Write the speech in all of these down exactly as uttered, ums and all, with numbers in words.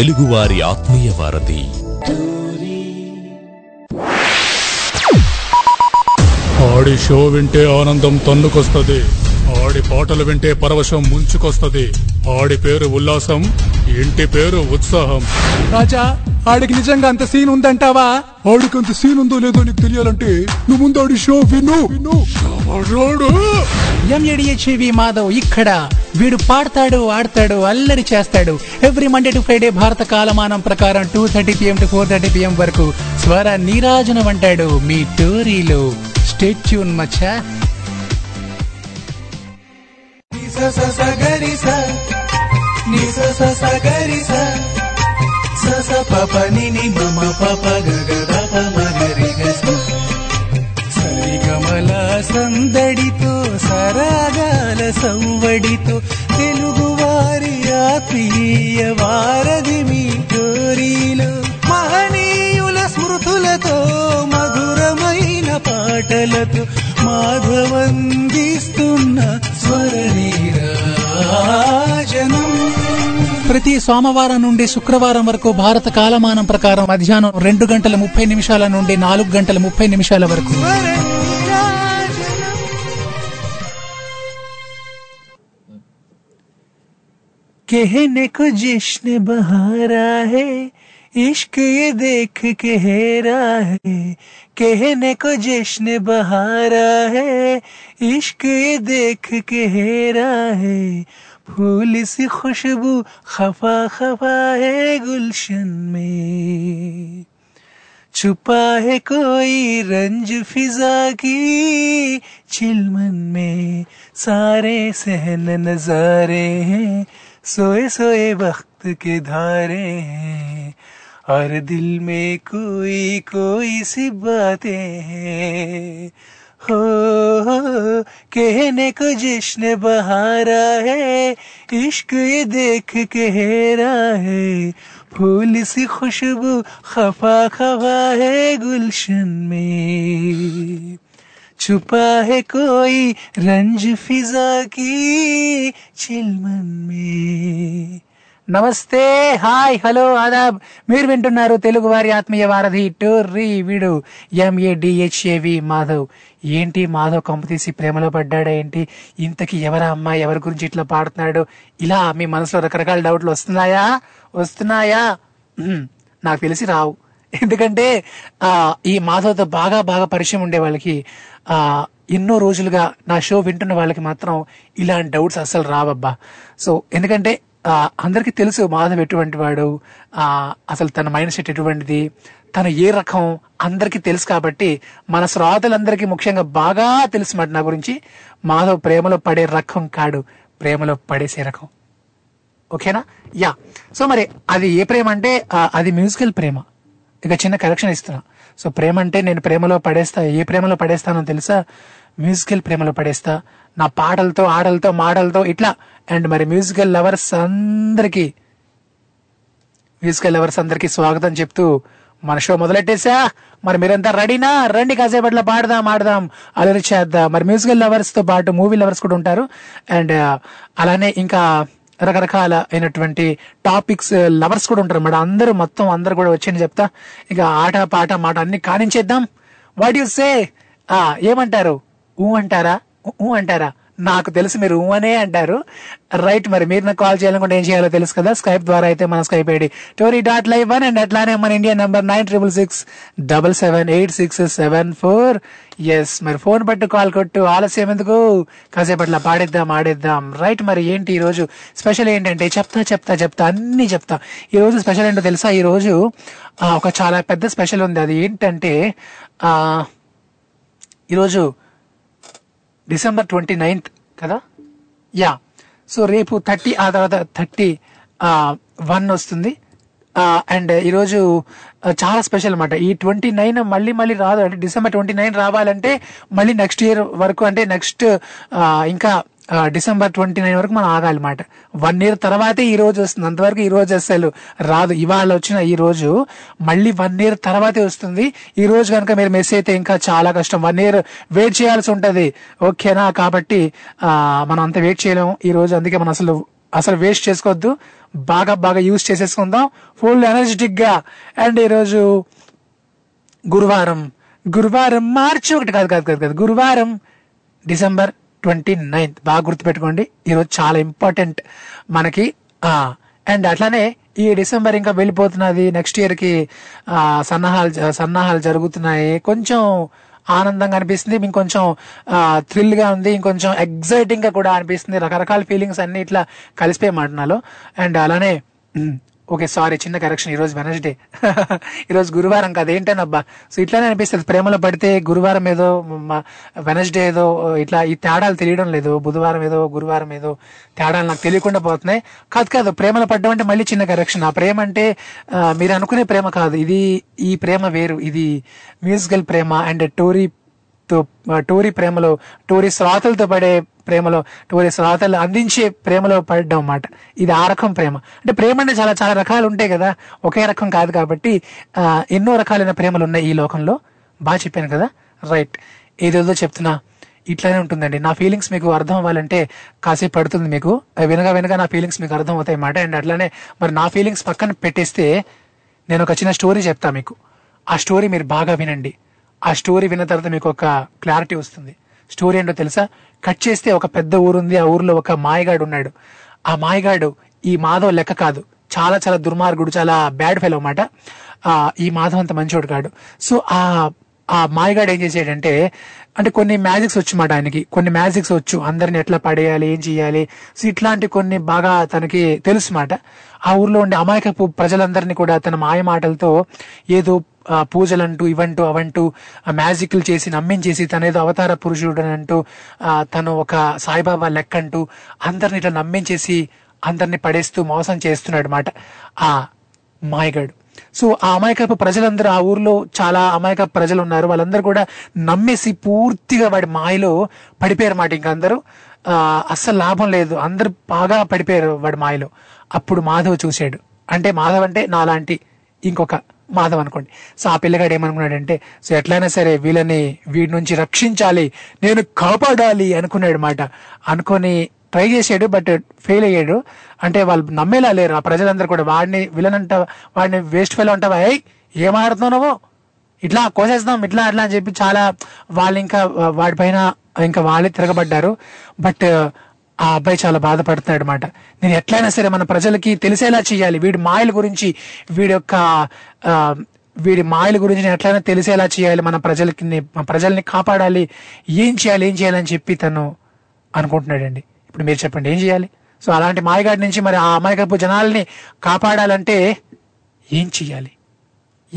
తెలుగువారి ఆత్మీయ వారధి ఆడి షో వింటే ఆనందం తన్నుకొస్తుంది, ఆడి పాటలు వింటే పరవశం ముంచుకొస్తుంది. ఆడి పేరు ఉల్లాసం, ఇంటి పేరు ఉత్సాహం. రాజా, ఆడికి నిజంగా అంత సీన్ ఉందంటావా? ఆడికి అంత సీన్ ఉందో లేదో నీకు తెలియాలంటే నువ్వు ముందు ఆడి షో విను. ఎంఏడిహెచ్వి మాధవ్ ఇక్కడ వీడు పాడతాడు, ఆడతాడు, అల్లరి చేస్తాడు. ఎవ్రీ మండే టు ఫ్రైడే భారత కాలమానం ప్రకారం two thirty PM to four thirty PM వరకు స్వర నీరాజనం అంటాడు మీ టోరీలో. స్టే ట్యూన్ మచ్చా. సరిగమలా సందడితో సరాగాల సంవడితో తెలుగు వారి ఆత్మీయ వారధి మీ టోరీలో. మహనీయుల స్మృతులతో మధురమైన పాటలతో మాధవందిస్తున్న స్వర నీరాజనం. ప్రతి సోమవారం నుండి శుక్రవారం వరకు భారత కాలమానం ప్రకారం మధ్యాహ్నం రెండు గంటల ముప్పై నిమిషాల నుండి నాలుగు గంటల ముప్పై నిమిషాల వరకు. कहने को जिसने बहारा है इश्क ये देख के हेरा है, कहने को जिसने बहारा है इश्क ये देख के हेरा है. फूल सी खुशबू खफा खफा है गुलशन में, छुपा है कोई रंज फिजा की चिलमन में. सारे सहन नजारे हैं, सोए सोए वक्त के धारे हैं, और दिल में कोई कोई सी बातें हैं. हो, हो कहने को जिसने बहारा है इश्क ये देख के हेरा है. फूल सी खुशबू खफा खफा है गुलशन में, छुपा है कोई रंज फिजा की चिलमन में. నమస్తే, హాయ్, హలో, ఆదాబ్. మీరు వింటున్నారు తెలుగు వారి ఆత్మీయ వారధి టోర్రీ. వీడు ఎంఏడిహెచ్ఏవి మాధవ్. ఏంటి మాధవ్ కంపు తీసి ప్రేమలో పడ్డాడా ఏంటి? ఇంతకీ ఎవరా అమ్మాయి, ఎవరి గురించి ఇట్లా పాడుతున్నాడు? ఇలా మీ మనసులో రకరకాల డౌట్లు వస్తున్నాయా వస్తున్నాయా నాకు తెలిసి రావు. ఎందుకంటే ఆ ఈ మాధవ్తో బాగా బాగా పరిచయం ఉండే వాళ్ళకి, ఆ ఎన్నో రోజులుగా నా షో వింటున్న వాళ్ళకి మాత్రం ఇలాంటి డౌట్స్ అస్సలు రావబ్బా. సో ఎందుకంటే అందరికీ తెలుసు మాధవ్ ఎటువంటి వాడు, అసలు తన మైండ్ సెట్ ఎటువంటిది, తను ఏ రకం అందరికీ తెలుసు. కాబట్టి మన శ్రోతలందరికీ ముఖ్యంగా బాగా తెలుసు మాట నా గురించి. మాధవ్ ప్రేమలో పడే రకం కాడు, ప్రేమలో పడేసే రకం. ఓకేనా? యా. సో మరి అది ఏ ప్రేమ అంటే, అది మ్యూజికల్ ప్రేమ. ఇక చిన్న కరెక్షన్ ఇస్తున్నా. సో ప్రేమ అంటే నేను ప్రేమలో పడేస్తా, ఏ ప్రేమలో పడేస్తానో తెలుసా? మ్యూజికల్ ప్రేమలో పడేస్తా, నా పాటలతో, ఆటలతో, మాటలతో ఇట్లా. అండ్ మరి మ్యూజికల్ లవర్స్ అందరికీ మ్యూజికల్ లవర్స్ అందరికీ స్వాగతం చెప్తూ మన షో మొదలెట్టేసా. మరి మీరంతా రెడీనా? రండి, కాసేపట్ల పాడదాం, ఆడదాం, అలరి చేద్దాం. మరి మ్యూజికల్ లవర్స్తో పాటు మూవీ లవర్స్ కూడా ఉంటారు. అండ్ అలానే ఇంకా రకరకాల అయినటువంటి టాపిక్స్ లవర్స్ కూడా ఉంటారు. మరి అందరూ మొత్తం అందరు కూడా వచ్చేయని చెప్తా. ఇక ఆట, పాట, మాట అన్ని కానించేద్దాం. What you say? ఏమంటారు? ఊ అంటారా? ఊ అంటారా? నాకు తెలుసు మీరు ఊ అనే అంటారు. రైట్. మరి మీరు నాకు కాల్ చేయాలనుకుంటే ఏం చేయాలో తెలుసు కదా. స్కైప్ ద్వారా అయితే మన Skype ID Tori dot live one. And అట్లానే మన India number nine triple six double seven eight six seven four. Yes, మరి ఫోన్ పట్టు, కాల్ కొట్టు. ఆలస్యం ఎందుకు, కాసేపట్లా పాడేద్దాం, ఆడేద్దాం. రైట్. మరి ఏంటి ఈరోజు స్పెషల్ ఏంటంటే, చెప్తా చెప్తా చెప్తా అన్నీ చెప్తా. ఈరోజు స్పెషల్ ఏంటో తెలుసా? ఈరోజు ఒక చాలా పెద్ద స్పెషల్ ఉంది. అది ఏంటంటే ఈరోజు డిసెంబర్ ట్వంటీ నైన్త్ కదా. యా. సో రేపు థర్టీ, ఆ తర్వాత థర్టీ వన్ వస్తుంది. అండ్ ఈరోజు చాలా స్పెషల్ అనమాట. ఈ ట్వంటీ నైన్ మళ్ళీ మళ్ళీ రాదు. అంటే డిసెంబర్ ట్వంటీ నైన్ రావాలంటే మళ్ళీ నెక్స్ట్ ఇయర్ వరకు, అంటే నెక్స్ట్ ఇంకా డిసెంబర్ ట్వంటీ నైన్ వరకు మనం ఆగాలన్నమాట. వన్ ఇయర్ తర్వాతే ఈ రోజు వస్తుంది. అంతవరకు ఈ రోజు అసలు రాదు. ఇవాళ వచ్చిన ఈ రోజు మళ్ళీ వన్ ఇయర్ తర్వాతే వస్తుంది. ఈ రోజు కనుక మీరు మిస్ అయితే ఇంకా చాలా కష్టం, వన్ ఇయర్ వెయిట్ చేయాల్సి ఉంటుంది. ఓకేనా? కాబట్టి మనం అంత వెయిట్ చేయలేము ఈ రోజు. అందుకే మనం అసలు అసలు వేస్ట్ చేసుకోవద్దు, బాగా బాగా యూజ్ చేసేసుకుందాం ఫుల్ ఎనర్జెటిక్గా. అండ్ ఈరోజు గురువారం గురువారం మార్చి ఒకటి కాదు కాదు కాదు కాదు గురువారం డిసెంబర్ ట్వంటీ నైన్త్, బాగా గుర్తుపెట్టుకోండి. ఈరోజు చాలా ఇంపార్టెంట్ మనకి. అండ్ అట్లానే ఈ డిసెంబర్ ఇంకా వెళ్ళిపోతున్నది, నెక్స్ట్ ఇయర్కి సన్నాహాలు సన్నాహాలు జరుగుతున్నాయి. కొంచెం ఆనందంగా అనిపిస్తుంది, ఇంకొంచెం థ్రిల్గా ఉంది, ఇంకొంచెం ఎగ్జైటింగ్గా కూడా అనిపిస్తుంది. రకరకాల ఫీలింగ్స్ అన్ని ఇట్లా కలిసిపోయి మాట్లాడాలో. అండ్ అలానే ఓకే సారీ చిన్న కరెక్షన్, ఈరోజు వెనస్డే, ఈరోజు గురువారం కాదు, ఏంటనబ్బా. సో ఇట్లానే అనిపిస్తుంది, ప్రేమలో పడితే గురువారం ఏదో వెనస్డే ఏదో ఇట్లా ఈ తేడాలు తెలియడం లేదు, బుధవారం ఏదో గురువారం ఏదో తేడాలు నాకు తెలియకుండా పోతున్నాయి. కాదు కాదు ప్రేమలో పడ్డం అంటే మళ్ళీ చిన్న కరెక్షన్, ఆ ప్రేమ అంటే మీరు అనుకునే ప్రేమ కాదు, ఇది ఈ ప్రేమ వేరు, ఇది మ్యూజికల్ ప్రేమ. అండ్ టోరీ టోరీ ప్రేమలో టోరీ శ్రోతలతో పడే ప్రేమలో టోరీ శ్రోతలు అందించే ప్రేమలో పడడం అన్నమాట. ఇది ఆ రకం ప్రేమ. అంటే ప్రేమ అంటే చాలా చాలా రకాలు ఉంటాయి కదా, ఒకే రకం కాదు కాబట్టి ఎన్నో రకాలైన ప్రేమలు ఉన్నాయి ఈ లోకంలో. బాగా చెప్పాను కదా, రైట్. ఏదేదో చెప్తున్నా, ఇట్లానే ఉంటుందండి. నా ఫీలింగ్స్ మీకు అర్థం అవ్వాలంటే కాసేపు పడుతుంది, మీకు వినగా వినగా నా ఫీలింగ్స్ మీకు అర్థం అవుతాయి అన్నమాట. అండ్ అట్లానే మరి నా ఫీలింగ్స్ పక్కన పెట్టేస్తే నేను ఒక చిన్న స్టోరీ చెప్తా మీకు. ఆ స్టోరీ మీరు బాగా వినండి, ఆ స్టోరీ విన్న తర్వాత మీకు ఒక క్లారిటీ వస్తుంది. స్టోరీ ఏంటో తెలుసా? కట్ చేస్తే ఒక పెద్ద ఊరుంది, ఆ ఊరిలో ఒక మాయగాడు ఉన్నాడు. ఆ మాయగాడు ఈ మాధవ్ లెక్క కాదు, చాలా చాలా దుర్మార్గుడు, చాలా బ్యాడ్ ఫెలో అన్నమాట. ఈ మాధవ్ అంత మంచివాడు కాడు. సో ఆ ఆ మాయగాడు ఏం చేసాడంటే, అంటే కొన్ని మ్యాజిక్స్ వచ్చు మాట ఆయనకి, కొన్ని మ్యాజిక్స్ వచ్చు, అందరిని ఎట్లా పడేయాలి, ఏం చేయాలి, సో ఇట్లాంటి కొన్ని బాగా తనకి తెలుసు మాట. ఆ ఊర్లో ఉండే అమాయకపు ప్రజలందరినీ కూడా తన మాయ మాటలతో ఏదో పూజలంటూ ఇవంటూ అవంటూ మ్యాజిక్లు చేసి నమ్మించేసి తనేదో అవతార పురుషుడు అని అంటూ తను ఒక సాయిబాబా లెక్క అంటూ అందరిని ఇట్లా నమ్మించేసి అందరినీ పడేస్తూ మోసం చేస్తున్నాడు అన్నమాట ఆ మాయగాడు. సో ఆ అమాయకపు ప్రజలందరూ, ఆ ఊర్లో చాలా అమాయకపు ప్రజలు ఉన్నారు, వాళ్ళందరూ కూడా నమ్మేసి పూర్తిగా వాడి మాయలో పడిపోయారు అన్నమాట. ఇంక అందరూ అస్సలు లాభం లేదు, అందరు బాగా పడిపోయారు వాడి మాయలో. అప్పుడు మాధవ్ చూశాడు. అంటే మాధవ్ అంటే నాలాంటి ఇంకొక మాధవ్ అనుకోండి. సో ఆ పిల్లగాడు ఏమనుకున్నాడంటే, సో ఎట్లయినా సరే వీళ్ళని వీడి నుంచి రక్షించాలి, నేను కాపాడాలి అనుకున్నాడు అన్నమాట. అనుకొని ట్రై చేశాడు, బట్ ఫెయిల్ అయ్యాడు. అంటే వాళ్ళు నమ్మేలా లేరు ఆ ప్రజలందరూ కూడా. వాడిని విలనంట, వాడిని వేస్ట్ ఫెయిల్ అంటావా, ఏం ఆడుతున్నావు, ఇట్లా కోసేస్తాం ఇట్లా అట్లా అని చెప్పి చాలా వాళ్ళు ఇంకా వాడిపైన ఇంకా వాళ్ళే తిరగబడ్డారు. బట్ ఆ అబ్బాయి చాలా బాధపడుతున్నాడు అన్నమాట. నేను ఎట్లయినా సరే మన ప్రజలకి తెలిసేలా చేయాలి, వీడి మాయల గురించి, వీడి యొక్క వీడి మాయల గురించి నేను ఎట్లయినా తెలిసేలా చేయాలి, మన ప్రజలకి ప్రజల్ని కాపాడాలి, ఏం చేయాలి ఏం చేయాలని చెప్పి తను అనుకుంటున్నాడండి. ఇప్పుడు మీరు చెప్పండి ఏం చేయాలి? సో అలాంటి మాయగాడి నుంచి మరి ఆ అమాయకపు జనాల్ని కాపాడాలంటే ఏం చేయాలి?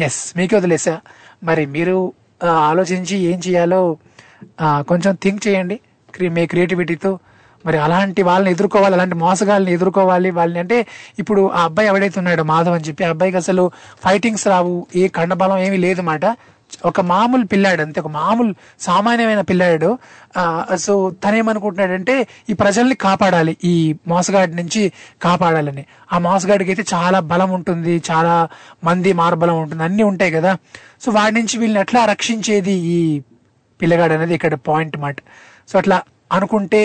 ఎస్, మీకే వదిలేసా. మరి మీరు ఆలోచించి ఏం చేయాలో కొంచెం థింక్ చేయండి మీ క్రియేటివిటీతో. మరి అలాంటి వాళ్ళని ఎదుర్కోవాలి, అలాంటి మోసగాళ్ళని ఎదుర్కోవాలి. వాళ్ళని అంటే ఇప్పుడు ఆ అబ్బాయి ఎవడైతే ఉన్నాడో మాధవ్ అని చెప్పి, ఆ అబ్బాయికి అసలు ఫైటింగ్స్ రావు, ఏ కండబలం ఏమీ లేదన్నమాట. ఒక మామూలు పిల్లాడు అంతే, ఒక మామూలు సామాన్యమైన పిల్లాడు. సో తనేమనుకుంటున్నాడంటే ఈ ప్రజల్ని కాపాడాలి, ఈ మోసగాడి నుంచి కాపాడాలని. ఆ మోసగాడికి అయితే చాలా బలం ఉంటుంది, చాలా మంది మార్బలం ఉంటుంది, అన్నీ ఉంటాయి కదా. సో వాడి నుంచి వీళ్ళని ఎట్లా రక్షించేది ఈ పిల్లగాడు అనేది ఇక్కడ పాయింట్ మాట. సో అట్లా అనుకుంటే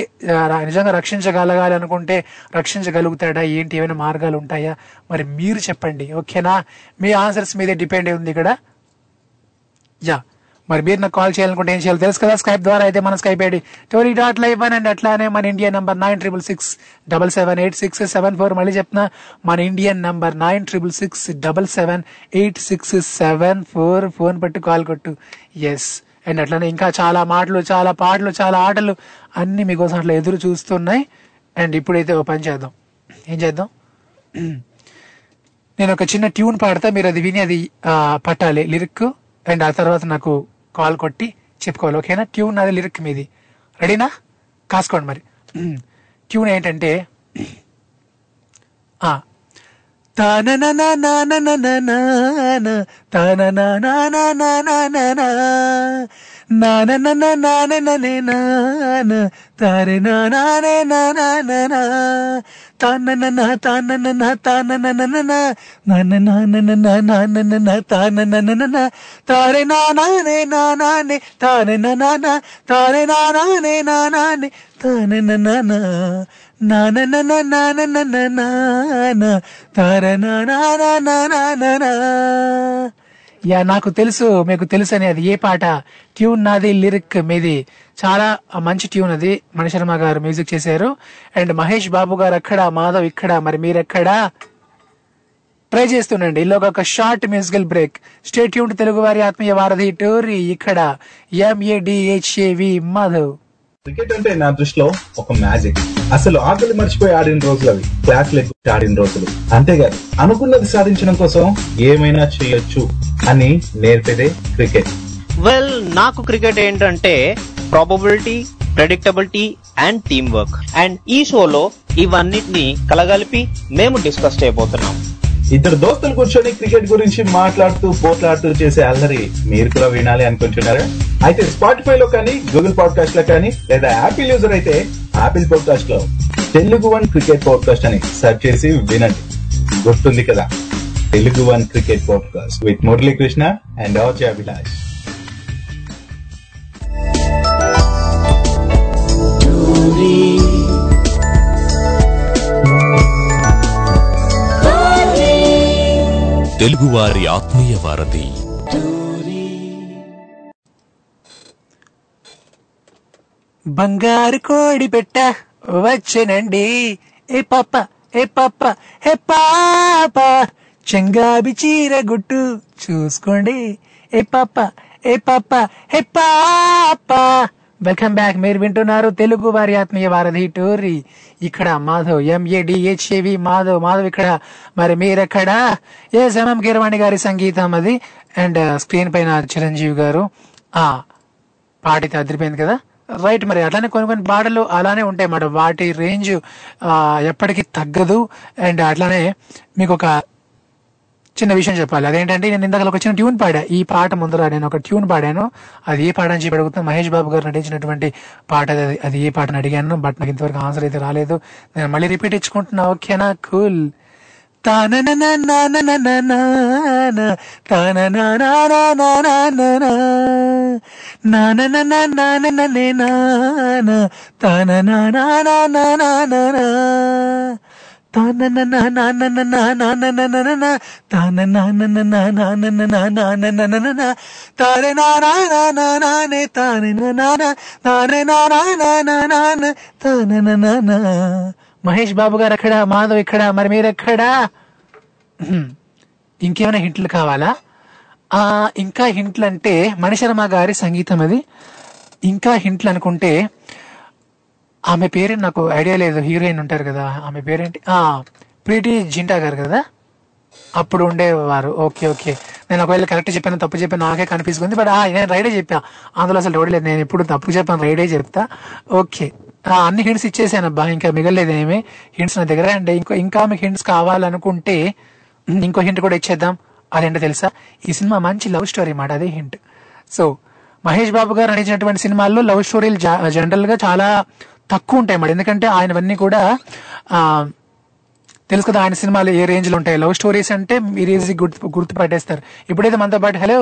నిజంగా రక్షించగలగాలి అనుకుంటే రక్షించగలుగుతాడా ఏంటి, ఏమైనా మార్గాలు ఉంటాయా? మరి మీరు చెప్పండి, ఓకేనా? మీ ఆన్సర్స్ మీదే డిపెండ్ అయి ఉంది ఇక్కడ. యా, మరి మీరు నాకు కాల్ చేయాలనుకుంటే ఏం చేయాలి తెలుసు కదా. స్కైప్ ద్వారా అయితే మనం Skype ID Tori dot live one, and అట్లానే మన Indian number nine triple six double seven eight six seven four. మళ్ళీ చెప్తున్నా, మన Indian number nine triple six double seven eight six seven four. Phone పట్టు call కొట్టు. Yes, and అట్లానే ఇంకా చాలా మాటలు, చాలా పాటలు, చాలా ఆటలు అన్నీ మీకోసం అట్లా ఎదురు చూస్తున్నాయి. అండ్ ఇప్పుడైతే ఒక పని చేద్దాం, ఏం చేద్దాం, నేను ఒక చిన్న ట్యూన్ పాడతా, మీరు అది విని అది పట్టాలి లిరిక్, అండ్ ఆ తర్వాత నాకు కాల్ కొట్టి చెప్పుకోవాలి, ఓకేనా? ట్యూన్ అది, లిరిక్ మీది, రెడీనా? కాసుకోండి. మరి ట్యూన్ ఏంటంటే, తాన నానా నానా నానా తాన నానా నానా నానా నానా నానా నానే నానా తారే నానే నానా నానా తాన నానా తాన నానా తాన నానా నానా నానా నానా నానా తాన నానా తారే నానే నానానే తాన నానా తారే నానే నానానే తాన నానా నానా యా నాకు తెలుసు మీకు తెలుసు అని అది ఏ పాట, ట్యూన్ నాది లిరిక్ మీది. చాలా మంచి ట్యూన్ అది మణిశర్మ గారు మ్యూజిక్ చేశారు. అండ్ మహేష్ బాబు గారు అక్కడ, మాధవ్ ఇక్కడ, మరి మీరెక్కడ? ట్రై చేస్తుండండి. ఇలా ఒక short musical break. Stay tune Telugu వారి ఆత్మీయ వారధి టోరీ ఇక్కడ ఎంఏడిహెచ్ఏవి మాధవ్. క్రికెట్ అంటే నా దృష్టిలో ఒక మ్యాజిక్. అసలు ఆటలు మర్చిపోయి ఆడిన రోజులు అవి, క్లాస్ లేకుండా ఆడిన రోజులు. అంతేకాదు అనుకున్నది సాధించడం కోసం ఏమైనా చేయొచ్చు అని నేర్పేదే క్రికెట్. వెల్ నాకు క్రికెట్ ఏంటంటే probability, predictability and team work. And ఈ షోలో ఇవన్నిటిని కలగలిపి మేము డిస్కస్ చేయబోతున్నాం. ఇద్దరు దోస్తులు కూర్చొని క్రికెట్ గురించి మాట్లాడుతూ పోట్లాడుతూ చేసే అల్లరి మీరు కూడా వినాలి అనుకుంటున్నారా? అయితే స్పాటిఫై లో కానీ, గూగుల్ పాడ్కాస్ట్ లో కానీ, లేదా యాపిల్ యూజర్ అయితే యాపిల్ పాడ్కాస్ట్ లో తెలుగు వన్ క్రికెట్ పాడ్కాస్ట్ అని సెర్చ్ చేసి వినండి. గుర్తుంది కదా, Telugu one cricket podcast with Muralikrishna and RJ Abhilash. తెలుగువారి ఆత్మీయ వారధి. బంగారు కోడి పెట్ట వచ్చనండి, ఏ పాప ఏ పాప హే పాప, చెంగాబి చీర గుట్టు చూసుకోండి, ఏ పాప ఏ పాప హే పాప. Welcome back. మీరు వింటున్నారు తెలుగు వారి ఆత్మీయ వారధి టోరీ ఇక్కడ మాధవ్ ఎంఏడిహెచ్ఏవి మాధవ్. మాధవ్ ఇక్కడ, మరి మీరెక్కడ? ఎస్, ఎంఎం కీరవాణి గారి సంగీతం అది. అండ్ స్క్రీన్ పైన చిరంజీవి గారు. ఆ పాటితే అదిరిపోయింది కదా, రైట్. మరి అట్లానే కొన్ని కొన్ని పాటలు అలానే ఉంటాయి మాట, వాటి రేంజ్ ఎప్పటికీ తగ్గదు. అండ్ అట్లానే మీకు ఒక చిన్న విషయం చెప్పాలి. అదేంటంటే, నేను ఇందాక ఒక చిన్న ట్యూన్ పాడా, ఈ పాట ముందర నేను ఒక ట్యూన్ పాడాను. అది ఏ పాట అని చెప్పి అడుగుతాను. మహేష్ బాబు గారు నటించినటువంటి పాట అది, అది ఏ పాటను అడిగాను, బట్ నాకు ఇంతవరకు ఆన్సర్ అయితే రాలేదు. నేను మళ్ళీ రిపీట్ ఇచ్చుకుంటున్నా, ఓకేనా? కూల్. మహేష్ బాబు గారు అక్కడ, మాధవ్ ఇక్కడ, మరి మీరెక్కడా? ఇంకేమైనా హింట్లు కావాలా? ఇంకా హింట్లు అంటే మణిశర్మ గారి సంగీతం అది. ఇంకా హింట్లు అనుకుంటే ఆమె పేరేంటి నాకు ఐడియా లేదు, హీరోయిన్ ఉంటారు కదా, ఆమె పేరేంటి? ప్రీతి జింటా గారు కదా అప్పుడు ఉండేవారు. ఓకే ఓకే, నేను ఒకవేళ కరెక్ట్ చెప్పాను తప్పు చెప్పాను నాకే కనిపిస్తుంది, బట్ నేను రైడే చెప్పా, అందులో అసలు రోడ్ లేదు. నేను ఎప్పుడు తప్పు చెప్పాను, రైడే చెప్తా. ఓకే, అన్ని హింట్స్ ఇచ్చేసాను అబ్బా, ఇంకా మిగలేదు ఏమి హింట్స్ నా దగ్గర. అండ్ ఇంకో ఇంకా మీకు హింట్స్ కావాలనుకుంటే ఇంకో హింట్ కూడా ఇచ్చేద్దాం. అదేంటో తెలుసా, ఈ సినిమా మంచి లవ్ స్టోరీ మాట, అదే హింట్. సో మహేష్ బాబు గారు నటించినటువంటి సినిమాల్లో లవ్ స్టోరీలు జనరల్ గా చాలా తక్కువ ఉంటాయి మేడం, ఎందుకంటే ఆయనవన్నీ కూడా తెలుసు కదా, ఆయన సినిమాలు ఏ రేంజ్ లో ఉంటాయి. లవ్ స్టోరీస్ అంటే మీరు ఈజీ గుర్తు గుర్తుపట్టేస్తారు. ఇప్పుడైతే మనతో పాటు hello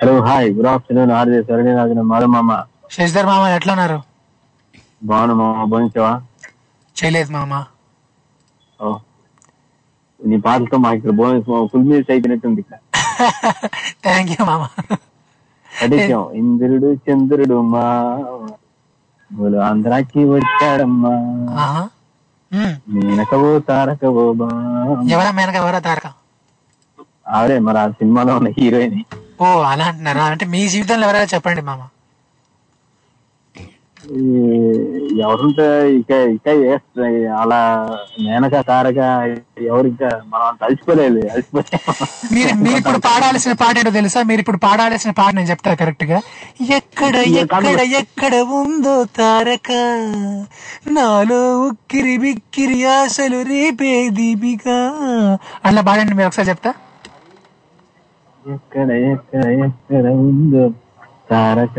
hello hi good afternoon RJ Swaraneerajanam. Shashidhar మామ ఎట్లా ఉన్నారు? బాగున్నా మామ. భోజనం చేయలేదు మామ, నీ పాటలతో మా ఇక్కడ ఫుల్ మీల్స్ అయిపోయినట్టుంది. థ్యాంక్ యూ మామ. ఇంద్రుడు చంద్రుడు మా ఆంధ్రాకి వచ్చాడమ్మా, మేనకవో తారకవో తారక. అదే మరి ఆ సినిమాలో ఉన్న హీరోయిన్. ఓ అలా అంటున్నారా? అంటే మీ జీవితంలో ఎవరైనా చెప్పండి మామ. ఎవరుంటే ఇక ఇక అలా మేనక తారక ఎవరికా మనం తలుచుకోలేదు. మీరు ఇప్పుడు పాడాల్సిన పాట ఏంటో తెలుసా? మీరు ఇప్పుడు పాడాల్సిన పాట నేను చెప్తా కరెక్ట్ గా. ఎక్కడ ఎక్కడ ఎక్కడ ఉందో తారక, నాలో ఉక్కిరి బిక్కిరి ఆశలు రేపే దీపిక. అట్లా పాడండి మీరు ఒకసారి చెప్తా. ఎక్కడ ఎక్కడ ఎక్కడ ఉందో తారక,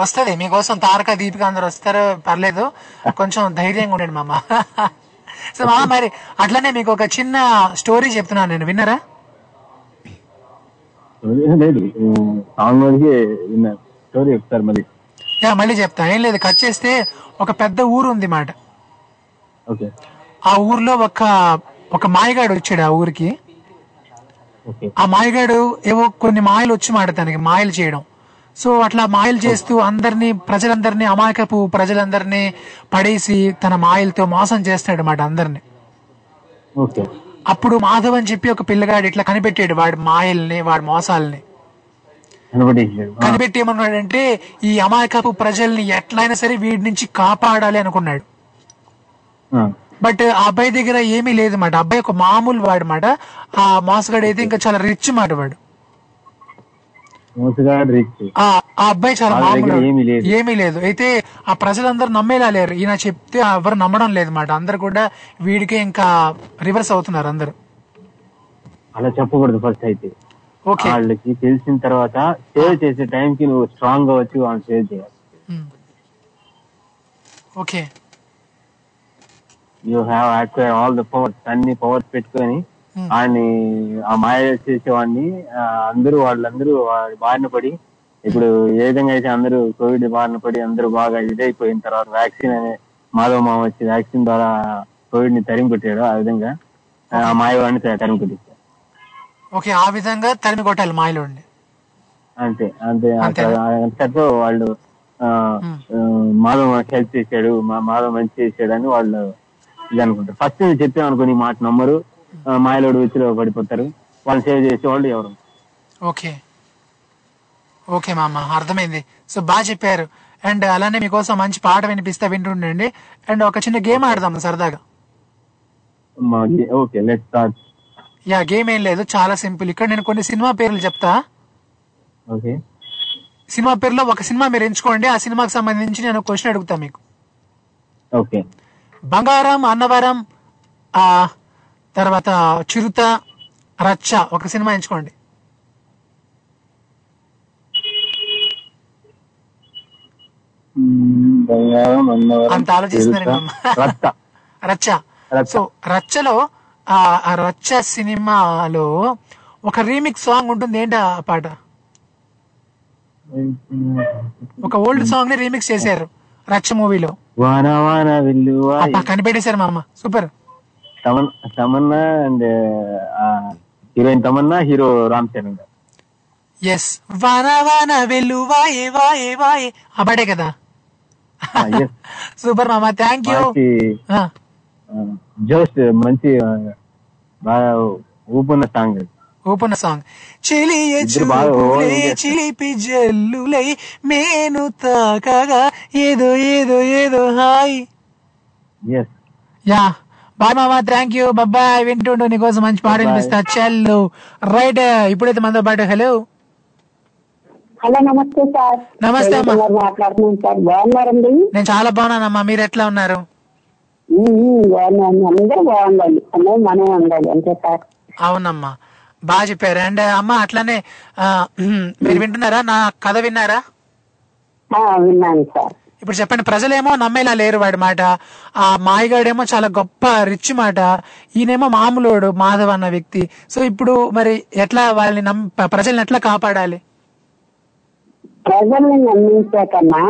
వస్తుంది మీకోసం తారక దీపిక అందరు వస్తారు, పర్లేదు కొంచెం ధైర్యంగా ఉండండి మామ. సో మామ మరి అట్లానే మీకు ఒక చిన్న స్టోరీ చెప్తున్నాను నేను, విన్నారా? లేదు సాంగ్ వరకే విన్నాను. స్టోరీ చెప్తారు మరి. మళ్ళీ చెప్తా, ఏం లేదు కట్ చేస్తే. ఒక పెద్ద ఊరు ఉంది మాట. ఆ ఊర్లో ఒక ఒక మాయగాడు వచ్చాడు ఆ ఊరికి. ఆ మాయగాడు ఏవో కొన్ని మాయలు వచ్చి మాట తనకి, మాయలు చేయడం. సో అట్లా మాయలు చేస్తూ అందరినీ, ప్రజలందరినీ, అమాయకపు ప్రజలందరినీ పడేసి తన మాయలతో మోసం చేస్తాడు మాట అందరినీ. అప్పుడు మాధవ్ అని చెప్పి ఒక పిల్లగాడు ఇట్లా కనిపెట్టాడు వాడి మాయల్ని, వాడి మోసాలని కనిపెట్టి ఏమన్నాడంటే, ఈ అమాయకపు ప్రజల్ని ఎట్లయినా సరే వీడి నుంచి కాపాడాలి అనుకున్నాడు. బట్ ఆ అబ్బాయి దగ్గర ఏమీ లేదు మాట. అబ్బాయి ఒక మామూలు వాడు మాట. ఆ మోసగాడు అయితే ఇంకా చాలా రిచ్ మాట. వాడు ఆ అబ్బాయి చాలా మామూలు, ఏమీ లేదు. అయితే ఆ ప్రజలందరూ నమ్మేలా లేరు. ఈయన చెప్తే ఎవరు నమ్మడం లేదు మాట. అందరు కూడా వీడికే ఇంకా రివర్స్ అవుతున్నారు అందరు. అలా చెప్పకూడదు ఫస్ట్. అయితే వాళ్ళకి తెలిసిన తర్వాత సేవ్ చేసే టైం కి నువ్వు స్ట్రాంగ్ గా వచ్చి వాళ్ళు సేవ్ చేయాలి. Okay, you have acquired all the powers, అన్ని పవర్స్ పెట్టుకొని ఆయన్ని, ఆ మాయ చేసేవాడిని అందరూ, వాళ్ళందరూ బారిన పడి, ఇప్పుడు ఏ విధంగా అయితే అందరూ కోవిడ్ బారిన పడి అందరూ బాగా ఇదైపోయిన తర్వాత వ్యాక్సిన్ అనే మాధవ మామ వచ్చి వ్యాక్సిన్ ద్వారా కోవిడ్ ని తరిమి కొట్టాడు. ఆ విధంగా ఆ మాయవాడిని తరిమి కొట్టించాడు. ఓకే, ఆ విధంగా తరిమి కొట్టాలి మాయలో. అంతే అంతే అంతతో వాళ్ళు మాధవ హెల్ప్ చేశాడు, మాధవ మంచి చేశాడు అని వాళ్ళు ఇది అనుకుంటారు. ఫస్ట్ నేను చెప్పామనుకుని మాట నమ్మరు, మాయలోడు వచ్చిలో పడిపోతారు. వాళ్ళు సేవ్ చేసేవాళ్ళు ఎవరు. ఓకే ఓకే మామ, అర్థమైంది. సో బాగా చెప్పారు. అండ్ అలానే మీకోసం మంచి పాట వినిపిస్తా, వింటుండండి. అండ్ ఒక చిన్న గేమ్ ఆడదాం సరదాగా. Okay, let's start. Yeah, game ఏం లేదు, చాలా సింపుల్. ఇక్కడ నేను కొన్ని సినిమా పేర్లు చెప్తా. ఓకే, సినిమా పేర్లో ఒక సినిమా మీరు ఎంచుకోండి. ఆ సినిమాకి సంబంధించి నేను క్వశ్చన్ అడుగుతా మీకు. ఓకే, బంగారం, అన్నవరం, ఆ తర్వాత చిరుత, రచ్చ, ఒక సినిమా ఎంచుకోండి. అంత ఆలోచిస్తున్నారండి. రచ్చ. సో రచ్చలో, ఆ రచ్చ సినిమాలో ఒక రీమిక్స్ సాంగ్ ఉంటుంది. ఏంటి ఆ పాట? ఒక ఓల్డ్ సాంగ్ ని రీమిక్స్ చేశారు రచ్చ మూవీలో. కనిపెట్టేశారు మా అమ్మ, super. Tamannaah and heroine Tamannaah, hero Ram Charan. Yes, వానా వానా వెల్లువాయే వాయే వాయే అబడే కదా. సూపర్ మామ, థ్యాంక్ యూ. జోష్, మంచి బాగా ఊపున్న సాంగ్, ఊపున్న సాంగ్. చిలియే చిలుపులే చిలిపి జల్లులై మేను తాకగా ఏదో ఏదో ఏదో హాయ్. ఎస్, యా, బాయ్ మామ, థ్యాంక్ యూ, బాయ్. వింటుండు నీకోసం మంచి పాట వినిపిస్తా. చల్లు రైట్. ఇప్పుడైతే మనతో పాటు హలో. హలో, నమస్తే సార్. నమస్తే అమ్మా, మాట్లాడుతున్నాను సార్. బాగున్నారండి? నేను చాలా బాగున్నానమ్మా, మీరు ఎట్లా ఉన్నారు? బాగున్నాను, అందరూ బాగుండాలి, అందరూ మనం ఉండాలి, అంతే సార్. అవునమ్మా, బాగా చెప్పారు. అండ్ అమ్మ అట్లానే మీరు వింటున్నారా, నా కథ విన్నారా? విన్నాను సార్. ఇప్పుడు చెప్పండి, ప్రజలేమో నమ్మేలా లేరు వాడి మాట. ఆ మాయగాడేమో చాలా గొప్ప రిచ్ మాట. ఈయనేమో మామూలుడు మాధవ్ అన్న వ్యక్తి. సో ఇప్పుడు మరి ఎట్లా వాళ్ళని నమ్మ, ప్రజల్ని ఎట్లా కాపాడాలి? ప్రజల్ని నమ్మించాకన్నా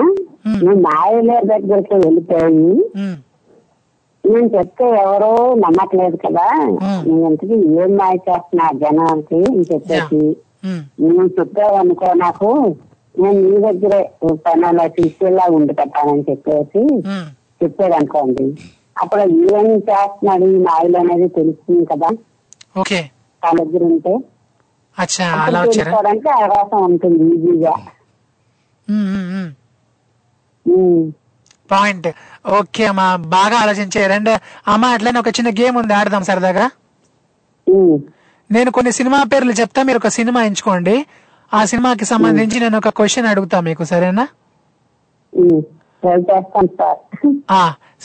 నువ్వు మాయల దగ్గరికి వెళ్ళిపోయి నేను చెప్తే ఎవరో నమ్మట్లేదు కదా, నేను ఇంతకీ ఏం మాయ చేస్తున్నా జనానికి అని చెప్పేసి, నువ్వు చెప్పావు అనుకో నాకు, నేను నీ దగ్గరే పనుల తీసుకెళ్ళా ఉండి పెట్టానని చెప్పేసి చెప్పాడు అనుకోండి. అప్పుడు ఏం చేస్తున్నాడు మాయలు అనేది తెలుస్తుంది కదా తన దగ్గర ఉంటే, తెలుసుకోవడానికి అవకాశం ఉంటుంది ఈజీగా. పాయింట్. ఓకే అమ్మా, బాగా ఆలోచించారు. అండ్ అమ్మ అట్లనే ఒక చిన్న గేమ్ ఉంది, ఆడదాం సరదాగా. నేను కొన్ని సినిమా పేర్లు చెప్తా, మీరు ఒక సినిమా ఎంచుకోండి. ఆ సినిమాకి సంబంధించి నేను ఒక క్వశ్చన్ అడుగుతా మీకు, సరేనా?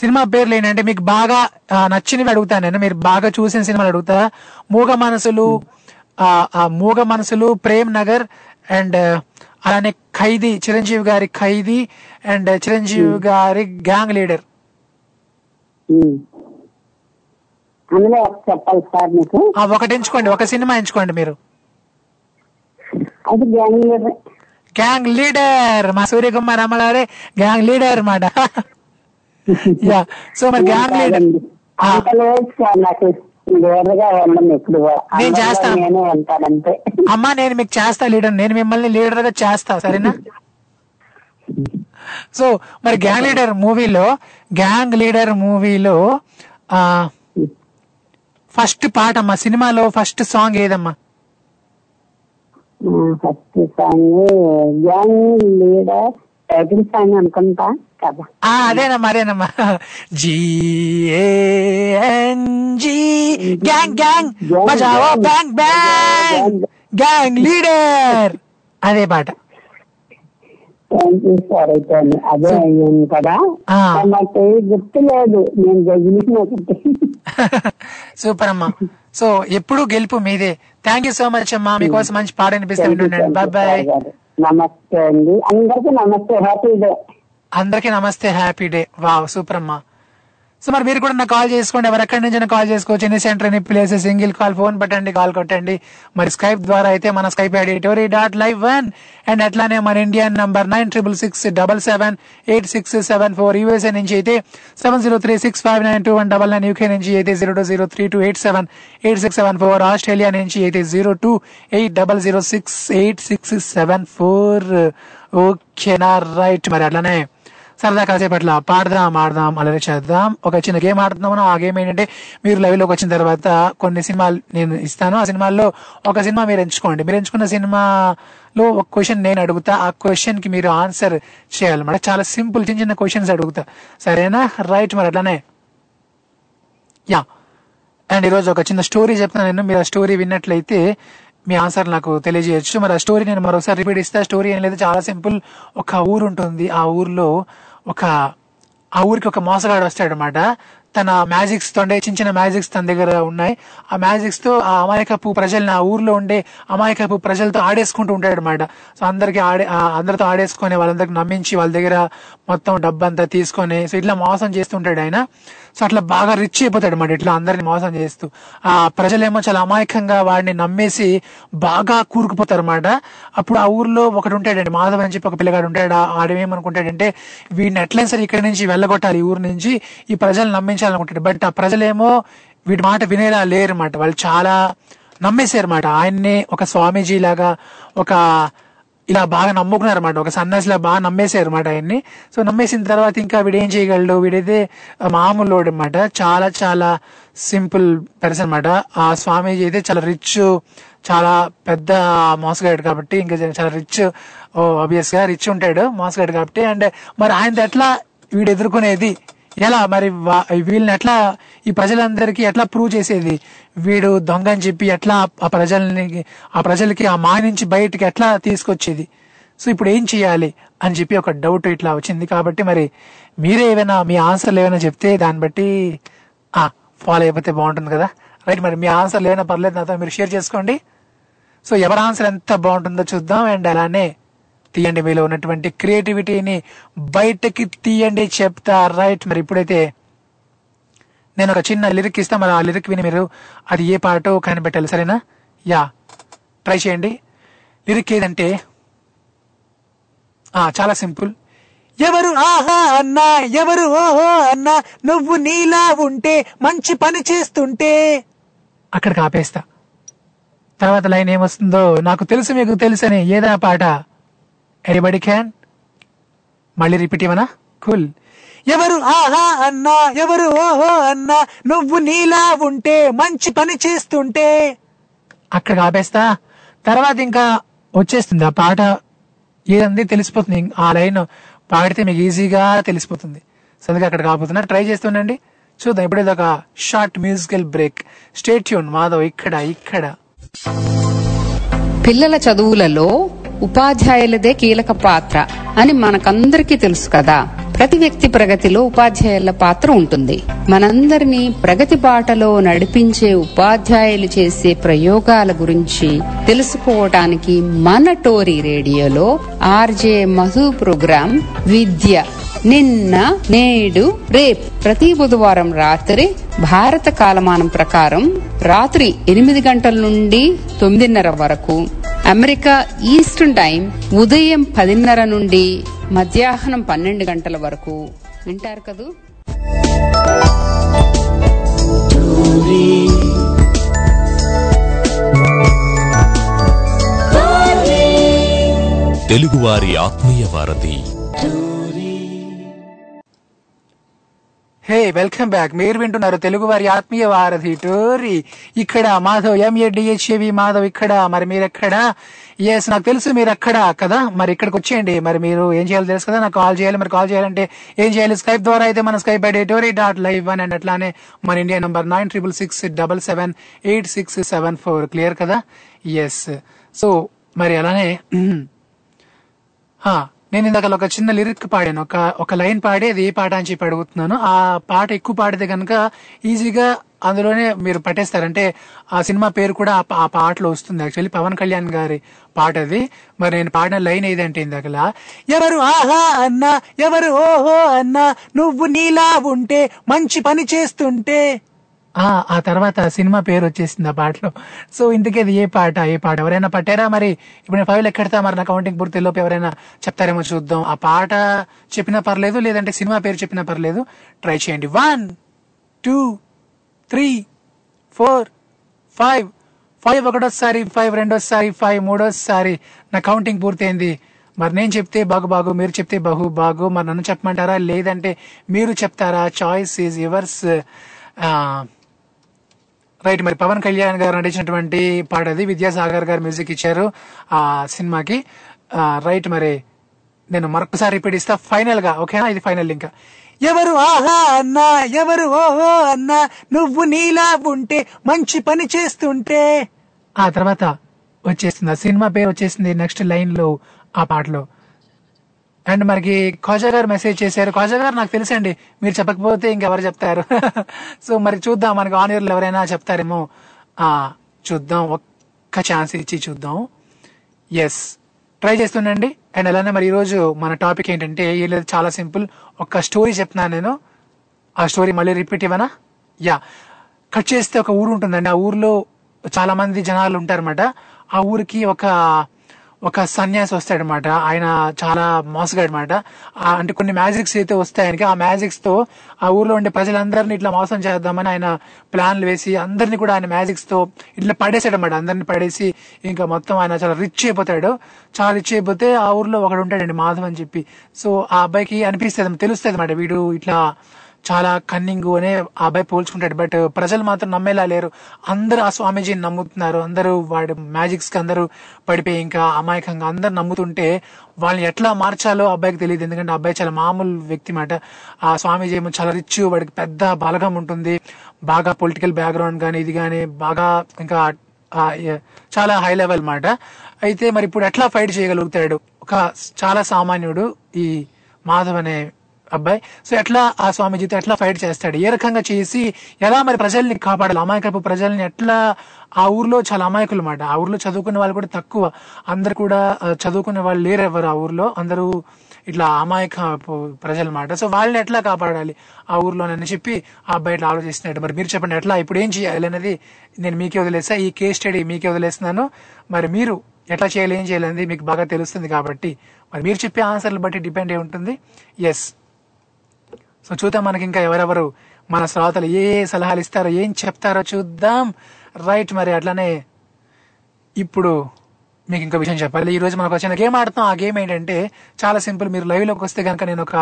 సినిమా పేర్లు ఏంటంటే మీకు బాగా నచ్చినవి అడుగుతా నేను, మీరు బాగా చూసిన సినిమాలు అడుగుతా. మూగ మనసులు, మూగ మనసులు, ప్రేమ్ నగర్, అండ్ అలానే ఖైదీ, చిరంజీవి గారి ఖైదీ, అండ్ చిరంజీవి గారి గ్యాంగ్ లీడర్. ఒకటి ఎంచుకోండి, ఒక సినిమా ఎంచుకోండి మీరు. అది గ్యాంగ్ లీడర్ గ్యాంగ్ లీడర్ మా సూర్యకుమార్ అమ్మలారే గ్యాంగ్ లీడర్ అన్నమాట. సో మరి గ్యాంగ్ లీడర్ నేను చేస్తాను అమ్మా, నేను మీకు చేస్తా లీడర్, నేను మిమ్మల్ని లీడర్ గా చేస్తా సరేనా. సో మరి గ్యాంగ్ లీడర్ మూవీలో గ్యాంగ్ లీడర్ మూవీలో ఆ ఫస్ట్ పాట అమ్మా, సినిమాలో ఫస్ట్ సాంగ్ ఏదమ్మా? First song gang leader title song అనుకుంటా కదా. అదేనమ్మా అదేనమ్మా జీ గ్యాంగ్ గ్యాంగ్ బజావో బ్యాంగ్ బ్యాంగ్ గ్యాంగ్ లీడర్ అదే పాట. అదే అయ్యాను కదా నాకు గుర్తు లేదు నేను గెలిచిన. సూపర్ అమ్మా, సో ఎప్పుడు గెలుపు మీదే. థ్యాంక్ యూ సో మచ్ అమ్మా, మీకోసం మంచి పాట అనిపిస్తా ఉంటున్నాను. Bye bye. నమస్తే అండి అందరికి, నమస్తే, హ్యాపీ డే అందరికి, నమస్తే, హ్యాపీ డే. వావ్ సూపర్ అమ్మా. సో మరి మీరు కూడా నాకు కాల్ చేసుకోండి, ఎవరు ఎక్కడి నుంచి కాల్ చేసుకోవచ్చు, ఎన్ని సెంటర్ ఎన్ని ప్లేసెస్, సింగిల్ కాల్ ఫోన్ పెట్టండి, కాల్ కొట్టండి. మరి స్కైప్ ద్వారా అయితే మన Skype ID Tori dot live one and అట్లానే మన Indian number nine triple six double seven eight six seven four, USA నుంచి అయితే seven zero three six five nine two one double nine, UK నుంచి అయితే zero two zero three two eight seven eight six seven four, Australia నుంచి అయితే zero two eight double zero six eight six seven four. ఓకేనా right. మరి అట్లానే సరదా కాసేపట్ల పాడదాం ఆడదాం అలా చేద్దాం, ఒక చిన్న గేమ్ ఆడుతున్నాము. ఆ గేమ్ ఏంటంటే మీరు లైవ్ లోకి వచ్చిన తర్వాత కొన్ని సినిమాలు నేను ఇస్తాను, ఆ సినిమాల్లో ఒక సినిమా మీరు ఎంచుకోండి, మీరు ఎంచుకున్న సినిమాలో ఒక క్వశ్చన్ నేను అడుగుతా, ఆ క్వశ్చన్ కి మీరు ఆన్సర్ చేయాలన్నమాట. చాలా సింపుల్ చిన్న చిన్న క్వశ్చన్స్ అడుగుతా సరేనా రైట్. మరి అట్లానే యా అండ్ ఈరోజు ఒక చిన్న స్టోరీ చెప్తాను నేను, మీరు ఆ స్టోరీ విన్నట్లయితే మీ ఆన్సర్ నాకు తెలియజేయచ్చు. మరి ఆ స్టోరీ నేను మరోసారి రిపీట్ ఇస్తా. స్టోరీ ఏం లేదు, చాలా సింపుల్. ఒక ఊరు ఉంటుంది, ఆ ఊర్లో ఒక ఆ ఊరికి ఒక మోసగాడు వస్తాడు అనమాట. తన మ్యాజిక్స్ తో చిన్న చిన్న మ్యాజిక్స్ తన దగ్గర ఉన్నాయి, ఆ మ్యాజిక్స్ తో ఆ అమాయకపు ప్రజల్ని ఆ ఊర్లో ఉండే అమాయకపు ప్రజలతో ఆడేసుకుంటూ ఉంటాడు అనమాట. సో అందరికి ఆడే అందరితో ఆడేసుకొని వాళ్ళందరికి నమ్మించి వాళ్ళ దగ్గర మొత్తం డబ్బంతా తీసుకొని సో ఇట్లా మోసం చేస్తుంటాడు ఆయన. సో అట్లా బాగా రిచ్ అయిపోతాడు అనమాట, ఇట్లా అందరిని మోసం చేస్తూ. ఆ ప్రజలేమో చాలా అమాయకంగా వాడిని నమ్మేసి బాగా కూరుకుపోతారు అనమాట. అప్పుడు ఆ ఊర్లో ఒకడు ఉంటాడండి మాధవ్ అని చెప్పి ఒక పిల్లగాడు ఉంటాడు. ఆడేమనుకుంటాడంటే వీడిని ఎట్లయినా సరే ఇక్కడి నుంచి వెళ్ళగొట్టాలి, ఈ ఊరు నుంచి ఈ ప్రజలు నమ్మించాలనుకుంటాడు. బట్ ఆ ప్రజలేమో వీడి మాట వినేలా లేరు అనమాట, వాళ్ళు చాలా నమ్మేశారన్నమాట. ఆయన్నే ఒక స్వామీజీ లాగా ఒక ఇలా బాగా నమ్ముకున్నారు అనమాట, ఒక సన్యాసిలా బాగా నమ్మేశారు అనమాట ఆయన్ని. సో నమ్మేసిన తర్వాత ఇంకా వీడేం చేయగలడు, వీడైతే మామూలుడు అనమాట, చాలా చాలా సింపుల్ పర్సన్ అనమాట. ఆ స్వామీజీ అయితే చాలా రిచ్, చాలా పెద్ద మోసగాడు కాబట్టి ఇంకా చాలా రిచ్, ఆబ్వియస్ గా రిచ్ ఉంటాడు మోసగాడు కాబట్టి. అండ్ మరి ఆయనతో ఎట్లా వీడు ఎదుర్కొనేది, ఎలా మరి వీళ్ళని ఎట్లా ఈ ప్రజలందరికీ ఎట్లా ప్రూవ్ చేసేది, వీడు దొంగ అని చెప్పి ఎట్లా ఆ ప్రజల్ని ఆ ప్రజలకి ఆ మాయ నుంచి బయటకి ఎట్లా తీసుకొచ్చేది, సో ఇప్పుడు ఏం చేయాలి అని చెప్పి ఒక డౌట్ ఇట్లా వచ్చింది. కాబట్టి మరి మీరే ఏమైనా మీ ఆన్సర్లు ఏమైనా చెప్తే దాన్ని బట్టి ఫాలో అయిపోతే బాగుంటుంది కదా రైట్. మరి మీ ఆన్సర్లు ఏమైనా పర్లేదు నాతో మీరు షేర్ చేసుకోండి. సో ఎవరి ఆన్సర్ ఎంత బాగుంటుందో చూద్దాం అండ్ అలానే తీయండి, మీలో ఉన్నటువంటి క్రియేటివిటీని బయటకి తీయండి చెప్తా రైట్. మరి ఇప్పుడైతే నేను ఒక చిన్న లిరిక్ ఇస్తా, మరి ఆ లిరిక్ విని మీరు అది ఏ పాటో కనిపెట్టాలి సరేనా. యా ట్రై చేయండి. లిరిక్ ఏదంటే చాలా సింపుల్, ఎవరు ఆహా అన్నా ఎవరు ఓహో అన్నా నువ్వు నీలా ఉంటే మంచి పని చేస్తుంటే, అక్కడికి ఆపేస్తా. తర్వాత లైన్ ఏమొస్తుందో నాకు తెలుసు మీకు తెలుసని ఏదా పాట, ఎవ్రీబడీ క్యాన్. మళ్ళీ రిపీట్ ఇవ్వనా, కూల్. ఎవరు ఆహా అన్నా ఎవరు ఓహో అన్నా నువ్వు నీలా ఉంటే మంచి పని చేస్తుంటే, అక్కడికి ఆపేస్తా. తర్వాత ఇంకా వచ్చేస్తుంది ఆ పాట ఏదంది తెలిసిపోతుంది, ఆ లైన్ పాడితే మీకు ఈజీగా తెలిసిపోతుంది. సో అందుకే అక్కడికి ఆపుతున్నా, ట్రై చేస్తుండండి చూద్దాం. ఇప్పుడేదో ఒక short musical break, stay tune Madhav ఇక్కడ ఇక్కడ. పిల్లల చదువులలో ఉపాధ్యాయులదే కీలక పాత్ర అని మనకందరికీ తెలుసు కదా. ప్రతి వ్యక్తి ప్రగతిలో ఉపాధ్యాయుల పాత్ర ఉంటుంది. మనందరినీ ప్రగతి బాటలో నడిపించే ఉపాధ్యాయులు చేసే ప్రయోగాల గురించి తెలుసుకోవటానికి మన టోరీ రేడియోలో ఆర్జే మధు ప్రోగ్రాం విద్య నిన్న నేడు రేపు ప్రతి బుధవారం రాత్రి భారత కాలమానం ప్రకారం రాత్రి ఎనిమిది గంటల నుండి తొమ్మిదిన్నర వరకు అమెరికా ఈస్టర్న్ టైం ఉదయం పదిన్నర నుండి మధ్యాహ్నం పన్నెండు గంటల వరకు వింటారు కదూ. తెలుగువారి ఆత్మీయ వారధి. Hey, welcome back. మీరు వింటున్నారు తెలుగు వారి ఆత్మీయ వారధి టోరీ. ఇక్కడ మాధవ్, ఎంఏడిహెచ్ఏవి మాధవ్ ఇక్కడ. మరి మీరెక్కడ? ఎస్, నాకు తెలుసు మీరు అక్కడ కదా. మరి ఇక్కడికి వచ్చేయండి. మరి మీరు ఏం చేయాలి తెలుసు కదా, నాకు కాల్ చేయాలి. మరి కాల్ చేయాలంటే ఏం చేయాలి? స్కైప్ ద్వారా అయితే మన Skype ID Tori dot live one and అట్లానే మన India number nine triple six double seven eight six seven four. Clear కదా? ఎస్. సో మరి అలానే నేను ఇందాక ఒక చిన్న లిరిక్ పాడాను, ఒక ఒక లైన్ పాడి అది ఏ పాట అని చెప్పి అడుగుతున్నాను. ఆ పాట ఎక్కువ పాడితే కనుక ఈజీగా అందులోనే మీరు పట్టేస్తారంటే ఆ సినిమా పేరు కూడా ఆ పాటలో వస్తుంది. యాక్చువల్లీ పవన్ కళ్యాణ్ గారి పాట అది. మరి నేను పాడిన లైన్ ఏదంటే ఇందాకలా, ఎవరు ఆహా అన్నా ఎవరు ఓహో అన్నా నువ్వు నీలా ఉంటే మంచి పని చేస్తుంటే. ఆ తర్వాత సినిమా పేరు వచ్చేసింది ఆ పాటలో. సో ఇంతకీ అది ఏ పాట? ఏ పాట ఎవరైనా పట్టారా? మరి ఇప్పుడు నేను ఫైవ్ లెక్కెడతా. మరి నా కౌంటింగ్ పూర్తిలోపు ఎవరైనా చెప్తారేమో చూద్దాం. ఆ పాట చెప్పినా పర్లేదు, లేదంటే సినిమా పేరు చెప్పినా పర్లేదు. ట్రై చేయండి. One two three four five. Five ఒకటోసారి, ఫైవ్ రెండోసారి, ఫైవ్ మూడోసారి. నా కౌంటింగ్ పూర్తయింది. మరి నేను చెప్తే బాగు బాగు, మీరు చెప్తే బహు బాగు. మరి నన్ను చెప్పమంటారా, లేదంటే మీరు చెప్తారా? Choice is yours. రైట్. మరి పవన్ కళ్యాణ్ గారు నటించినటువంటి పాట అది. విద్యాసాగర్ గారు మ్యూజిక్ ఇచ్చారు ఆ సినిమాకి. రైట్. మరి నేను మరొకసారి రిపీట్ ఇస్తా ఫైనల్ గా, ఓకేనా? ఇది ఫైనల్ లింక్. ఎవరు ఆహా అన్నా ఎవరు ఓహో అన్నా నువ్వు నీలా ఉంటే మంచి పని చేస్తుంటే. ఆ తర్వాత వచ్చేస్తుంది ఆ సినిమా పేరు వచ్చేసింది నెక్స్ట్ లైన్ లో ఆ పాటలో. అండ్ మనకి ఖాజా గారు మెసేజ్ చేశారు. ఖాజా గారు నాకు తెలుసండి, మీరు చెప్పకపోతే ఇంకెవరు చెప్తారు. సో మరి చూద్దాం, మనకి ఆన్లైన్లో ఎవరైనా చెప్తారేమో చూద్దాం. ఒక్క ఛాన్స్ ఇచ్చి చూద్దాం. Yes, try చేస్తుండండి. అండ్ అలానే మరి ఈరోజు మన టాపిక్ ఏంటంటే, ఏ లేదు, చాలా సింపుల్. ఒక్క స్టోరీ చెప్తున్నాను నేను. ఆ స్టోరీ మళ్ళీ రిపీట్ ఇవ్వనా? యా. కట్ చేస్తే ఒక ఊరు ఉంటుందండి. ఆ ఊరిలో చాలా మంది జనాలు ఉంటారన్నమాట. ఆ ఊరికి ఒక ఒక సన్యాసి వస్తాడనమాట. ఆయన చాలా మోసగాడు అనమాట. అంటే కొన్ని మ్యాజిక్స్ అయితే వస్తాయి ఆయనకి. ఆ మ్యాజిక్స్ తో ఆ ఊర్లో ఉండే ప్రజలందరినీ ఇట్లా మోసం చేద్దామని ఆయన ప్లాన్లు వేసి అందరినీ కూడా ఆయన మ్యాజిక్స్ తో ఇట్లా పడేసాడు అనమాట. అందరినీ పడేసి ఇంకా మొత్తం ఆయన చాలా రిచ్ అయిపోతాడు. చాలా రిచ్ అయిపోతే ఆ ఊర్లో ఒకడు ఉంటాడండి, మాధవ్ అని చెప్పి. సో ఆ అబ్బాయికి అనిపిస్తుంది, తెలుస్తుంది అనమాట, వీడు ఇట్లా చాలా కన్నింగ్ అనే ఆ అబ్బాయి పోల్చుకుంటాడు. బట్ ప్రజలు మాత్రం నమ్మేలా లేరు. అందరూ ఆ స్వామీజీని నమ్ముతున్నారు, అందరూ వాడి మ్యాజిక్స్ కి అందరూ పడిపోయి ఇంకా అమాయకంగా అందరు నమ్ముతుంటే వాళ్ళని ఎట్లా మార్చాలో అబ్బాయికి తెలియదు. ఎందుకంటే అబ్బాయి చాలా మామూలు వ్యక్తి మాట. ఆ స్వామీజీ ఏమో చాలా రిచ్, వాడికి పెద్ద బలగం ఉంటుంది, బాగా పొలిటికల్ బ్యాక్గ్రౌండ్ కానీ ఇది కానీ బాగా ఇంకా చాలా హై లెవెల్ మాట. అయితే మరి ఇప్పుడు ఎట్లా ఫైట్ చేయగలుగుతాడు ఒక చాలా సామాన్యుడు ఈ మాధవ్ అనే అబ్బాయి? సో ఎట్లా ఆ స్వామీజీతో ఎట్లా ఫైట్ చేస్తాడు, ఏ రకంగా చేసి ఎలా మరి ప్రజల్ని కాపాడాలి, అమాయకపు ప్రజల్ని ఎట్లా? ఆ ఊర్లో చాలా అమాయకులు మాట. ఆ ఊర్లో చదువుకునే వాళ్ళు కూడా తక్కువ, అందరు కూడా చదువుకునే వాళ్ళు లేరెవ్వరు. ఆ ఊర్లో అందరూ ఇట్లా అమాయక ప్రజలమాట. సో వాళ్ళని ఎట్లా కాపాడాలి ఆ ఊర్లోనని చెప్పి ఆ అబ్బాయి ఇట్లా ఆలోచిస్తున్నాడు. మరి మీరు చెప్పండి, ఎట్లా ఇప్పుడు ఏం చేయాలి అనేది నేను మీకే వదిలేసా. ఈ కేస్ స్టడీ మీకే వదిలేస్తున్నాను. మరి మీరు ఎట్లా చేయాలి, ఏం చేయాలనేది మీకు బాగా తెలుస్తుంది కాబట్టి మరి మీరు చెప్పే ఆన్సర్లు బట్టి డిపెండ్ అయి ఉంటుంది. ఎస్. సో చూద్దాం మనకి ఇంకా ఎవరెవరు మన శ్రోతలు ఏ సలహాలు ఇస్తారో, ఏం చెప్తారో చూద్దాం. రైట్. మరి అట్లానే ఇప్పుడు మీకు ఇంకో విషయం చెప్పాలి. ఈరోజు మనకు వచ్చిన గేమ్ ఆడుతాం. ఆ గేమ్ ఏంటంటే చాలా సింపుల్. మీరు లైవ్లోకి వస్తే కనుక నేను ఒక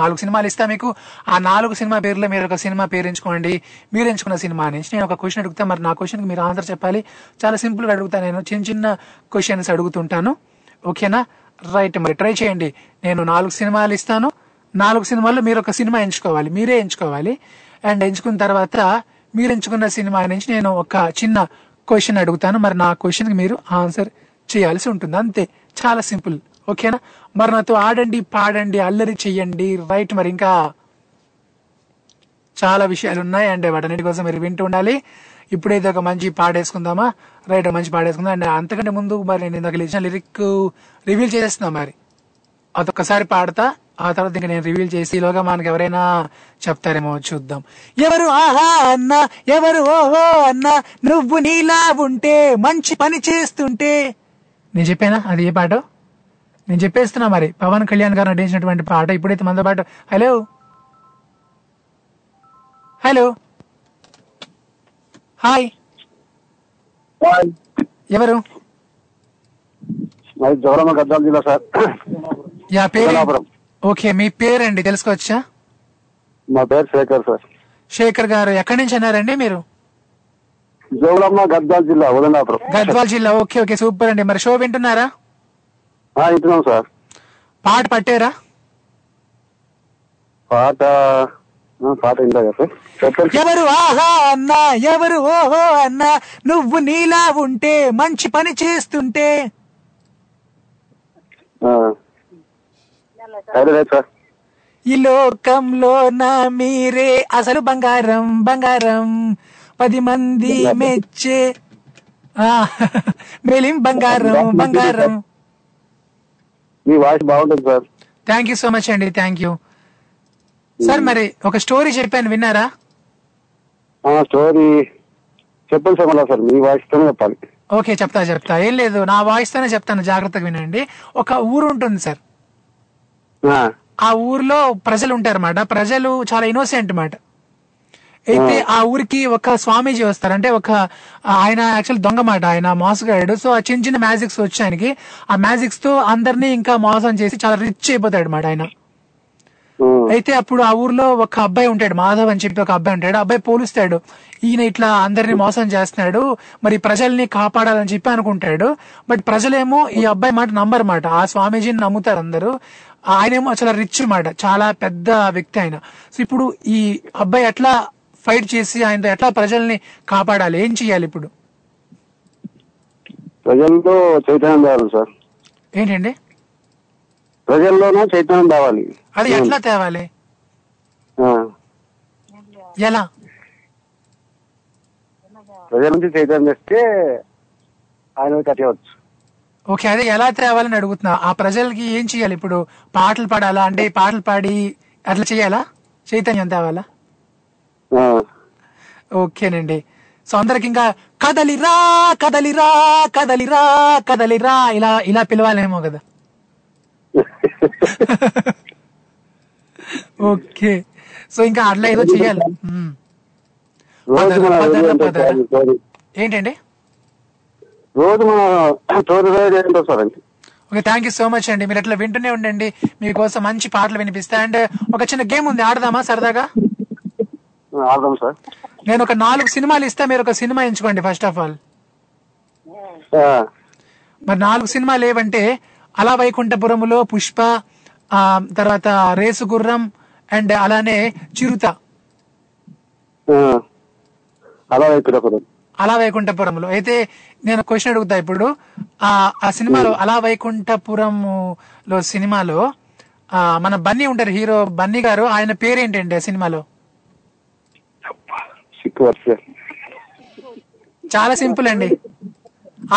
నాలుగు సినిమాలు ఇస్తా మీకు. ఆ నాలుగు సినిమా పేర్లో మీరు ఒక సినిమా పేరు ఎంచుకోండి. మీరు ఎంచుకున్న సినిమా నుంచి నేను ఒక క్వశ్చన్ అడుగుతా. మరి నా క్వశ్చన్కి మీరు ఆన్సర్ చెప్పాలి. చాలా సింపుల్గా అడుగుతాను నేను, చిన్న చిన్న క్వశ్చన్స్ అడుగుతుంటాను. ఓకేనా? రైట్. మరి ట్రై చేయండి. నేను నాలుగు సినిమాలు ఇస్తాను. నాలుగు సినిమాల్లో మీరు ఒక సినిమా ఎంచుకోవాలి, మీరే ఎంచుకోవాలి. అండ్ ఎంచుకున్న తర్వాత మీరు ఎంచుకున్న సినిమా నుంచి నేను ఒక చిన్న క్వశ్చన్ అడుగుతాను. మరి నా క్వశ్చన్కి మీరు ఆన్సర్ చేయాల్సి ఉంటుంది. అంతే, చాలా సింపుల్. ఓకేనా? మరి నాతో ఆడండి, పాడండి, అల్లరి చెయ్యండి. రైట్. మరి ఇంకా చాలా విషయాలు ఉన్నాయి అండ్ వాటన్నిటి కోసం మీరు వింటూ ఉండాలి. ఇప్పుడైతే ఒక మంచి పాడేసుకుందామా? రైట్, మంచి పాడేసుకుందాం. అండ్ అంతకంటే ముందు మరి నేను ఇందాక ఇచ్చిన లిరిక్ రివీల్ చేసేస్తున్నా. మరి అదొక్కసారి పాడతా, ఆ తర్వాత ఇంకా నేను రివీల్ చేసి ఈలోగా మనకు ఎవరైనా చెప్తారేమో చూద్దాం. ఎవరు ఆహా అన్నా ఎవరు ఓహో అన్నా నువ్వు నీలా ఉంటే మంచి పని చేస్తుంటే. నేను చెప్పానా అది ఏ పాట? నేను చెప్పేస్తున్నా మరి, పవన్ కళ్యాణ్ గారు నటించినటువంటి పాట. ఇప్పుడైతే మనతో పాటు హలో హలో హాయ్, ఎవరు? జవరమ గద్వాల్ జిల్లా సార్. యా పేరు? ఓకే, మీ పేరండి తెలుసుకోవచ్చా? నా పేరు శేఖర్ సార్. శేఖర్ గారు ఎక్కడి నుంచి అన్నారండి మీరు? జవరమ గద్వాల్ జిల్లా ఉదయనాపురం. గద్వాల్ జిల్లా, ఓకే ఓకే సూపర్ అండి. మరి షో వింటున్నారా? వింటున్నాం సార్. పాట పట్టారా? పాట పాట ఎవరు ఆహా అన్నా, ఎవరు ఓహో అన్నా, నువ్వు నీలా ఉంటే మంచి పని చేస్తుంటే. ఈ లోకంలో నా మీరే అసలు బంగారం బంగారం, పది మంది మెచ్చే మేలిం బంగారం బంగారం. మీ వాయిస్ బాగుంటుంది sir. Thank you so much అండి, థ్యాంక్ యూ సార్. మరి ఒక స్టోరీ చెప్పాను, విన్నారా? స్టోరీ చెప్పండి సార్, మీ వాయిస్ తోనే చెప్పాలి. ఓకే చెప్తా చెప్తా, ఏం లేదు నా వాయిస్ తోనే చెప్తాను, జాగ్రత్తగా వినండి. ఒక ఊరు ఉంటుంది సార్, ఆ ఊర్లో ప్రజలు ఉంటారన్నమాట. ప్రజలు చాలా ఇన్నోసెంట్ అన్నమాట. అయితే ఆ ఊరికి ఒక స్వామీజీ వస్తారు, అంటే ఒక ఆయన యాక్చువల్ దొంగ మాట, ఆయన మోసగాడు. సో ఆ చిన్న చిన్న మ్యాజిక్స్ వచ్చి ఆయనకి, ఆ మ్యాజిక్స్ తో అందరినీ ఇంకా మోసం చేసి చాలా రిచ్ అయిపోతాడు అన్నమాట ఆయన. అయితే అప్పుడు ఆ ఊర్లో ఒక అబ్బాయి ఉంటాడు, మాధవ్ అని చెప్పి ఒక అబ్బాయి ఉంటాడు. అబ్బాయి పోలుస్తాడు, ఈయన ఇట్లా అందరినీ మోసం చేస్తున్నాడు, మరి ప్రజల్ని కాపాడాలని చెప్పి అనుకుంటాడు. బట్ ప్రజలేమో ఈ అబ్బాయి మాట నమ్మరు మాట, ఆ స్వామీజీని నమ్ముతారు అందరూ. ఆయనేమో చాలా రిచ్ మాట, చాలా పెద్ద వ్యక్తి ఆయన. సో ఇప్పుడు ఈ అబ్బాయి ఎట్లా ఫైట్ చేసి ఆయనతో ఎట్లా ప్రజల్ని కాపాడాలి, ఏం చెయ్యాలి ఇప్పుడు? ప్రజలతో చైతన్యం తేవాలి సార్. ఏంటండి? ప్రజల్లోనూ చైతన్యం తేవాలి. అది ఎట్లా తేవాలి, ఎలా? ప్రజల నుంచి చైతన్యం తెస్తే ఆయన కట్టేయవచ్చు. ఓకే, అదే ఎలా తేవాలని అడుగుతున్నా. ఆ ప్రజలకి ఏం చెయ్యాలి ఇప్పుడు? పాటలు పాడాలా? అంటే పాటలు పాడి అట్లా చెయ్యాలా, చైతన్యం తేవాలా? ఓకేనండి. సో అందరికి ఇంకా కదలిరా కదలిరా కదలిరా కదలిరా ఇలా ఇలా పిలవాలేమో కదా. ఓకే, సో ఇంకా అట్లా ఏదో చెయ్యాలి. ఏంటండి? Okay, thank you so much అండి. మీరు అట్లా వింటూనే ఉండండి, మీకోసం మంచి పాటలు వినిపిస్తాయి. అండ్ ఒక చిన్న గేమ్ ఉంది, ఆడదామా సరదాగా? నేను ఒక నాలుగు సినిమాలు ఇస్తా, మీరు ఒక సినిమా ఎంచుకోండి ఫస్ట్ ఆఫ్ ఆల్. మరి నాలుగు సినిమాలు ఏవంటే అలా వైకుంఠపురములో పుష్ప, తర్వాత రేసు గుర్రం, అండ్ అలానే చిరుత. అలా వైకుంఠపురంలో అయితే నేను క్వశ్చన్ అడుగుతా ఇప్పుడు, ఆ ఆ సినిమాలో అలా వైకుంఠపురంలో సినిమాలో మన బన్నీ ఉంటారు హీరో బన్నీ గారు, ఆయన పేరేంటండి ఆ సినిమాలో? చాలా సింపుల్ అండి.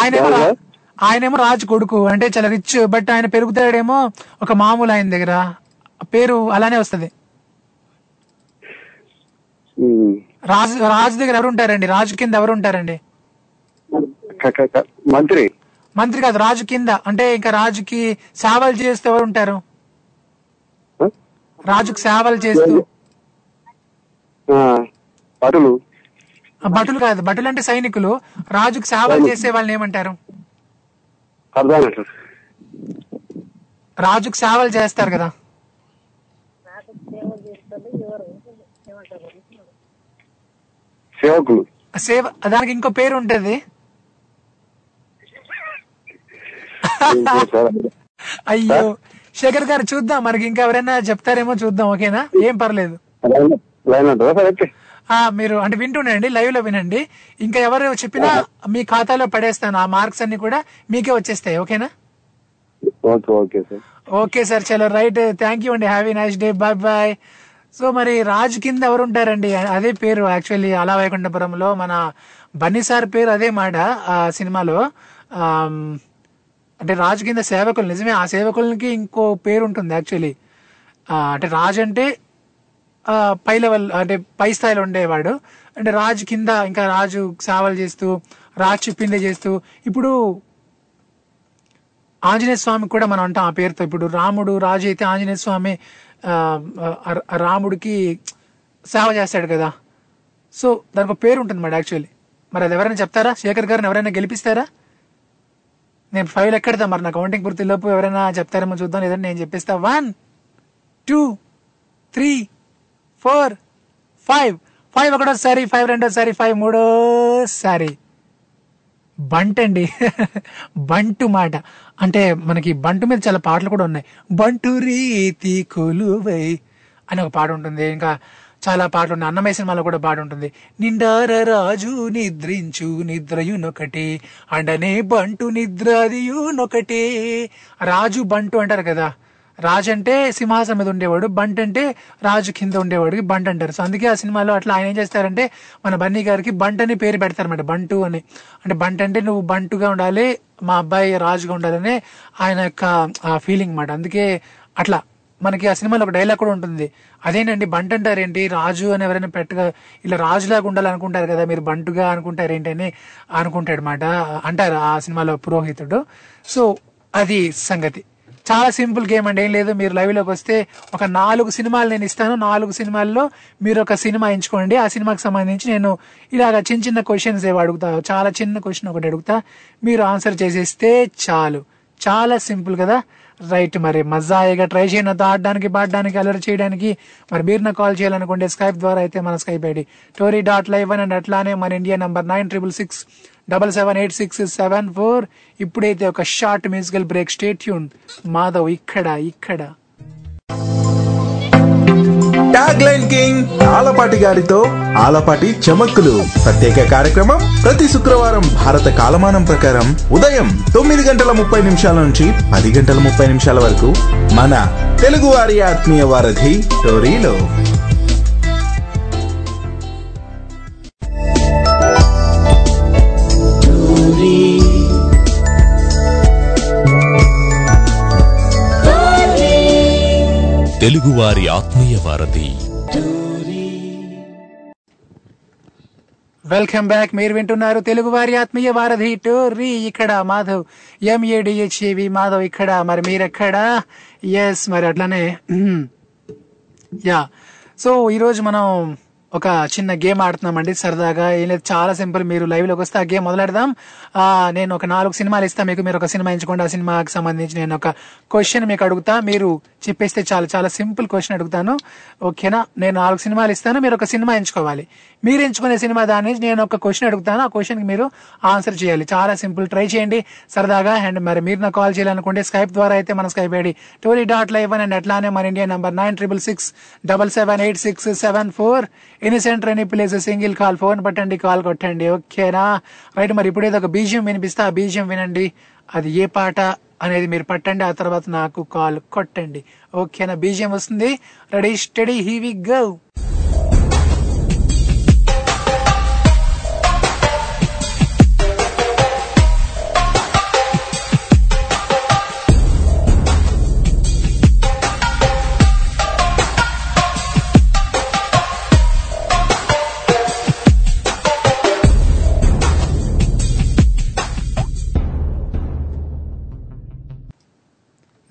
ఆయనేమో ఆయనేమో రాజు కొడుకు, అంటే చాలా రిచ్. బట్ ఆయన పెరుగుతాడేమో ఒక మామూలు ఆయన దగ్గర, పేరు అలానే వస్తుంది. రాజు రాజు దగ్గర ఎవరు ఉంటారండి? రాజు కింద ఎవరు ఉంటారండి? మంత్రి. మంత్రి కాదు, రాజు కింద, అంటే ఇంకా రాజుకి సేవలు చేస్తూ ఎవరు ఉంటారు? రాజుకు సేవలు చేస్తూ భటులు. భటులు కాదు, భటులు అంటే సైనికులు. రాజుకు సేవలు చేసే వాళ్ళని ఏమంటారు? రాజుకు సేవలు చేస్తారు కదా, సేవకులు. సేవ దానికి ఇంకో పేరు ఉంటది. అయ్యో శేఖర్ గారు, చూద్దాం మనకి ఇంకా ఎవరైనా చెప్తారేమో చూద్దాం. ఓకేనా, ఏం పర్లేదు, మీరు అంటే వింటుండండి, లైవ్ లో వినండి. ఇంకా ఎవరు చెప్పినా మీ ఖాతాలో పడేస్తాను, ఆ మార్క్స్ అన్ని కూడా మీకే వచ్చేస్తాయి. ఓకేనా? ఓకే సార్, చలో రైట్, థ్యాంక్ యూ అండి, have a nice day, bye bye. So మరి రాజు కింద ఎవరు ఉంటారండి? అదే పేరు యాక్చువల్లీ అలా వైకుంఠపురంలో మన బన్నీ సార్ పేరు అదే మాట ఆ సినిమాలో, అంటే రాజు కింద సేవకులు. నిజమే, ఆ సేవకులకి ఇంకో పేరు ఉంటుంది యాక్చువల్లీ, అంటే రాజు అంటే పై లెవెల్, అంటే పై స్థాయిలో ఉండేవాడు. అంటే రాజు కింద ఇంకా రాజు సేవలు చేస్తూ, రాజు చెప్పిందే చేస్తూ. ఇప్పుడు ఆంజనేయ స్వామి కూడా మనం అంటాం ఆ పేరుతో. ఇప్పుడు రాముడు రాజు అయితే ఆంజనేయ స్వామి రాముడికి సేవ చేస్తాడు కదా, సో దానికి పేరు ఉంటుంది మేడం యాక్చువల్లీ. మరి అది ఎవరైనా చెప్తారా? శేఖర్ గారిని ఎవరైనా గెలిపిస్తారా? నేను ఫైవ్ ఎక్కడతా మరి నా కౌంటింగ్ పూర్తి లోపు ఎవరైనా చెప్తారేమో చూద్దాం, ఏదైనా నేను చెప్పేస్తా. One two three four five five ఒకటోసారి, ఫైవ్ రెండోసారి, ఫైవ్ మూడోసారి. బంట్ అండి, బంటు మాట అంటే మనకి బంటు మీద చాలా పాటలు కూడా ఉన్నాయి. బంటు రీతి కొలువై అని ఒక పాట ఉంటుంది, ఇంకా చాలా పాటలు ఉన్నాయి. అన్నమయ్య సినిమాలో కూడా పాట ఉంటుంది. నిండార రాజు నిద్రించు నిద్రయునొకటే, అండనే బంటు నిద్రయునొకటే. రాజు బంటు అంటారు కదా, రాజు అంటే సింహాసనం మీద ఉండేవాడు, బంట్ అంటే రాజు కింద ఉండేవాడికి బంట్ అంటారు. సో అందుకే ఆ సినిమాలో అట్లా ఆయన ఏం చేస్తారంటే మన బన్నీ గారికి బంట్ అని పేరు పెడతారన్నమాట, బంటు అని. అంటే బంట్ అంటే నువ్వు బంటుగా ఉండాలి, మా అబ్బాయి రాజుగా ఉండాలని ఆయన యొక్క ఆ ఫీలింగ్ మాట. అందుకే అట్లా మనకి ఆ సినిమాలో ఒక డైలాగ్ కూడా ఉంటుంది, అదేనండి బంట్ అంటారేంటి రాజు అని ఎవరైనా పెట్టగా ఇలా రాజులాగా ఉండాలనుకుంటారు కదా మీరు బంటుగా అనుకుంటారేంటి అని అనుకుంటాడు మాట అంటారు ఆ సినిమాలో పురోహితుడు. సో అది సంగతి. చాలా సింపుల్ గేమ్ అండి, ఏం లేదు. మీరు లైవ్లోకి వస్తే ఒక నాలుగు సినిమాలు నేను ఇస్తాను, నాలుగు సినిమాల్లో మీరు ఒక సినిమా ఎంచుకోండి. ఆ సినిమాకి సంబంధించి నేను ఇలాగ చిన్న చిన్న క్వశ్చన్స్ ఏవో అడుగుతా, చాలా చిన్న క్వశ్చన్ ఒకటి అడుగుతా, మీరు ఆన్సర్ చేసేస్తే చాలు. చాలా సింపుల్ కదా, రైట్? మరి మజాయిగా ట్రై చేయండి నాతో ఆడడానికి, పాడడానికి, అలర్ చేయడానికి. మరి మీరు నాకు కాల్ చేయాలనుకుంటే స్కైప్ ద్వారా అయితే మన Skype ID Tori dot live అని, అండ్ అట్లానే మన India number nine triple six double seven eight six seven four. ఇప్పుడైతే ఒక short musical break. Stay tune. Madhav ఇక్కడ ఇక్కడ ట్యాగ్ లైన్ కింగ్ ఆలపాటి గారితో ఆలపాటి చమక్కులు ప్రత్యేక కార్యక్రమం ప్రతి శుక్రవారం భారత కాలమానం ప్రకారం ఉదయం తొమ్మిది గంటల ముప్పై నిమిషాల నుంచి పది గంటల ముప్పై నిమిషాల వరకు మన తెలుగు వారి ఆత్మీయ వారధి టోరీలో. తెలుగువారి ఆత్మీయ వారధి. Welcome back. మీరు వింటున్నారు తెలుగువారి ఆత్మీయ వారధి టోరీ. ఇక్కడ మాధవ్ ఎంఏడిహెచ్ఏవి మాధవ్ ఇక్కడ. మరి మీరెక్కడా? ఎస్, మరి అట్లానే యా. సో ఈరోజు మనం ఒక చిన్న గేమ్ ఆడుతున్నామండి సరదాగా, ఏం లేదు, చాలా సింపుల్. మీరు లైవ్లోకి వస్తే ఆ గేమ్ మొదలెడదాం. నేను ఒక నాలుగు సినిమాలు ఇస్తాను మీకు, మీరు ఒక సినిమా ఎంచుకోండి. ఆ సినిమాకి సంబంధించి నేను ఒక క్వశ్చన్ మీకు అడుగుతా, మీరు చెప్పేస్తే చాలా చాలా సింపుల్ క్వశ్చన్ అడుగుతాను, ఓకేనా? నేను నాలుగు సినిమాలు ఇస్తాను, మీరు ఒక సినిమా ఎంచుకోవాలి. మీరు ఎంచుకునే సినిమా దాని నుంచి నేను ఒక క్వశ్చన్ అడుగుతాను, ఆ క్వశ్చన్కి మీరు ఆన్సర్ చేయాలి. చాలా సింపుల్, ట్రై చేయండి సరదాగా. అండ్ మరి మీరు నాకు కాల్ చేయాలనుకుంటే స్కైప్ ద్వారా అయితే మన Skype ID Tori dot live అని, అండ్ అట్లానే మన India number nine triple six double seven eight six seven four. ఇన్సెంట్ రెనీ ప్లేస్ సింగిల్ కాల్, ఫోన్ పట్టండి, కాల్ కొట్టండి, ఓకేనా? రైట్. మరి ఇప్పుడేదో ఒక బీజియం వినిపిస్తా, ఆ బీజియం వినండి, అది ఏ పాట అనేది మీరు పట్టండి, ఆ తర్వాత నాకు కాల్ కొట్టండి, ఓకేనా? బీజియం వస్తుంది, ready steady here we go.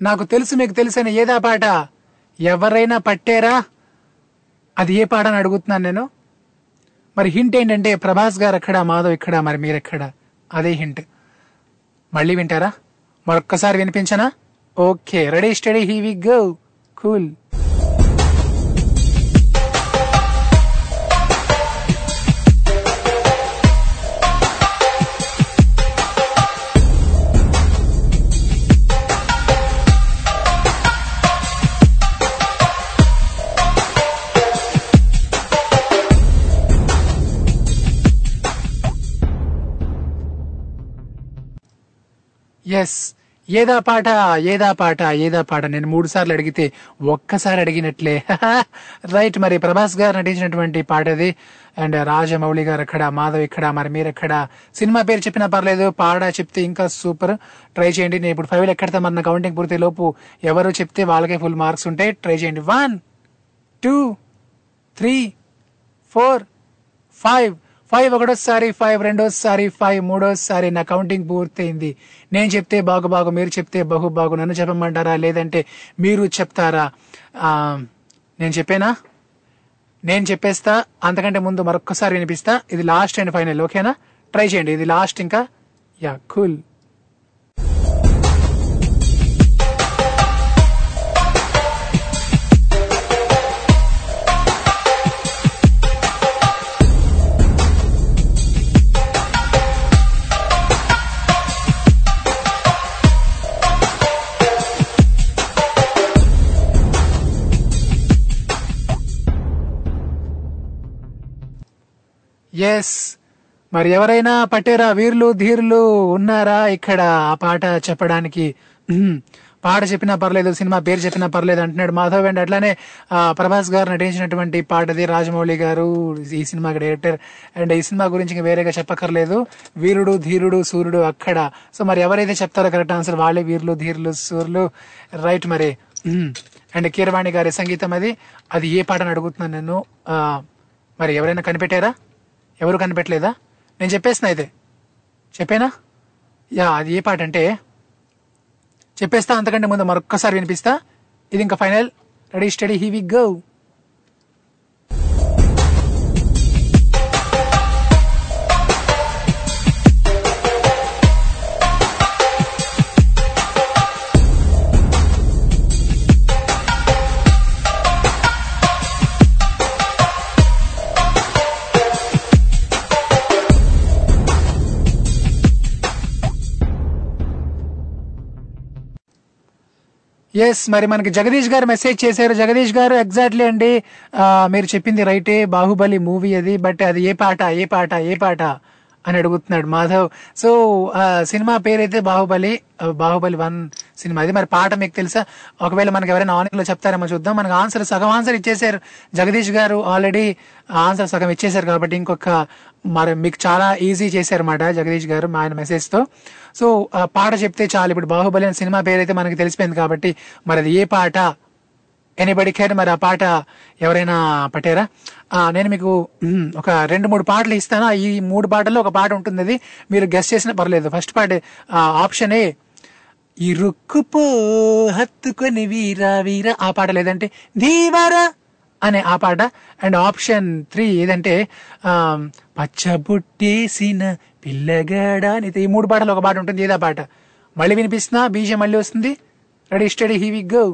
నాకు తెలుసు మీకు తెలిసిన ఏదా పాట ఎవరైనా పట్టారా? అది ఏ పాట అని అడుగుతున్నాను నేను. మరి హింట్ ఏంటంటే ప్రభాస్ గారు అక్కడ, మాధవ్ ఇక్కడ, మరి మీరెక్కడ? అదే హింట్. మళ్ళీ వింటారా? మరొక్కసారి వినిపించనా? Okay, ready steady here we go. Cool. Yes, ఏదా పాట ఏదా పాట ఏదా పాట నేను మూడు సార్లు అడిగితే ఒక్కసారి అడిగినట్లే. రైట్. మరి ప్రభాస్ గారు నటించినటువంటి పాట అది. అండ్ రాజమౌళి గారు అక్కడ, మాధవ్ ఇక్కడ, మరి మీరెక్కడ? సినిమా పేరు చెప్పినా పర్లేదు, పాట చెప్తే ఇంకా సూపర్. ట్రై చేయండి. నేను ఇప్పుడు ఫైవ్ ఎక్కడతా మన కౌంటింగ్ పూర్తి లోపు ఎవరు చెప్తే వాళ్ళకే ఫుల్ మార్క్స్ ఉంటాయి. ట్రై చేయండి. One two three four five five ఒకటోసారి, ఫైవ్ రెండోసారి, ఫైవ్ మూడోసారి. నా కౌంటింగ్ పూర్తయింది. నేను చెప్తే బాగు బాగు, మీరు చెప్తే బహు బాగు, నన్ను చెప్పమంటారా లేదంటే మీరు చెప్తారా? నేను చెప్పేనా? నేను చెప్పేస్తా. అంతకంటే ముందు మరొక్కసారి వినిపిస్తా. ఇది లాస్ట్ అండ్ ఫైనల్, ఓకేనా? ట్రై చేయండి, ఇది లాస్ట్. ఇంకా యా కూల్. ఎస్, మరి ఎవరైనా పట్టేరా? వీర్లు ధీర్లు ఉన్నారా ఇక్కడ ఆ పాట చెప్పడానికి? పాట చెప్పినా పర్లేదు, సినిమా పేరు చెప్పినా పర్లేదు అంటున్నాడు మాధవ్. అండ్ అట్లానే ప్రభాస్ గారు నటించినటువంటి పాటది, రాజమౌళి గారు ఈ సినిమాకి డైరెక్టర్. అండ్ ఈ సినిమా గురించి వేరేగా చెప్పక్కర్లేదు, వీరుడు ధీరుడు సూర్యుడు అక్కడ. సో మరి ఎవరైతే చెప్తారో కరెక్ట్ ఆన్సర్ వాళ్ళే వీర్లు ధీర్లు సూర్యులు, రైట్. మరి అండ్ కీరవాణి గారి సంగీతం అది. అది ఏ పాటని అడుగుతున్నాను నేను. మరి ఎవరైనా కనిపెట్టారా? ఎవరు కనిపెట్టలేదా? నేను చెప్పేసిన, అయితే చెప్పేనా? యా, అది ఏ పాట అంటే చెప్పేస్తా. అంతకంటే ముందు మరొక్కసారి వినిపిస్తా, ఇది ఇంకా final. Ready steady here we go. Yes, మరి మనకి జగదీష్ గారు మెసేజ్ చేశారు. జగదీష్ గారు ఎగ్జాక్ట్లీ అండి, మీరు చెప్పింది రైటే, బాహుబలి మూవీ అది. బట్ అది ఏ పాట ఏ పాట ఏ పాట అని అడుగుతున్నాడు మాధవ్. సో సినిమా పేరైతే బాహుబలి, బాహుబలి వన్ సినిమా అది. మరి పాట మీకు తెలుసా? ఒకవేళ మనకి ఎవరైనా ఆన్లైన్లో చెప్తారేమో చూద్దాం. మనకు ఆన్సర్ సగం ఆన్సర్ ఇచ్చేసారు జగదీష్ గారు, ఆల్రెడీ ఆన్సర్ సగం ఇచ్చేసారు కాబట్టి ఇంకొక మరి మీకు చాలా ఈజీ చేశారన్నమాట జగదీష్ గారు మా ఆయన మెసేజ్తో. సో పాట చెప్తే చాలు. ఇప్పుడు బాహుబలి అనే సినిమా పేరైతే మనకి తెలిసిపోయింది కాబట్టి మరి అది ఏ పాట? Anybody care? మరి ఆ పాట ఎవరైనా పట్టారా? నేను మీకు ఒక రెండు మూడు పాటలు ఇస్తాను. ఈ మూడు పాటల్లో ఒక పాట ఉంటుంది, అది మీరు గెస్ చేసినా పర్లేదు. ఫస్ట్ పాట ఆప్షన్ ఏ, ఇరుక్కుపో హత్తుకొని వీరా వీరా ఆ పాట, లేదంటే ధీవారా అనే ఆ పాట. అండ్ ఆప్షన్ త్రీ ఏదంటే పచ్చబుట్టేసిన పిల్లగాడ అని. ఈ మూడు పాటలు ఒక పాట ఉంటుంది, ఏదా పాట? మళ్ళీ వినిపిస్తున్నా, బీజే మళ్ళీ వస్తుంది. Ready steady here we go.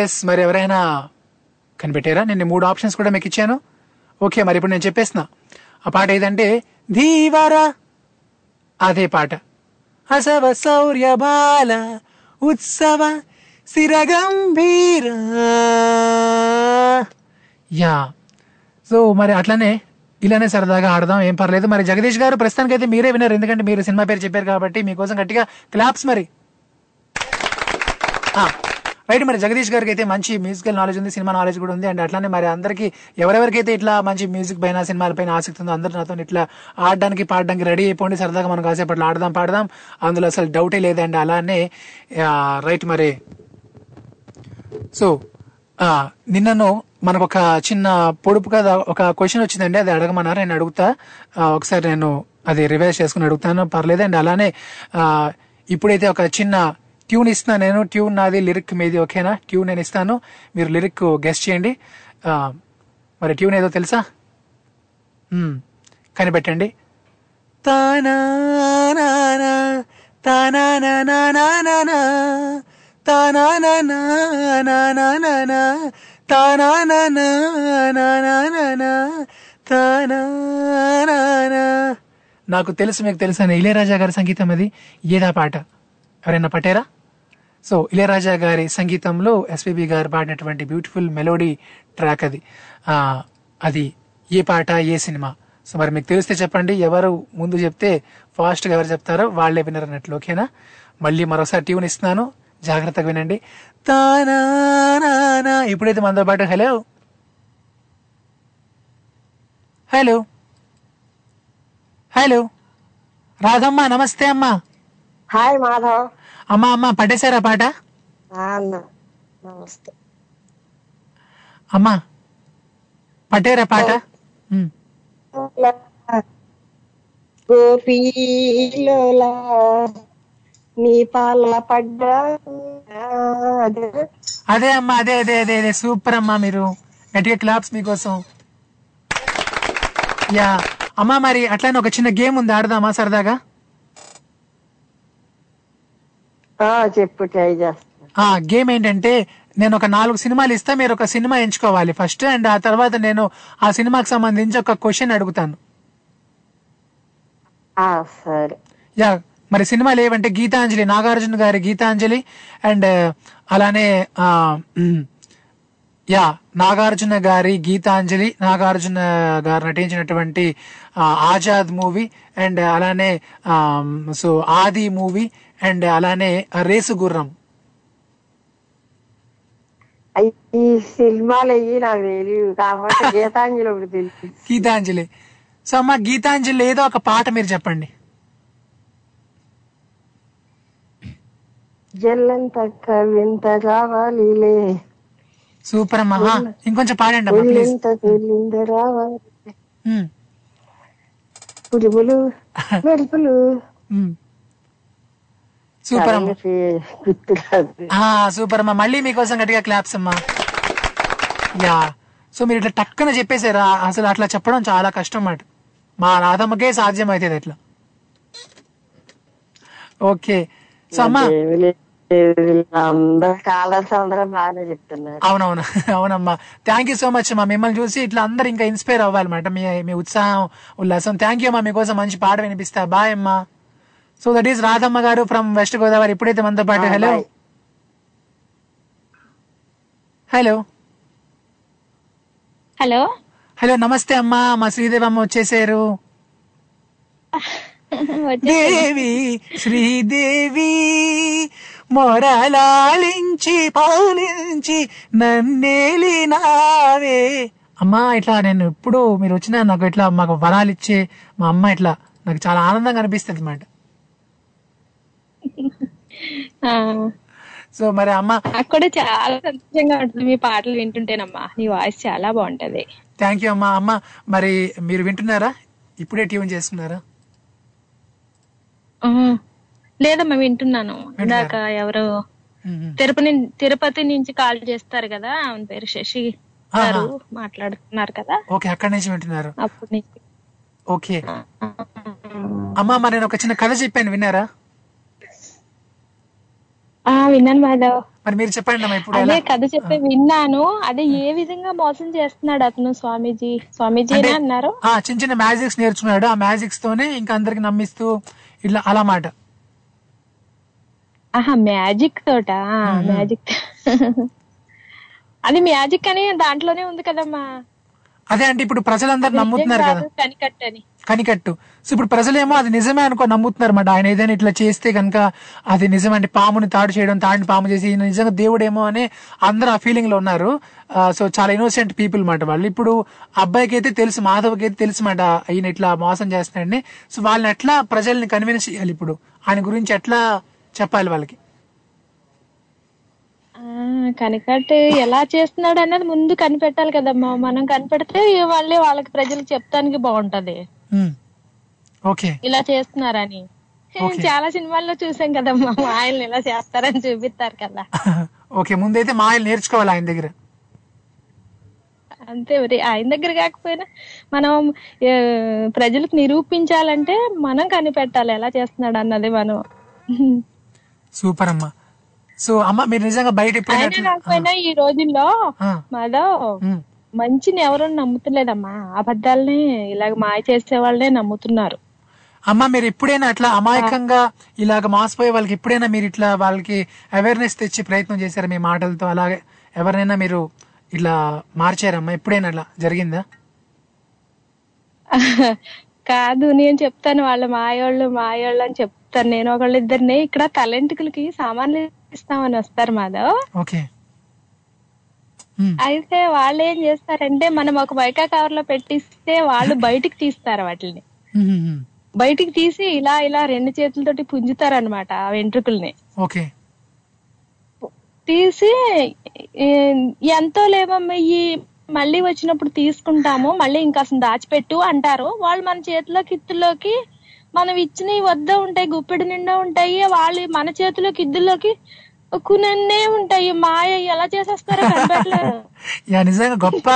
Yes, మరి ఎవరైనా కనిపెట్టారా? నేను మూడు ఆప్షన్స్ కూడా మీకు ఇచ్చాను, ఓకే? మరి ఇప్పుడు నేను చెప్పేస్తున్నా ఆ పాట ఏదంటే ధీవారా, అదే పాట. అసవ శౌర్య బాల ఉత్సవ సిరగంభీరా. యా, సో మరి అట్లనే ఇలానే సరదాగా ఆడదాం, ఏం పర్లేదు. మరి జగదీష్ గారు ప్రస్తుతానికైతే మీరే విన్నారు, ఎందుకంటే మీరు సినిమా పేరు చెప్పారు కాబట్టి. మీకోసం గట్టిగా క్లాప్స్. మరి రైట్, మరి జగదీష్ గారికి అయితే మంచి మ్యూజికల్ నాలెడ్జ్ ఉంది, సినిమా నాలెడ్జ్ కూడా ఉంది. అండ్ అట్లానే మరి అందరికీ ఎవరెవరికైతే ఇట్లా మంచి మ్యూజిక్ పైన సినిమాలపైన ఆసక్తి ఉందో అందరూ నాతో ఇట్లా ఆడడానికి పాడడానికి రెడీ అయిపోండి. సరదాగా మనం కాసేపట్లో ఆడదాం పాడదాం, అందులో అసలు డౌటే లేదండి. అలానే రైట్, మరి సో నిన్నను మనకు ఒక చిన్న పొడుపు కదా ఒక క్వశ్చన్ వచ్చిందండి, అది అడగమన్నారు. నేను అడుగుతా, ఒకసారి నేను అది రివైజ్ చేసుకుని అడుగుతాను, పర్లేదు. అండ్ అలానే ఇప్పుడైతే ఒక చిన్న ట్యూన్ ఇస్తున్నాను నేను. ట్యూన్ నాది, లిరిక్ మీది, ఓకేనా? ట్యూన్ నేను ఇస్తాను, మీరు లిరిక్ గెస్ట్ చేయండి. మరి ట్యూన్ ఏదో తెలుసా? కనిపెట్టండి. తానా తానా తానా తానా. నాకు తెలుసు, మీకు తెలుసు అని ఇళయరాజా గారి సంగీతం అది. ఏదా పాట? ఎవరైనా పట్టారా? సో ఇళయరాజా గారి సంగీతంలో ఎస్పీబీ గారు పాడినటువంటి బ్యూటిఫుల్ మెలోడీ ట్రాక్ అది. అది ఏ పాట, ఏ సినిమా? సో మరి మీకు తెలిస్తే చెప్పండి, ఎవరు ముందు చెప్తే ఫాస్ట్గా ఎవరు చెప్తారో వాళ్ళే వినరు అన్నట్లు. ఓకేనా, మళ్ళీ మరోసారి ట్యూన్ ఇస్తున్నాను, జాగ్రత్తగా వినండి. తానా ఇప్పుడైతే మనతో పాటు హలో హలో హలో రాధమ్మ, నమస్తే అమ్మా. హాయ్ మాధవ్. అమ్మా అమ్మ పట్టేశారా పాట? అమ్మా పట్టేరా పాట? గోపీలోలా నీ పాల పడ్డా. అదే అమ్మా, అదే అదే అదే అదే సూపర్ అమ్మా, మీరు గట్టిగా క్లాప్స్ మీకోసం. యా అమ్మా, మరి అట్లానే ఒక చిన్న గేమ్ ఉంది, ఆడదామా సరదాగా? చెప్పు. ట్రై చేస్తా. గేమ్ ఏంటంటే నేను ఒక నాలుగు సినిమాలు ఇస్తా, మీరు ఒక సినిమా ఎంచుకోవాలి ఫస్ట్, అండ్ ఆ తర్వాత నేను ఆ సినిమాకి సంబంధించి ఒక క్వశ్చన్ అడుగుతాను. యా మరి సినిమాలు ఏవంటే గీతాంజలి, నాగార్జున గారి గీతాంజలి, అండ్ అలానే యా నాగార్జున గారి గీతాంజలి, నాగార్జున గారు నటించినటువంటి ఆజాద్ మూవీ, అండ్ అలానే సో ఆది మూవీ, అండ్ అలానే రేసు గుర్రం. ఈ సినిమాలు గీతాంజలి గీతాంజలి సో అమ్మ గీతాంజలి ఏదో ఒక పాట మీరు చెప్పండి. సూపర్ అమ్మా, ఇంకొంచెం పాడండి సూపర్ అమ్మ సూపర్ అమ్మా, మళ్ళీ మీకోసం గట్టిగా క్లాప్స్ అమ్మా. యా సో మీరు ఇట్లా టక్కన చెప్పేశారా, అసలు అట్లా చెప్పడం చాలా కష్టం మాట, మా రాధమ్మకే సాధ్యం అవుతుంది అట్లా. ఓకే సో అమ్మా, అవునవును అవునమ్మా, థ్యాంక్ యూ సో మచ్ అమ్మా. మిమ్మల్ని చూసి ఇట్లా అందరు ఇంకా ఇన్స్పైర్ అవ్వాలన్నమాట, మీ మీ ఉత్సాహం ఉల్లాసం. థ్యాంక్ యూ అమ్మా, మీకోసం మంచి పాట వినిపిస్తా. బాయ్ అమ్మా. సో దట్ ఈస్ రాధమ్మ గారు ఫ్రమ్ వెస్ట్ గోదావరి. ఇప్పుడైతే మనతో పాటు హలో హలో హలో హలో నమస్తే అమ్మా, మా శ్రీదేవి అమ్మ వచ్చేసారు. దేవి శ్రీదేవి మొరలాలించి పాలించి నన్నేలినావే అమ్మా. ఇట్లా నేను ఎప్పుడు మీరు వచ్చినా నాకు ఇట్లా మాకు వరాలు ఇచ్చే మా అమ్మ, ఇట్లా నాకు చాలా ఆనందంగా అనిపిస్తుంది అన్నమాట. సో మరి అమ్మ అక్కడ చాలా సంతోషంగా ఉంటుంది మీ పాటలు వింటుంటేనమ్మా, నీ వాయిస్ చాలా బాగుంటది. థ్యాంక్ యూ అమ్మా. అమ్మ మరి మీరు వింటున్నారా, ఇప్పుడే ట్యూన్ చేసుకున్నారా? లేదమ్మా వింటున్నాను. ఇందాక ఎవరు తిరుపతి తిరుపతి నుంచి కాల్ చేస్తారు కదా, ఆయన పేరు శశి గారు మాట్లాడుతున్నారు కదా. ఓకే, అక్కడి నుంచి వింటున్నారు. ఓకే అమ్మా, మరి నేను ఒక చిన్న కథ చెప్పాను, విన్నారా? విన్నాను మాధవ్. మరి మీరు చెప్పండి. అదే కథ చెప్పే విన్నాను. అదే ఏ విధంగా మోసం చేస్తున్నాడు అతను, స్వామీజీ స్వామీజీ అన్నారు. చిన్న చిన్న మ్యాజిక్స్ నేర్చుకున్నాడు, ఆ మ్యాజిక్స్ తోనే ఇంకా అందరికి నమ్మిస్తూ ఇట్లా అలా మాట. ఆహా మ్యాజిక్ తోట మ్యాజిక్ అది మ్యాజిక్ అని దాంట్లోనే ఉంది కదమ్మా. అదే అంటే ఇప్పుడు ప్రజలందరూ నమ్ముతున్నారు కదా కనికట్టు అని, కనికట్టు. సో ఇప్పుడు ప్రజలేమో అది నిజమే అనుకో నమ్ముతున్నారు అన్నమాట. ఆయన ఏదైనా ఇట్లా చేస్తే కనుక అది నిజమంటే, పాముని తాడు చేయడం, తాడిని పాము చేసి నిజంగా దేవుడేమో అని అందరూ ఆ ఫీలింగ్ లో ఉన్నారు. సో చాలా ఇన్నోసెంట్ పీపుల్ మాట వాళ్ళు. ఇప్పుడు అబ్బాయికి అయితే తెలుసు, మాధవ్కి అయితే తెలుసు మాట ఆయన ఇట్లా మోసం చేస్తున్నాడని. సో వాళ్ళని ఎట్లా ప్రజల్ని కన్విన్స్ చేయాలి, ఇప్పుడు ఆయన గురించి ఎట్లా చెప్పాలి వాళ్ళకి? కనికట్టు ఎలా చేస్తున్నాడు అనేది ముందు కనిపెట్టాలి కదమ్మా. మనం కనిపెడితే వాళ్ళే వాళ్ళకి ప్రజలు చెప్తానికి బాగుంటది ఇలా చేస్తున్నారని. చాలా సినిమాల్లో చూసాం కదమ్మా, మాయలు ఇలా చేస్తారని చూపిస్తారు కదా. ఓకే, ముందైతే మాయలు నేర్చుకోవాలి ఆయన దగ్గర. అంతే మరి, ఆయన దగ్గర కాకపోయినా మనం ప్రజలకు నిరూపించాలంటే మనం కనిపెట్టాలి ఎలా చేస్తున్నాడు అన్నది మనం. సూపర్ అమ్మా. సో అమ్మ మీరు నిజంగా బయట కాకపోయినా ఈ రోజుల్లో మాధవ్ మంచిని ఎవరూ నమ్ముతలేదమ్మా, అబద్ధాలని ఇలాగ మాయ చేసే వాళ్ళనే నమ్ముతున్నారు. అమ్మ మీరు ఎప్పుడైనా అట్లా అమాయకంగా ఇలాగ మోసపోయే వాళ్ళకి ఎప్పుడైనా మీరు ఇట్లా వాళ్ళకి అవేర్నెస్ తెచ్చే ప్రయత్నం చేశారా మీ మాటలతో? అలాగే ఎవరినైనా మీరు ఇట్లా మార్చారమ్మా, ఎప్పుడైనా అలా జరిగిందా? కాదు నేను చెప్తాను, వాళ్ళ మాయోళ్ళు మాయోళ్ళు అని చెప్తాను నేను. ఒకళ్ళిద్దరిని ఇక్కడ టాలెంట్లకి సామాన్లు ఇస్తామని వస్తారు మాధవ్. అయితే వాళ్ళు ఏం చేస్తారంటే మనం ఒక మైకా కవర్ లో పెట్టిస్తే వాళ్ళు బయటికి తీస్తారు, వాటిని బయటికి తీసి ఇలా ఇలా రెండు చేతులతోటి పుంజుతారు అనమాట ఆ వెంట్రుకల్ని. తీసి ఎంతో లేవమ్మయ్యి మళ్ళీ వచ్చినప్పుడు తీసుకుంటాము, మళ్ళీ ఇంకా అసలు దాచిపెట్టు అంటారు. వాళ్ళు మన చేతిలో కిత్తుల్లోకి మనం ఇచ్చిన వద్ద ఉంటాయి, గుప్పెడు నిండా ఉంటాయి. వాళ్ళు మన చేతిలో కిద్దుల్లోకి కొన్నే ఉంటాయి, మాయ ఎలా చేసేస్తారో కనబడలేదు. నిజంగా గొప్ప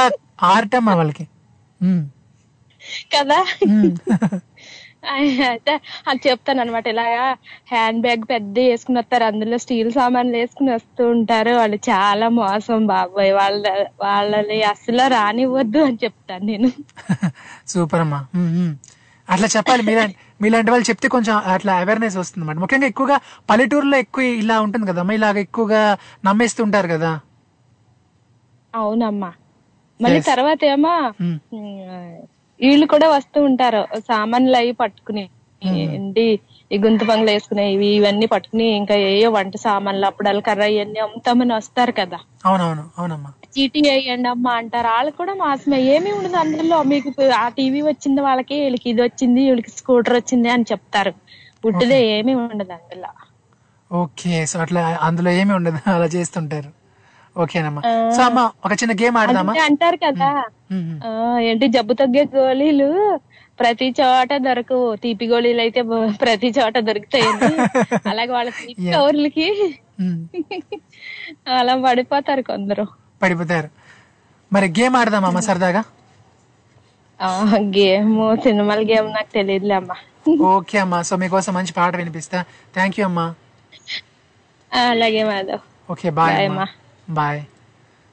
ఆర్ట్ అమ్మా వాళ్ళకి కదా. అయితే అది చెప్తాను అనమాట, ఇలాగా హ్యాండ్ బ్యాగ్ పెద్ద వేసుకుని వస్తారు, అందులో స్టీల్ సామాన్లు వేసుకుని వస్తూ ఉంటారు. వాళ్ళు చాలా మోసం బాబాయ్, వాళ్ళ వాళ్ళని అసలు రానివ్వద్దు అని చెప్తాను నేను. సూపర్ అమ్మా, అట్లా చెప్పాలి. మీలాంటి మీలాంటి వాళ్ళు చెప్తే కొంచెం అట్లా అవేర్నెస్ వస్తుంది అన్నమాట. ముఖ్యంగా ఎక్కువగా పల్లెటూరులో ఎక్కువ ఇలా ఉంటుంది కదమ్మా, ఇలాగ ఎక్కువగా నమ్మేస్తుంటారు కదా. అవునమ్మా. మళ్ళీ తర్వాత ఏమో వీళ్ళు కూడా వస్తూ ఉంటారు సామాన్లు అవి పట్టుకుని, ఏంటి ఈ గుంతు బంగ్లు వేసుకునే ఇవి ఇవన్నీ పట్టుకుని, ఇంకా ఏయో వంట సామాన్లు అప్పుడల కర్ర ఇవన్నీ అమ్ముతామని వస్తారు కదా. అవునవును అవునమ్మా. చీటీ వేయండి అమ్మా అంటారు. వాళ్ళు కూడా మాసమే, ఏమీ ఉండదు అందులో, మీకు ఆ టీవీ వచ్చింది వాళ్ళకి, వీళ్ళకి ఇది వచ్చింది, వీళ్ళకి స్కూటర్ వచ్చింది అని చెప్తారు. పుట్టిదే ఏమీ ఉండదు అందులో. ఓకే, సో అట్లా అందులో ఏమీ ఉండదు, అలా చేస్తుంటారు. ఓకేనమ్మా. సో అమ్మ ఒక చిన్న గేమ్ ఆడదామా అంటారు కదా, ఏంటి జబ్బు తగ్గే గోళీలు ప్రతి చోట దొరకవు, తీపి గోళీలు అయితే ప్రతి చోట దొరుకుతాయి. అలాగే వాళ్ళ తీపి కవర్లకి అలా పడిపోతారు కొందరు, పడిపోతారు. మరి గేమ్ ఆడదామా అమ్మ సరదాగా? గేమ్ సినిమాల గేమ్ నాకు తెలియదులే అమ్మా. ఓకే అమ్మా, సో మీకోసం మంచి పాట వినిపిస్తా. థ్యాంక్ యూ అమ్మా. అలాగే మాధవ్. ఓకే బాయ్ అమ్మా. Bye.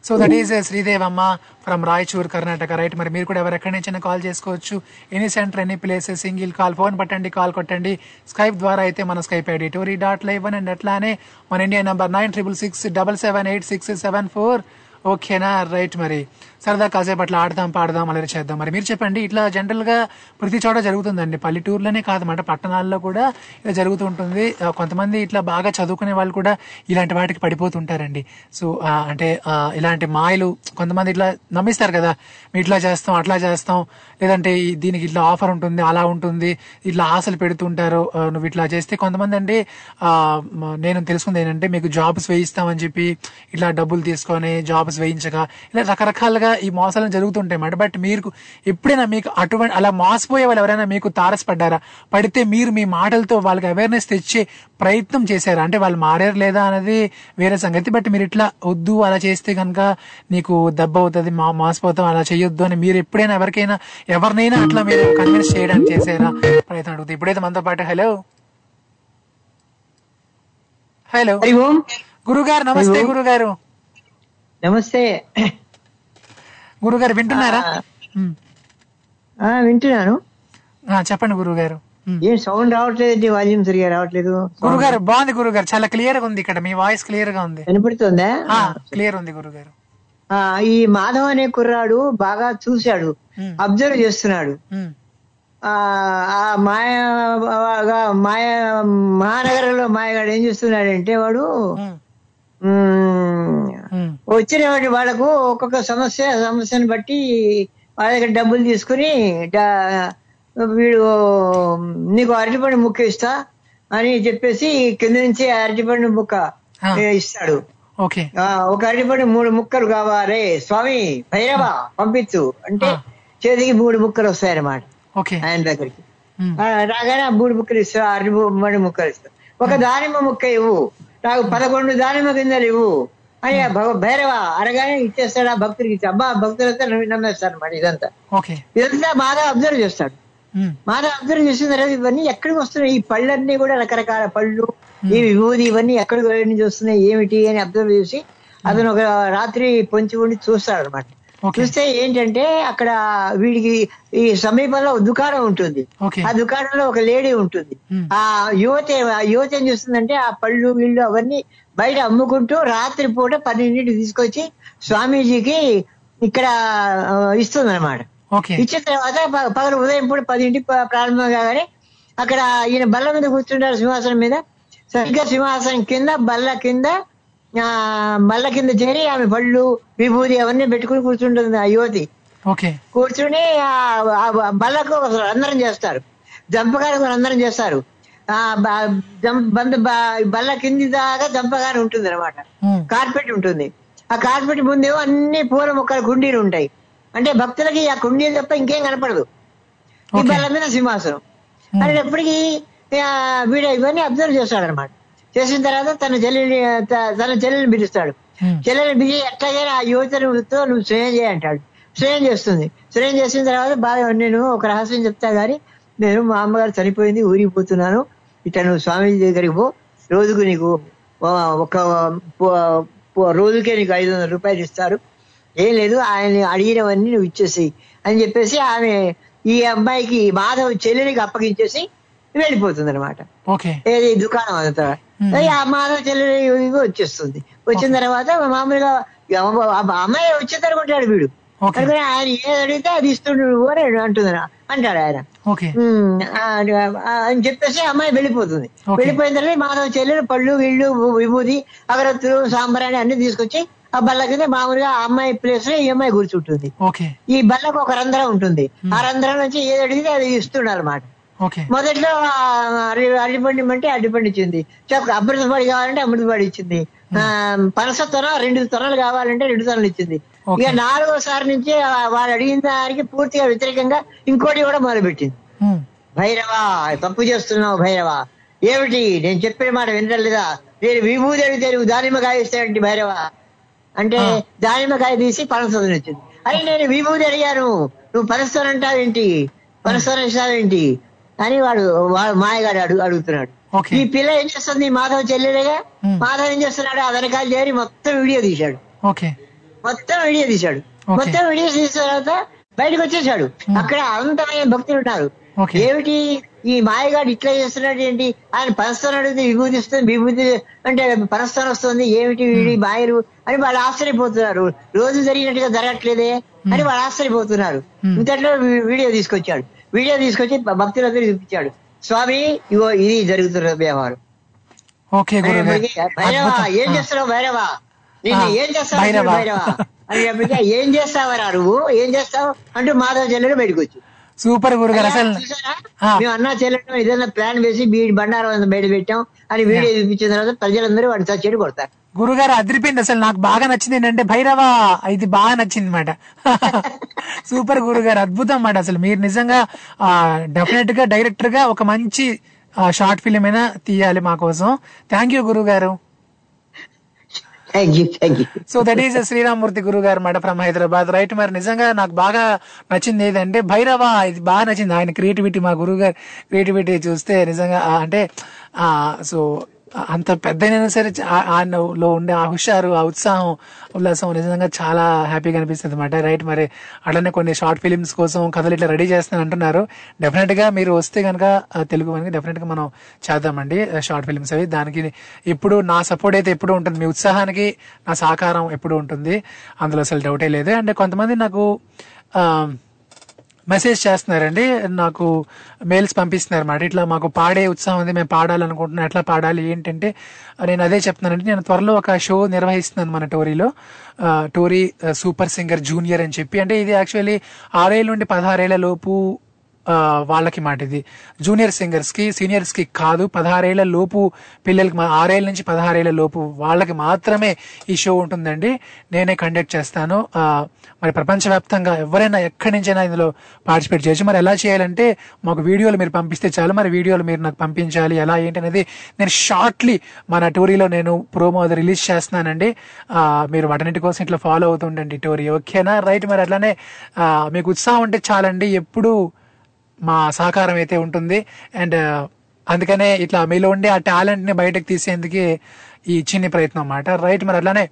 So that is Sridev అమ్మ ఫ్రమ్ రాయచూర్, కర్ణాటక. రైట్, మరి మీరు కూడా ఎవరు ఎక్కడి నుంచైనా కాల్ చేసుకోవచ్చు. Any centre, any places, single call, phone పట్టండి, కాల్ కొట్టండి. స్కైప్ ద్వారా అయితే మన Skype ID Tori dot live one, and అట్లానే మన India number nine triple six double seven eight six seven four. ఓకేనా? రైట్, మరి సరదా కాసేపు అట్లా ఆడదాం, పాడదాం, అలా చేద్దాం. మరి మీరు చెప్పండి, ఇట్లా జనరల్గా ప్రతి చోట జరుగుతుందండి, పల్లెటూరులోనే కాదన్నమాట, పట్టణాల్లో కూడా ఇలా జరుగుతూ ఉంటుంది. కొంతమంది ఇట్లా బాగా చదువుకునే వాళ్ళు కూడా ఇలాంటి వాటికి పడిపోతుంటారండి. సో అంటే ఇలాంటి మాయలు కొంతమంది ఇట్లా నమ్మిస్తారు కదా, మీరు ఇట్లా చేస్తాం అట్లా చేస్తాం, లేదంటే దీనికి ఇట్లా ఆఫర్ ఉంటుంది అలా ఉంటుంది, ఇట్లా ఆశలు పెడుతుంటారు, నువ్వు ఇట్లా చేస్తే. కొంతమంది అండి నేను తెలుసుకుంది ఏంటంటే, మీకు జాబ్స్ వేయిస్తామని చెప్పి ఇట్లా డబ్బులు తీసుకొని జాబ్స్ వేయించగా ఇలా రకరకాలుగా ఈ మోసాలు జరుగుతుంటాయి అన్నమాట. బట్ మీరు ఎప్పుడైనా మీకు అటువంటి అలా మోసపోయే వాళ్ళు ఎవరైనా మీకు తారసపడ్డారా? పడితే మీరు మీ మాటలతో వాళ్ళకి అవేర్నెస్ తెచ్చే ప్రయత్నం చేశారా? అంటే వాళ్ళు మారారు లేదా అనేది వేరే సంగతి, బట్ మీరు ఇట్లా వద్దు అలా చేస్తే కనుక నీకు దెబ్బ అవుతుంది, మా మోసపోతాం, అలా చేయొద్దు అని మీరు ఎప్పుడైనా ఎవరికైనా ఎవరినైనా అట్లా మీరు కన్విన్స్ చేయడానికి చేశారా ప్రయత్నం అడుగుతుంది. ఇప్పుడైతే మనతో పాటు హలో హలో గురుగారు. నమస్తే గురుగారు. నమస్తే గురుగారు, వింటున్నారా? వింటున్నాను, చెప్పండి గురుగారు. ఏం సౌండ్ రావట్లేదు, వాల్యూమ్ సరిగా రావట్లేదు గురుగారు. బాగుంది గురుగారు, చాలా క్లియర్ గా ఉంది, ఇక్కడ మీ వాయిస్ క్లియర్ గా ఉంది, వినపడుతుందా? క్లియర్ ఉంది గురుగారు. ఈ మాధవ్ అనే కుర్రాడు బాగా చూశాడు, అబ్జర్వ్ చేస్తున్నాడు. ఆ మాయ మాయ మహానగరంలో మాయగాడు ఏం చేస్తున్నాడంటే, వాడు వచ్చిన వాళ్ళకు ఒక్కొక్క సమస్య సమస్యను బట్టి వాళ్ళ దగ్గర డబ్బులు తీసుకుని, వీడు నీకు అరటిపండు ముక్క ఇస్తా అని చెప్పేసి కింద నుంచి అరటిపండు ముక్క ఇస్తాడు. ఒక అరటిపండు మూడు ముక్కలు కావాలి స్వామి భైరవ పంపించు అంటే చేతికి మూడు ముక్కలు వస్తాయి అన్నమాట. ఆయన దగ్గరికి రాగానే ఆ మూడు ముక్కలు ఇస్తాడు, అరటిపండు ముక్కలు ఇస్తాడు. ఒక దానిమ్మ ముక్క ఇవ్వు, నాకు పదకొండు దానిమ్మ గింజలు ఇవ్వు అని భైరవ అరగానే ఇచ్చేస్తాడు. ఆ భక్తుడికి, అబ్బా భక్తులంతా నమ్మేస్తాడు అనమాట. ఇదంతా ఇదంతా బాగా అబ్జర్వ్ చేస్తాడు. మాధ అబ్జర్వ్ చేసిన తర్వాత ఇవన్నీ ఎక్కడికి వస్తున్నాయి, ఈ పళ్ళన్నీ కూడా రకరకాల పళ్ళు, ఈ విభూది, ఇవన్నీ ఎక్కడికి నుంచి వస్తున్నాయి ఏమిటి అని అబ్జర్వ్ చేసి అతను ఒక రాత్రి పొంచి ఉండి చూస్తాడు అనమాట. చూస్తే ఏంటంటే, అక్కడ వీడికి ఈ సమీపంలో దుకాణం ఉంటుంది. ఆ దుకాణంలో ఒక లేడీ ఉంటుంది. ఆ యువత యువత ఏం చేస్తుందంటే, ఆ పళ్ళు వీళ్ళు అవన్నీ బయట అమ్ముకుంటూ రాత్రి పూట పన్నెండింటికి తీసుకొచ్చి స్వామీజీకి ఇక్కడ ఇస్తుంది అనమాట. ఇచ్చిన తర్వాత పగలు ఉదయం పూట పదింటికి ప్రారంభం కాగానే అక్కడ ఈయన బల్ల మీద కూర్చుంటారు, సింహాసనం మీద. సరిగ్గా సింహాసనం కింద బల్ల కింద బల్ల కింద చేరి ఆమె పళ్ళు విభూతి అవన్నీ పెట్టుకుని కూర్చుంటుంది ఆ యువతి. కూర్చుని బల్లకు రంధ్రం చేస్తారు, దంపకానికి రంధ్రం చేస్తారు. ఆ బంద బల్ల కింది దాకా దంపగానే ఉంటుంది అనమాట, కార్పెట్ ఉంటుంది. ఆ కార్పెట్ ముందేమో అన్ని పూల మొక్కల కుండీలు ఉంటాయి, అంటే భక్తులకి ఆ కుండీలు తప్ప ఇంకేం కనపడదు. ఈ బల్ల మీద సింహాసనం అని ఎప్పటికీ వీడు ఇవన్నీ అబ్జర్వ్ చేస్తాడు అనమాట. చేసిన తర్వాత తన చెల్లెని తన చెల్లెని పిలుస్తాడు. చెల్లెని పిలిచి ఎట్లాగైనా ఆ యువతతో నువ్వు స్నేహం చేయ అంటాడు. స్నేహం చేస్తుంది. స్నేహం చేసిన తర్వాత బాగా నేను ఒక రహస్యం చెప్తా గానీ, నేను మా అమ్మగారు చనిపోయింది, ఊరిపోతున్నాను, ఇట్లా నువ్వు స్వామీజీ దగ్గరికి పో, రోజుకు నీకు ఒక రోజుకే నీకు ఐదు వందల రూపాయలు ఇస్తారు, ఏం లేదు ఆయన అడిగినవన్నీ నువ్వు ఇచ్చేసి అని చెప్పేసి ఆమె ఈ అమ్మాయికి మాధవ్ చెల్లెలికి అప్పగించేసి వెళ్ళిపోతుంది అనమాట. ఏది దుకాణం అన్న తర్వాత ఆ మాధవ్ చెల్లెలి వచ్చేస్తుంది. వచ్చిన తర్వాత మామూలుగా అమ్మాయి వచ్చేది అనుకుంటాడు వీడు, అందుకని ఆయన ఏది అడిగితే అది ఇస్తుండు అని అంటుంది అంటాడు ఆయన అని చెప్పేసి అమ్మాయి వెళ్ళిపోతుంది. వెళ్ళిపోయిన తర్వాత మాధవ్ చెల్లెలు పళ్ళు వీళ్ళు విభూతి అగరత్తులు సాంబ్రాణి అన్ని తీసుకొచ్చి ఆ బల్ల కింద మామూలుగా ఆ అమ్మాయి ప్లేస్ లో ఈ అమ్మాయి కూర్చుంటుంది. ఈ బల్లకు ఒక రంధ్రం ఉంటుంది, ఆ రంధ్రం నుంచి ఏది అడిగితే అది ఇస్తున్నాడు అనమాట. మొదట్లో అడ్డిపండి అంటే అడ్డిపండించింది, అమృతపాడి కావాలంటే అమృతపాడి ఇచ్చింది, పనస తొన రెండు తొనలు కావాలంటే రెండు తొనలు ఇచ్చింది. ఇక నాలుగోసారి నుంచి వాడు అడిగిన దానికి పూర్తిగా వ్యతిరేకంగా ఇంకోటి కూడా మొదలుపెట్టింది. భైరవా తప్పు చేస్తున్నావు, భైరవా ఏమిటి నేను చెప్పిన మాట వినలేదా, నేను విభూతి అడిగితే నువ్వు దానిమ్మకాయ ఇస్తానంటే భైరవా అంటే దానిమ్మకాయ తీసి పనసొన ఇచ్చింది. అరే నేను విభూతి అడిగాను, నువ్వు పనసొన అంటావేంటి, పనసొన ఇస్తావేంటి అని వాడు మాయగాడు అడుగు అడుగుతున్నాడు. ఈ పిల్ల ఏం చేస్తుంది, మాధవ్ చెల్లెలేగా, మాధవ్ ఏం చేస్తున్నాడు అదనకాలు చేరి మొత్తం వీడియో తీశాడు, మొత్తం వీడియో తీశాడు మొత్తం వీడియో తీసిన తర్వాత బయటకు వచ్చేసాడు. అక్కడ అనంతమైన భక్తులు ఉన్నారు. ఏమిటి ఈ మాయగాడు ఇట్లా చేస్తున్నాడు ఏంటి, ఆయన పరస్థానం అడిగితే విభూతి ఇస్తుంది, విభూతి అంటే పరస్థానం వస్తుంది, ఏమిటి వీడి మాయలు అని వాళ్ళు ఆశ్చర్యపోతున్నారు. రోజు జరిగినట్టుగా జరగట్లేదే అని వాళ్ళు ఆశ్చర్యపోతున్నారు. ఇంతట్లో వీడియో తీసుకొచ్చాడు, వీడియో తీసుకొచ్చి భక్తులందరూ చూపించాడు. స్వామి ఇగో ఇది జరుగుతున్న వ్యవహారం, భైరవా ఏం చేస్తున్నావు, భైరవా నిన్ను ఏం చేస్తావు భైరవా అని చెప్పి ఏం చేస్తావరా నువ్వు ఏం చేస్తావు అంటూ మాధవ చెల్లెలు బయటకు వచ్చి సూపర్ గురుగారు అసలు మేము అన్నా చెల్లెడం ఏదైనా ప్లాన్ వేసి వీడి బండారం బయట పెట్టాం అని వీడియో చూపించిన తర్వాత ప్రజలందరూ వాడిని చచ్చేడు కొడతారు. గురుగారు అదిరిపోయింది. అసలు నాకు బాగా నచ్చింది ఏంటంటే భైరవ ఇది బాగా నచ్చింది అనమాట. సూపర్ గురుగారు, అద్భుతం అన్నమాట. అసలు మీరు నిజంగా ఆ డెఫినెట్ గా డైరెక్టర్ గా ఒక మంచి షార్ట్ ఫిలిం అయినా తీయాలి మా కోసం. థ్యాంక్ యూ గురుగారు. సో దట్ ఈస్ శ్రీరామూర్తి గురువు గారు మాట ఫ్రమ్ హైదరాబాద్, రైట్. మరి నిజంగా నాకు బాగా నచ్చింది ఏదంటే భైరవ ఇది బాగా నచ్చింది. ఆయన క్రియేటివిటీ, మా గురువు గారు క్రియేటివిటీ చూస్తే నిజంగా అంటే ఆ సో అంత పెద్దనైనా సరే ఆయనలో ఉండే ఆ హుషారు, ఆ ఉత్సాహం, ఉల్లాసం నిజంగా చాలా హ్యాపీగా అనిపిస్తుంది అనమాట, రైట్. మరి అలానే కొన్ని షార్ట్ ఫిలిమ్స్ కోసం కథలు ఇట్లా రెడీ చేస్తాను అంటున్నారు. డెఫినెట్ గా మీరు వస్తే కనుక తెలుగు మనకి డెఫినెట్ గా మనం చేద్దామండి షార్ట్ ఫిలిమ్స్ అవి. దానికి ఇప్పుడు నా సపోర్ట్ అయితే ఎప్పుడూ ఉంటుంది, మీ ఉత్సాహానికి నా సహకారం ఎప్పుడూ ఉంటుంది, అందులో అసలు డౌటే లేదు. అంటే కొంతమంది నాకు మెసేజ్ చేస్తున్నారండి, నాకు మెయిల్స్ పంపిస్తున్నారు అన్నమాట. ఇట్లా మాకు పాడే ఉత్సాహం ఉంది, మేము పాడాలనుకుంటున్నాం, ఎట్లా పాడాలి ఏంటంటే నేను అదే చెప్తున్నానంటే నేను త్వరలో ఒక షో నిర్వహిస్తున్నాను మన టోరీలో, టోరీ సూపర్ సింగర్ జూనియర్ అని చెప్పి. అంటే ఇది యాక్చువల్లీ ఆరేళ్ళ నుండి పదహారేళ్ల లోపు వాళ్ళకి మాట, ఇది జూనియర్ సింగర్స్కి సీనియర్స్కి కాదు, పదహారేళ్ల లోపు పిల్లలకి, ఆరేళ్ళ నుంచి పదహారేళ్ల లోపు వాళ్ళకి మాత్రమే ఈ షో ఉంటుందండి. నేనే కండక్ట్ చేస్తాను. మరి ప్రపంచవ్యాప్తంగా ఎవరైనా ఎక్కడి నుంచైనా ఇందులో పార్టిసిపేట్ చేయొచ్చు. మరి ఎలా చేయాలంటే మాకు వీడియోలు మీరు పంపిస్తే చాలు. మరి వీడియోలు మీరు నాకు పంపించాలి, ఎలా ఏంటి అనేది నేను షార్ట్లీ మన టోరీలో నేను ప్రోమో అది రిలీజ్ చేస్తున్నానండి. మీరు వాటన్నిటి కోసం ఇట్లా ఫాలో అవుతుండండి టోరీ, ఓకేనా, రైట్. మరి అట్లానే మీకు ఉత్సాహం ఉంటే చాలండి, ఎప్పుడు మా సహకారం అయితే ఉంటుంది. అండ్ అందుకనే ఇట్లా మీలో ఉండే ఆ టాలెంట్ని బయటకు తీసేందుకే ఈ చిన్ని ప్రయత్నం అన్నమాట, రైట్. మరి అట్లానే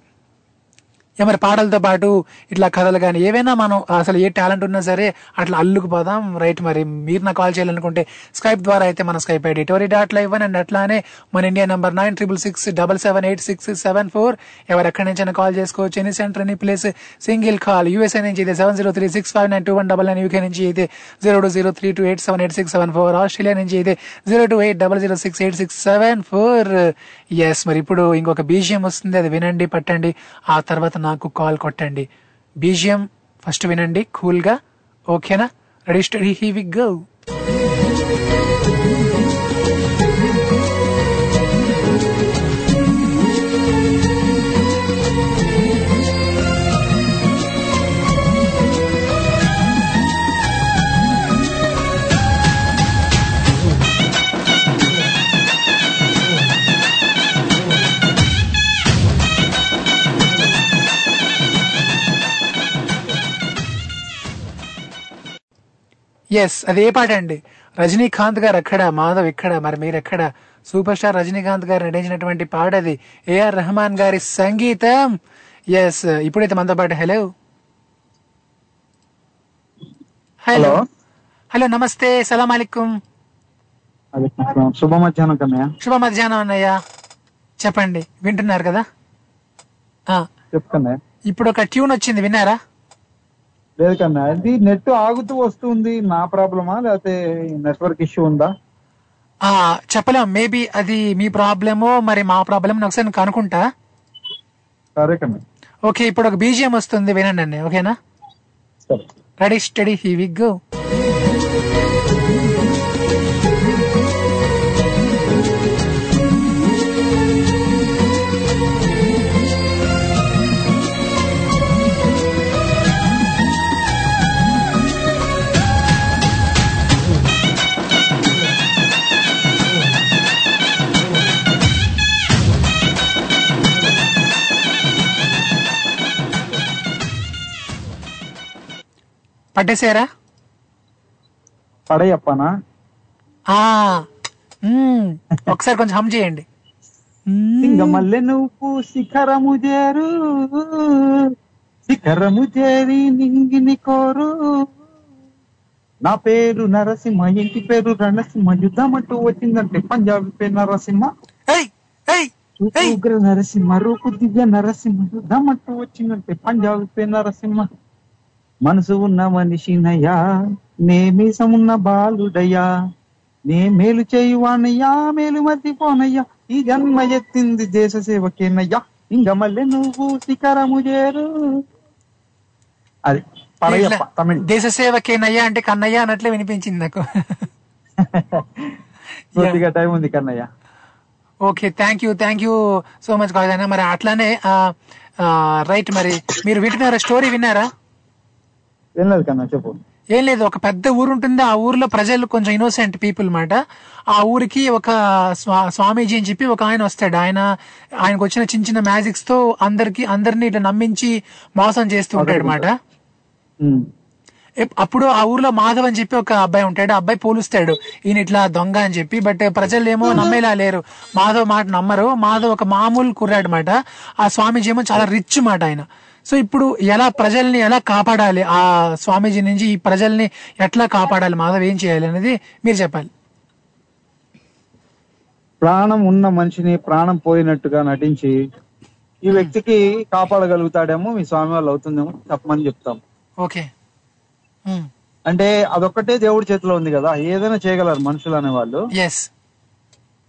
మరి పాటలతో పాటు ఇట్లా కథలు కానీ ఏవైనా మనం అసలు ఏ టాలెంట్ ఉన్నా సరే అట్లా అల్లుకుపోదాం. రైట్, మరి మీరు నాకు కాల్ చేయాలనుకుంటే స్కైప్ ద్వారా అయితే మన Skype ID Tori dot live and అట్లానే మన India number nine triple six double seven eight six seven four ఎవరు ఎక్కడి నుంచైనా కాల్ చేసుకోవచ్చు. Any centre any place single call. USA నుంచి అయితే seven zero three six five nine two one double nine UK నుంచి అయితే zero two zero three two eight seven eight six seven four Australia నుంచి అయితే zero two eight double zero six eight six seven four yes మరి ఇప్పుడు ఇంకొక BGM వస్తుంది, అది వినండి పట్టండి, ఆ తర్వాత నాకు కాల్ కొట్టండి. బీజియం ఫస్ట్ వినండి కూల్గా, ఓకేనా? Ready steady here we go. Yes, అదే పాట అండి. రజనీకాంత్ గారు అక్కడ, మాధవ్ ఇక్కడ, మరి మీరెక్కడ? సూపర్ స్టార్ రజనీకాంత్ గారు నటించినటువంటి పాట అది, ఏఆర్ రెహమాన్ గారి సంగీతం. ఎస్, ఇప్పుడైతే మనతో పాటు హలో హలో హలో నమస్తే, సలాం అలైకుం. శుభ మధ్యాహ్నం కన్నయ్య. శుభ మధ్యాహ్నం అన్నయ్య, చెప్పండి. వింటున్నారు కదా? చెప్తాను. ఇప్పుడు ఒక ట్యూన్ వచ్చింది, విన్నారా? లేదు కన్నా, అది నెట్ ఆగుతూ వస్తుంది, నా ప్రాబ్లమా లేకపోతే నెట్వర్క్ ఇష్యూ ఉందా చెప్పలేం. మేబీ అది మీ ప్రాబ్లమో మరి మా ప్రాబ్లమ్ ఒకసారి కనుకుంటా. సరే కన్నా, ఓకే. ఇప్పుడు ఒక బీజిఎం వస్తుంది, వినండి అండి, ఓకేనా? Ready steady here we go. పట్టేసారా? పడయప్పనా? ఒకసారి కొంచెం హమ్ చేయండి. మల్లె నువ్వు శిఖరము చేరు, శిఖరము చేరి నింగిని కోరు, నా పేరు నరసింహ, ఇంటి పేరు రణసింహ, యుద్ధమంటూ వచ్చిందంటే పంజాబీ పేరు నరసింహ, ఉగ్ర నరసింహ, రూపు దివ్య నరసింహ, యుద్ధమంటూ వచ్చిందంటే పంజాబీ పేరు నరసింహ, మనసు ఉన్న మనిషినయ్యా, నే మీసమున్న బాలుడయ్యా, నే మేలు చేయువానయ్యా, మేలు మర్చిపోనయ్యా, ఈ జన్మ ఎత్తింది దేశ సేవకేనయ్యా, ఇంక మళ్ళీ నువ్వు శిఖరము చేరు. అది పడయప్ప తమిళ. దేశ సేవకేనయ్యా అంటే కన్నయ్య అన్నట్లే వినిపించింది నాకు. కొద్దిగా టైం ఉంది Kannayya. Okay, thank you thank you so much కాదన్న. మరి అట్లానే రైట్, మరి మీరు వింటున్నారా? స్టోరీ విన్నారా? ఏం లేదు, ఒక పెద్ద ఊరు ఉంటుంది, ఆ ఊర్లో ప్రజలు కొంచెం ఇన్నోసెంట్ పీపుల్ మాట. ఆ ఊరికి ఒక స్వామీజీ అని చెప్పి ఒక ఆయన వస్తాడు. ఆయన ఆయనకు వచ్చిన చిన్న చిన్న మ్యాజిక్స్ తో అందరికి అందరినీ ఇట్లా నమ్మించి మోసం చేస్తూ ఉంటాడు మాట. అప్పుడు ఆ ఊర్లో మాధవ్ అని చెప్పి ఒక అబ్బాయి ఉంటాడు. ఆ అబ్బాయి పోలుస్తాడు ఈయన ఇట్లా దొంగ అని చెప్పి, బట్ ప్రజలేమో నమ్మేలా లేరు, మాధవ్ మాట నమ్మరు. మాధవ్ ఒక మామూలు కుర్రాడు మాట, ఆ స్వామీజీ ఏమో చాలా రిచ్ మాట ఆయన. సో ఇప్పుడు ఎలా ప్రజల్ని ఎలా కాపాడాలి, ఆ స్వామీజీ నుంచి ఈ ప్రజల్ని ఎట్లా కాపాడాలి, మాధవ్ ఏం చేయాలి అనేది మీరు చెప్పాలి. ప్రాణం ఉన్న మనిషిని ప్రాణం పోయినట్టుగా నటించి ఈ వ్యక్తికి కాపాడగలుగుతాడేమో, మీ స్వామి వాళ్ళు అవుతుందేమో చెప్పమని చెప్తాం. ఓకే, అంటే అదొక్కటే దేవుడి చేతిలో ఉంది కదా, ఏదైనా చేయగలరు మనుషులు అనేవాళ్ళు.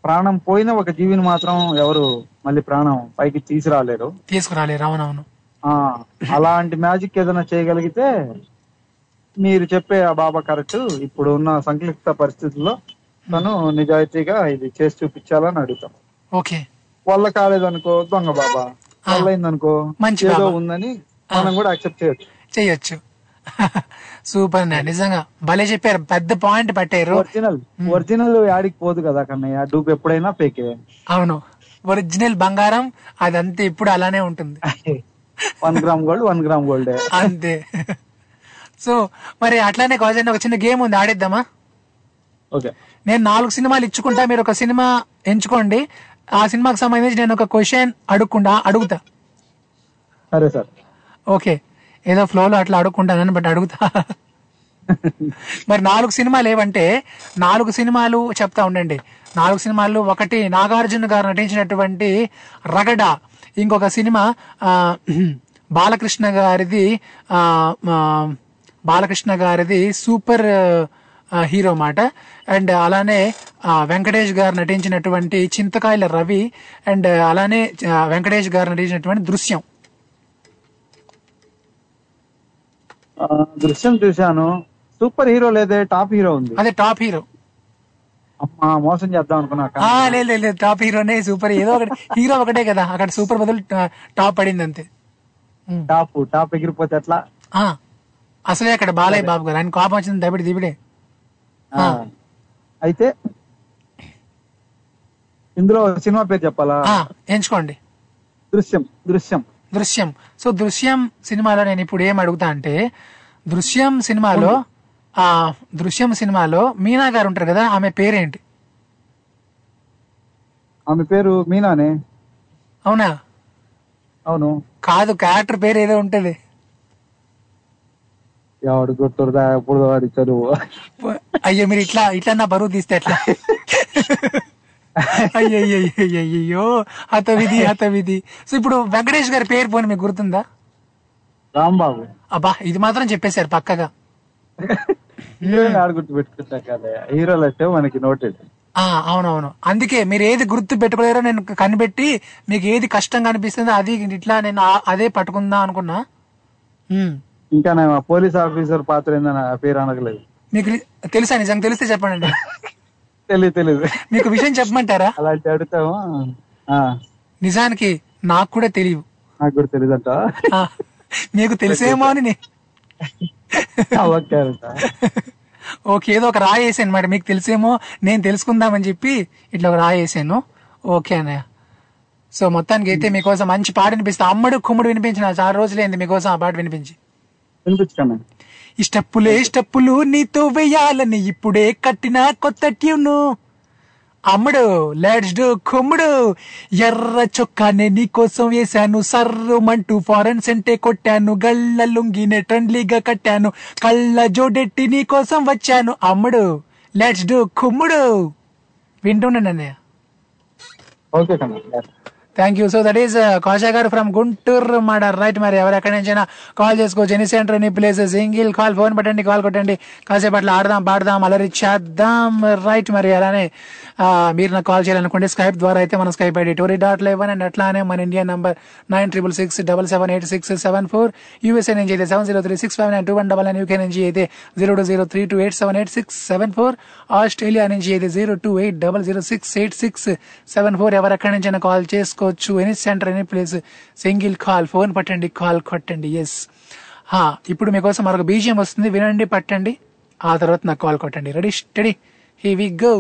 ప్రాణం పోయిన ఒక జీవిని మాత్రం ఎవరు మళ్ళీ ప్రాణం పైకి తీసుకురాలేరు తీసుకురాలేరు అవునవును. అలాంటి మ్యాజిక్ ఏదైనా చేయగలిగితే మీరు చెప్పే ఆ బాబా కరెక్ట్. ఇప్పుడు ఉన్న సంక్లిష్ట పరిస్థితుల్లో తను నిజాయితీగా ఇది చేసి చూపించాలని అడుగుతాం. ఓకే, వాళ్ళ కాలేదనుకో దొంగ బాబా, వాళ్ళైందనుకో ఏదో ఉందని మనం కూడా యాక్సెప్ట్ చేయొచ్చు చేయొచ్చు సూపర్, నిజంగా భలే చెప్పారు, పెద్ద పాయింట్ పట్టారు. ఒరిజినల్ ఒరిజినల్ యాడికి పోదు కదా కన్నయ్య, డూప్ ఎప్పుడైనా ఫేకే. అవును, ఒరిజినల్ బంగారం అదంతే, ఇప్పుడు అలానే ఉంటుంది. One gram gold one gram gold అంతే. సో మరి అట్లానే కాజన్ ఒక చిన్న గేమ్ ఉంది, ఆడేద్దామా? ఓకే, నేను నాలుగు సినిమాలు ఇచ్చుకుంటా, మీరు ఒక సినిమా ఎంచుకోండి, ఆ సినిమాకి సంబంధించి నేను ఒక క్వశ్చన్ అడుగుకుంటా అడుగుతా సరే సార్, ఓకే. ఏదో ఫ్లోలో అట్లా అడుక్కుంటానని బట్ అడుగుతా. మరి నాలుగు సినిమాలు ఏవంటే నాలుగు సినిమాలు చెప్తా ఉండండి. నాలుగు సినిమాలు, ఒకటి నాగార్జున గారు నటించినటువంటి రగడ, ఇంకొక సినిమా బాలకృష్ణ గారిది బాలకృష్ణ గారిది సూపర్ హీరో మాట, అండ్ అలానే వెంకటేష్ గారు నటించినటువంటి చింతకాయల రవి, అండ్ అలానే వెంకటేష్ గారు నటించినటువంటి దృశ్యం. దృశ్యం చూశాను. సూపర్ హీరో లేదే, టాప్ హీరో ఉంది. అదే టాప్ హీరో. అమ్మా మోసం చేద్దాం అనుకున్నా. లేదు, టాప్ హీరోనే సూపర్. ఏదో ఒకటి హీరో ఒకటే కదా, అక్కడ సూపర్ బదులు టాప్ పడింది అంతే. టాప్ టాప్ ఎగిరిపోతే అట్లా. అసలే అక్కడ బాలయ్య బాబు గారు, ఆయన కోపం వచ్చింది దబిడి దిబిడే. అయితే ఇందులో సినిమా పేరు చెప్పాలా? ఎంచుకోండి. దృశ్యం. దృశ్యం దృశ్యం సో దృశ్యం సినిమాలో నేను ఇప్పుడు ఏం అడుగుతా అంటే, దృశ్యం సినిమాలో ఆ దృశ్యం సినిమాలో మీనా గారు ఉంటారు కదా, ఆమె పేరేంటి? ఆమె పేరు మీనానే. అవునా? అవును. కాదు, క్యారెక్టర్ పేరు ఏదో ఉంటది. ఎవడు గుర్తురదా ఎప్పుడు చదువు. అయ్యో మీరు ఇట్లా ఇట్లా నా బరువు తీస్తే ఎట్లా? అయ్యయ్యో హతవిధి హతవిధి. సో ఇప్పుడు వెంకటేష్ గారి పేరు పోనీ మీకు గుర్తుందా? రాంబాబు. అబ్బా ఇది మాత్రం చెప్పేశారు పక్కగా. అవునవును, అందుకే మీరు ఏది గుర్తు పెట్టుకోలేరో నేను కనిపెట్టి మీకు ఏది కష్టంగా అనిపిస్తుందో అది ఇట్లా నేను అదే పట్టుకుందాం అనుకున్నా. ఇంకా పోలీస్ ఆఫీసర్ పాత్ర పేరు అనగలేదు మీకు తెలుసా? నిజంగా తెలిస్తే చెప్పండి. తెలీదు. మీకు విషయం చెప్పమంటారా? అలాంటి అడుగుతాము. నిజానికి నాకు కూడా తెలియదు. నాకు కూడా తెలియదు అంట. మీకు తెలిసేమో అని. ఓకే, ఏదో ఒక రాయి వేసాను మేడం, మీకు తెలిసేమో నేను తెలుసుకుందామని చెప్పి ఇట్లా ఒక రాయి వేసాను. ఓకే అన్నయ్య. సో మొత్తానికి అయితే మీకోసం మంచి పాట వినిపిస్తా. అమ్మడు కుమ్ముడు వినిపించిన చాలా రోజులైంది మీకోసం ఆ పాట వినిపించి. వినిపించుకోండి. ఈ స్టెప్పులే స్టెప్పులు నీతో వేయాలని ఇప్పుడే కట్టిన కొత్త ట్యూను. అమ్ముడు లెట్స్ డూ కుమ్ముడు. ఎర్ర చొక్కానే నీ కోసం వేశాను, సర్రు మంటూ ఫారెన్ సెంటే కొట్టాను, గళ్ళ లుంగినే ట్రెండ్లీగా కట్టాను, కళ్ళ జోడెట్టి నీ కోసం వచ్చాను. అమ్ముడు లెట్స్ డూ కుమ్ముడు. వింటున్నానండి. ఓకే కన్నా, thank you. So that is కాశా గారు ఫ్రమ్ గుంటూరు మాట. రైట్, మరి ఎవరు ఎక్కడి నుంచైనా కాల్ చేసుకోవచ్చు. Any centre, any place, single call. Phone పెట్టండి, కాల్ కొట్టండి, కాసేపు అట్లా ఆడదాం, పాడదాం, అలరి చేద్దాం. రైట్, మరి అలానే మీరు నాకు కాల్ చేయాలనుకోండి స్కైప్ ద్వారా. అయితే మన Skype ID Tori dot live and అట్లానే మన India number nine triple six double seven eight six seven four. USA నుంచి అయితే seven zero three six five nine two one double nine. UK నుంచి అయితే zero two zero three two eight seven eight six seven four. Australia నుంచి అయితే zero two eight double zero six eight six seven four. ఎవరు ఎక్కడి నుంచైనా call చేసుకో. Any centre, any place, single call. Phone పట్టండి, call కొట్టండి. Yes, ఇప్పుడు మీకోసం మరొక బీజియం వస్తుంది, వినండి, పట్టండి, ఆ తర్వాత నాకు కాల్ కొట్టండి. Ready steady, here we go.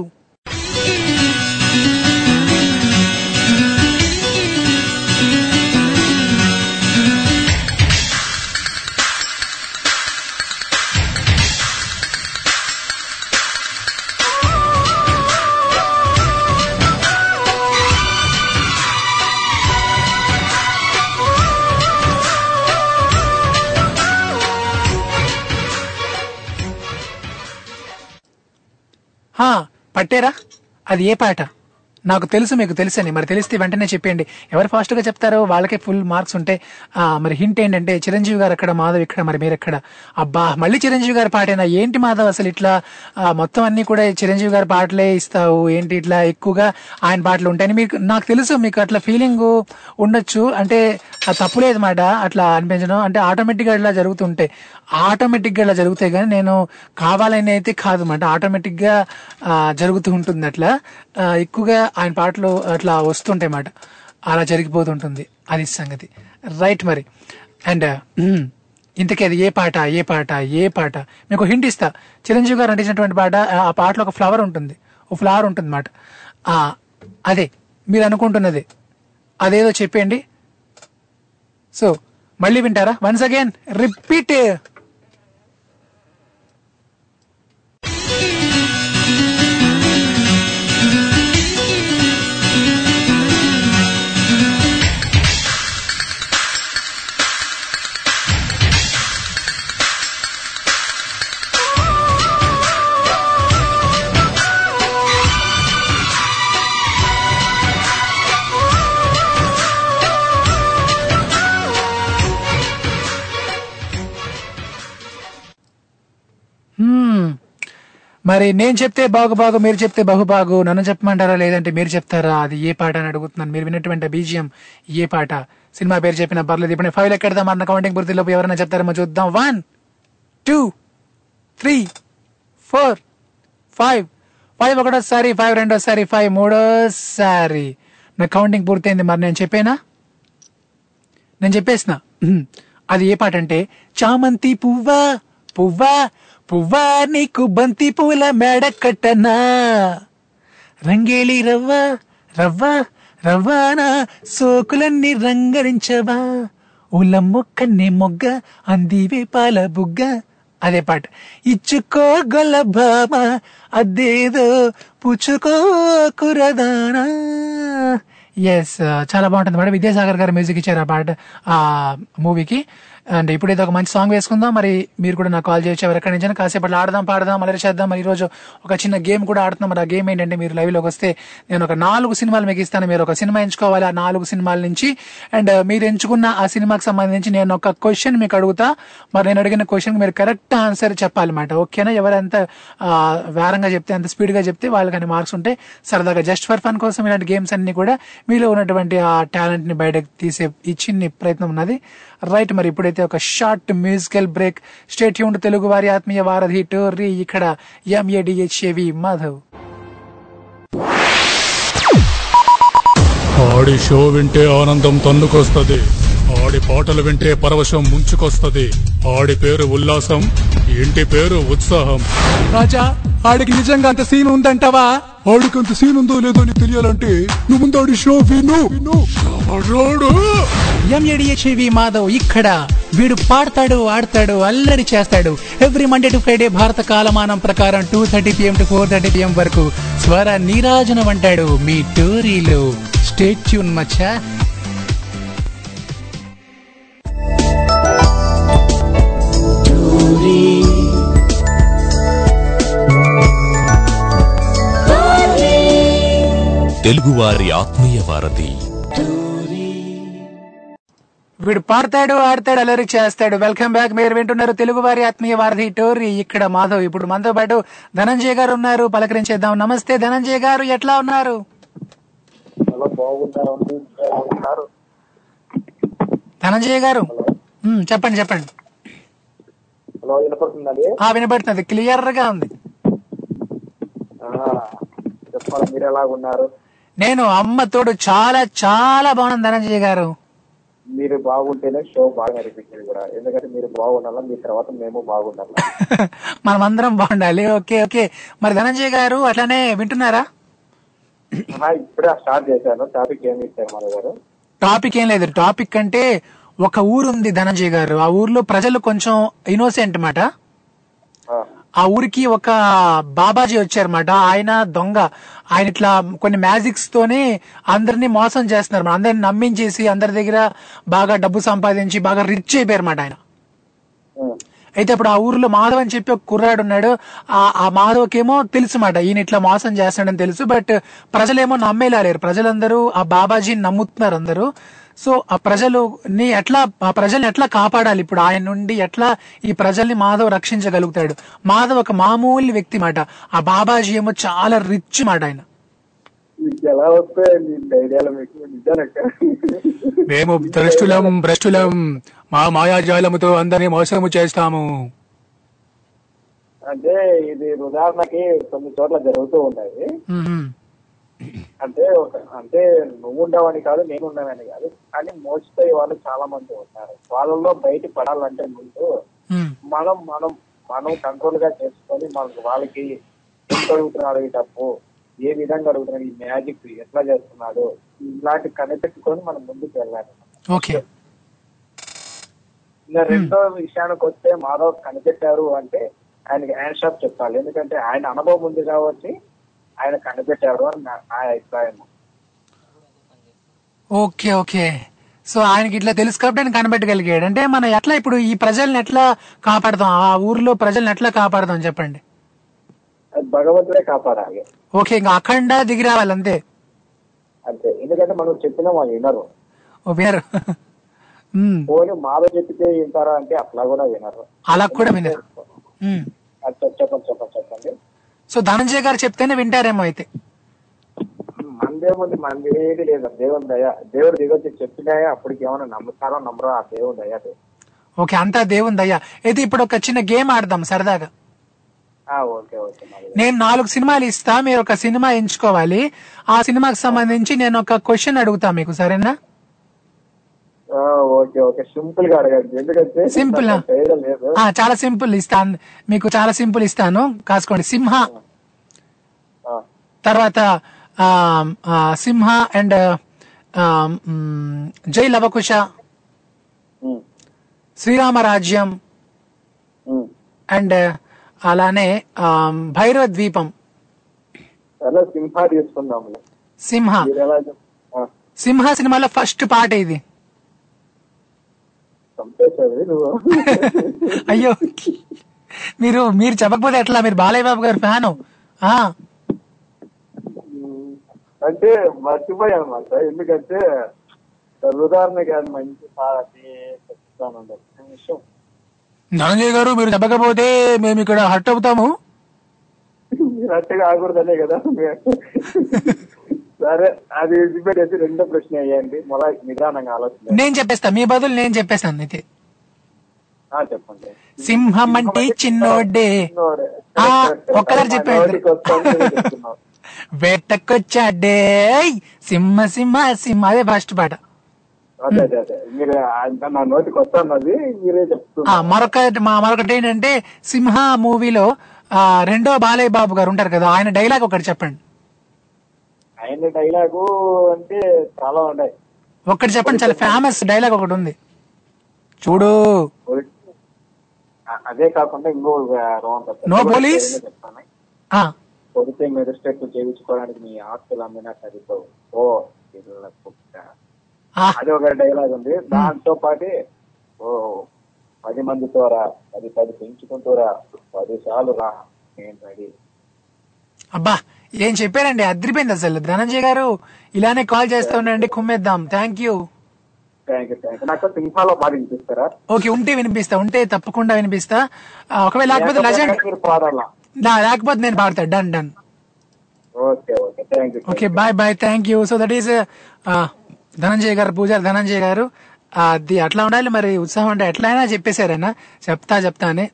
పట్టేరా? అది ఏ పాట? నాకు తెలుసు, మీకు తెలుసని. మరి తెలిస్తే వెంటనే చెప్పేయండి. ఎవరు ఫాస్ట్గా చెప్తారో వాళ్ళకే ఫుల్ మార్క్స్ ఉంటాయి. మరి హింట్ ఏంటంటే చిరంజీవి గారు అక్కడ, మాధవ్ ఇక్కడ, మరి మీరు ఎక్కడ? అబ్బా మళ్ళీ చిరంజీవి గారి పాటేనా ఏంటి మాధవ్? అసలు ఇట్లా మొత్తం అన్ని కూడా చిరంజీవి గారి పాటలే ఇస్తావు ఏంటి? ఇట్లా ఎక్కువగా ఆయన పాటలు ఉంటాయని మీకు నాకు తెలుసు, మీకు అట్లా ఫీలింగ్ ఉండొచ్చు. అంటే తప్పులేదు మాట అట్లా అనిపించడం, అంటే ఆటోమేటిక్గా ఇట్లా జరుగుతుంటాయి, ఆటోమేటిక్గా ఇలా జరుగుతాయి. కానీ నేను కావాలని అయితే కాదు మాట, ఆటోమేటిక్గా జరుగుతూ ఉంటుంది. అట్లా ఎక్కువగా ఆయన పాటలు అట్లా వస్తుంటాయి మాట, అలా జరిగిపోతుంటుంది. అది సంగతి. రైట్, మరి అండ్ ఇంతకీ అది ఏ పాట? ఏ పాట? ఏ పాట? మీకు హింట్ ఇస్తా. చిరంజీవి గారు నటించినటువంటి పాట. ఆ పాటలో ఒక ఫ్లవర్ ఉంటుంది, ఓ ఫ్లవర్ ఉంటుంది మాట. అదే మీరు అనుకుంటున్నది, అదేదో చెప్పేయండి. సో మళ్ళీ వింటారా? Once again repeat. మరి నేను చెప్తే బాగుబాగు, మీరు చెప్తే బహుబాగు, నన్ను చెప్పమంటారా లేదంటే మీరు చెప్తారా, అది ఏ పాట అని అడుగుతున్నాను. మీరు విన్నటువంటి బీజిఎం ఏ పాట? సినిమా పేరు చెప్పినా పర్లేదు. ఇప్పుడు ఫైవ్ ఎక్కడదాం అన్న కౌంటింగ్ పూర్తిలోపు ఎవరైనా చెప్తారేమో చూద్దాం. One two three four five. Five ఒకటోసారి, ఫైవ్ రెండోసారి, ఫైవ్ మూడోసారి. నా కౌంటింగ్ పూర్తయింది. మరి నేను చెప్పేనా? నేను చెప్పేసిన. అది ఏ పాట అంటే చామంతి పువ్వా పువ్వా పువ్వా నీకు బంతి పువ్వుల మేడ కట్టనా, రంగేలి రవ్వ రవ్వ రవ్వానా సోకులన్నీ రంగరించవా, ఊళ్ళ మొక్కనే మొగ్గ అందివే పాల బుగ్గ. అదే పాట. ఇచ్చుకో గొల్ల భామ అదేదో పుచ్చుకో కురదానా. ఎస్, చాలా బాగుంటుంది మేడం. విద్యాసాగర్ గారు మ్యూజిక్ ఇచ్చారు ఆ పాట, ఆ మూవీకి. అండ్ ఇప్పుడైతే ఒక మంచి సాంగ్ వేసుకుందాం. మరి మీరు కూడా నాకు కాల్ చేయొచ్చు ఎవరెక్కడి నుంచి. కాసేపట్లో ఆడదాం, పాడదాం, మళ్ళీ చేద్దాం. మరి ఈరోజు ఒక చిన్న గేమ్ కూడా ఆడుతున్నాం. మరి ఆ గేమ్ ఏంటంటే, మీరు లైవ్లోకి వస్తే నేను ఒక నాలుగు సినిమాలు మీకు ఇస్తాను. మీరు ఒక సినిమా ఎంచుకోవాలి ఆ నాలుగు సినిమాల నుంచి. అండ్ మీరు ఎంచుకున్న ఆ సినిమాకి సంబంధించి నేను ఒక క్వశ్చన్ మీకు అడుగుతా. మరి నేను అడిగిన క్వశ్చన్కి మీరు కరెక్ట్ ఆన్సర్ చెప్పాలన్నమాట, ఓకేనా? ఎవరంత వేరంగా చెప్తే, అంత స్పీడ్గా చెప్తే వాళ్ళకని మార్క్స్ ఉంటాయి. సరదాగా జస్ట్ ఫర్ ఫన్ కోసం ఇలాంటి గేమ్స్ అన్ని కూడా మీలో ఉన్నటువంటి ఆ టాలెంట్ని బయటకు తీసే ఇచ్చిన ప్రయత్నం ఉన్నది. రైట్, మరి ఇప్పుడైతే ఒక short musical break. Stay tuned. Telugu వారి ఆత్మీయ వారధి టోరీ, ఇక్కడ ఎంఏడిహెచ్ఏవి మాధవ్. ఆడి షో వింటే ఆనందం తన్నుకొస్తుంది, ఆడి పాటలు వింటే పరవశం ముంచుకొస్తుంది, ఆడి పేరు ఉల్లాసం, ఇంటి పేరు ఉత్సాహం. రాజా, ఆడికి నిజంగా అంత సీన్ ఉందంటావా? ఆడికి అంత సీన్ ఉందో లేదో అని తెలియాలంటే నువ్వు ముందు ఆడి షో విను. ఎంఏడిహెచ్వి మాధవ్ ఇక్కడ. వీడు పాడతాడు, ఆడతాడు, అల్లరి చేస్తాడు. ఎవ్రీ మండే టు ఫ్రైడే భారత కాలమానం ప్రకారం two thirty PM to four thirty PM వరకు స్వర నీరాజనం అంటాడు మీ టోరీలో. స్టే ట్యూన్ మచ్చా. తెలుగువారి ఆత్మీయ వారధి. వీడు పాడతాడు, ఆడతాడు, అల్లరి చేస్తాడు. Welcome back. మీరు వింటున్నారు తెలుగు వారి ఆత్మీయ వారధి టోరీ, ఇక్కడ మాధవ్. ఇప్పుడు మనతో పాటు ధనంజయ్ గారు ఉన్నారు. పలకరించేద్దాం. నమస్తే ధనంజయ్ గారు, ఎట్లా ఉన్నారు? ధనంజయ్ గారు చెప్పండి చెప్పండి. వినపడుతుంది, క్లియర్ గా ఉంది. మీరు ఎలా ఉన్నారు? నేను అమ్మ తోడు చాలా చాలా బాగున్నాను ధనంజయ్ గారు. మీరు బాగుంటేనే షో బాగా అనిపించింది కూడా, ఎందుకంటే మీరు బాగుండాలా, మీ తర్వాత మేము బాగుండాలి, మనం అందరం బాగుండాలి. Okay okay. మరి ధనంజయ్ గారు అట్లానే వింటున్నారా? ఇప్పుడే స్టార్ట్ చేశాను. టాపిక్ ఏమి ఇచ్చారు మన గారు? టాపిక్ ఏం లేదు. టాపిక్ అంటే ఒక ఊరు ఉంది ధనంజయ్ గారు, ఆ ఊర్లో ప్రజలు కొంచెం ఇన్నోసెంట్ మాట. ఆ ఊరికి ఒక బాబాజీ వచ్చారన్నమాట. ఆయన దొంగ. ఆయన ఇట్లా కొన్ని మ్యాజిక్స్ తోనే అందరినీ మోసం చేస్తున్నారు, అందరిని నమ్మించేసి అందరి దగ్గర బాగా డబ్బు సంపాదించి బాగా రిచ్ అయిపోయారు అన్నమాట ఆయన. అయితే ఇప్పుడు ఆ ఊర్లో మాధవ్ అని చెప్పి ఒక కుర్రాడు ఉన్నాడు. ఆ మాధవ్కేమో తెలుసు మాట ఈయన ఇట్లా మోసం చేస్తున్నాడని తెలుసు. బట్ ప్రజలేమో నమ్మేలాలేరు, ప్రజలందరూ ఆ బాబాజీని నమ్ముతున్నారు అందరూ. సో ఆ ప్రజలని ఎట్లా ఆ ప్రజల్ని ఎట్లా కాపాడాలి ఇప్పుడు ఆయన నుండి, ఎట్లా ఈ ప్రజల్ని మాధవ్ రక్షించగలుగుతాడు? మాధవ్ ఒక మామూలు వ్యక్తి మాట, ఆ బాబాజీ ఏమో చాలా రిచ్ మాట ఆయన. మేము భ్రష్టులం భ్రష్టులం మా మాయాజాలముతో అందరినీ మోసము చేస్తాము అంటే, ఇది ఉదాహరణకి కొన్ని చోట్ల జరుగుతూ ఉన్నాయి. అంటే అంటే నువ్వు ఉండవని కాదు, నేను ఉండవని కాదు, కానీ మోసపోయే వాళ్ళు చాలా మంది ఉన్నారు. వాళ్ళలో బయట పడాలంటే ముందు మనం మనం మనం కంట్రోల్ గా చేసుకొని మనకు వాళ్ళకి ఎంత అడుగుతున్నారు, ఈ డబ్బు ఏ విధంగా అడుగుతున్నారు, ఈ మ్యాజిక్ ఎట్లా చేస్తున్నాడు, ఇలాంటి కనిపెట్టుకొని మనం ముందుకు వెళ్ళాలి. ఇంకా రెండో విషయానికి వస్తే, మాధవ్ కనిపెట్టారు అంటే ఆయనకి ఆన్సర్ చెప్పాలి, ఎందుకంటే ఆయన అనుభవం ఉంది కాబట్టి ఆయన కనిపెట్టారు అని నా అభిప్రాయం. Okay okay. సో ఆయనకి ఇట్లా తెలుసు కాబట్టి ఆయన కనిపెట్టగలిగాడు. అంటే మనం ఎట్లా ఇప్పుడు ఈ ప్రజల్ని ఎట్లా కాపాడదాం, ఆ ఊర్లో ప్రజల్ని ఎట్లా కాపాడదాం చెప్పండి? భగవంతుడే కాపాడాలి. ఓకే, ఇంకా అఖండ దిగి రావాలి అంతే అంతే, ఎందుకంటే మనం చెప్పినా వాళ్ళు వినరు. ఓ వినరు. పోనీ మాలో చెప్పితే వింటారా అంటే అట్లా కూడా వినరు, అలా కూడా వినరు. చెప్పండి చెప్పండి చెప్పండి. సో ధనంజయ్ గారు చెప్తేనే వింటారేమో అయితే. మనదేముంది, మనది ఏది లేదా, దేవుని దయ, దేవుడు దిగొచ్చి చెప్పినా అప్పటికి ఏమైనా నమ్ముతారో నమ్మరో ఆ దేవుని దయ. ఓకే, అంతా దేవుని దయ. అయితే ఇప్పుడు ఒక చిన్న గేమ్ ఆడదాం సరదాగా. నేను నాలుగు సినిమాలు ఇస్తా, మీరు ఒక సినిమా ఎంచుకోవాలి. ఆ సినిమాకి సంబంధించి నేను ఒక క్వశ్చన్ అడుగుతా మీకు, సరేనా? సింపుల్ గా అడగండి. సింపుల్, చాలా సింపుల్ ఇస్తాను మీకు, చాలా సింపుల్ ఇస్తాను కాసుకోండి. సింహ తర్వాత సింహ అండ్ జై లవకుశ, శ్రీరామరాజ్యం అండ్ అలానే భైరవ ద్వీపం. సింహ తీసుకుందాము. సింహ సింహ సినిమాలో ఫస్ట్ పాట ఇది. అయ్యో మీరు మీరు చెప్పకపోతే ఎట్లా, మీరు బాలయ్య బాబు గారు ఫ్యాను. అంటే మర్చిపోయా అనమాట, ఎందుకంటే మంచి ధనంజయ్ గారు మీరు చెప్పకపోతే మేము ఇక్కడ హర్ట్ అవుతాము. హర్ట్ కాకూడదనే కదా. సరే, అది అయితే రెండో ప్రశ్న అయ్యండి, మళ్ళీ నిదానంగా ఆలోచన. నేను చెప్పేస్తా మీ బదులు, నేను చెప్పేస్తాను అయితే. చెప్పండి. సింహం అంటే చిన్నోడే, ఒక్కసారి చెప్పండి. వేటకొచ్చాడే సింహ సింహ సింహ, అదే ఫస్ట్ పాట. మరొక మరొకటి ఏంటంటే సింహ మూవీలో రెండో బాలయ్య బాబు గారు ఉంటారు కదా, ఆయన డైలాగ్ ఒకటి చెప్పండి. ఆయన డైలాగు అంటే చాలా ఉన్నాయి, ఒకటి చెప్పండి, చాలా ఫేమస్ డైలాగ్ ఒకటి ఉంది చూడు. అదే కాకుండా ఇంకో నో పోలీస్ కొడితే మెజిస్ట్రేట్ చేయించుకోవడానికి మీ ఆస్తులు అమ్మినా సరిపోవు, ఓ అది ఒక డైలాగ్ ఉంది. దాంతో పాటు ఓ పది మందితో రా, పది పది పెంచుకుంటూరా, పది సార్లు రా ఏంటది. అబ్బా ఏం చెప్పారండి, అద్రిపోయింది అసలు. ధనంజయ్ గారు ఇలానే కాల్ చేస్తూ ఉండండి, కుమ్మేద్దాం. Thank you. నాకు సింహాలో పాట వినిపిస్తారా? ఓకే, ఉంటే వినిపిస్తా, ఉంటే తప్పకుండా వినిపిస్తా. ఒకవేళ లేకపోతే లెజెండ్ లేకపోతే నేను పాడతా. Done done. Okay, bye bye, thank you. So that is Dhananjay గారు, పూజారి ధనంజయ్ గారు. అది అట్లా ఉండాలి మరి, ఉత్సాహం అంటే ఎట్లయినా చెప్పేశారైనా చెప్తా చెప్తానే.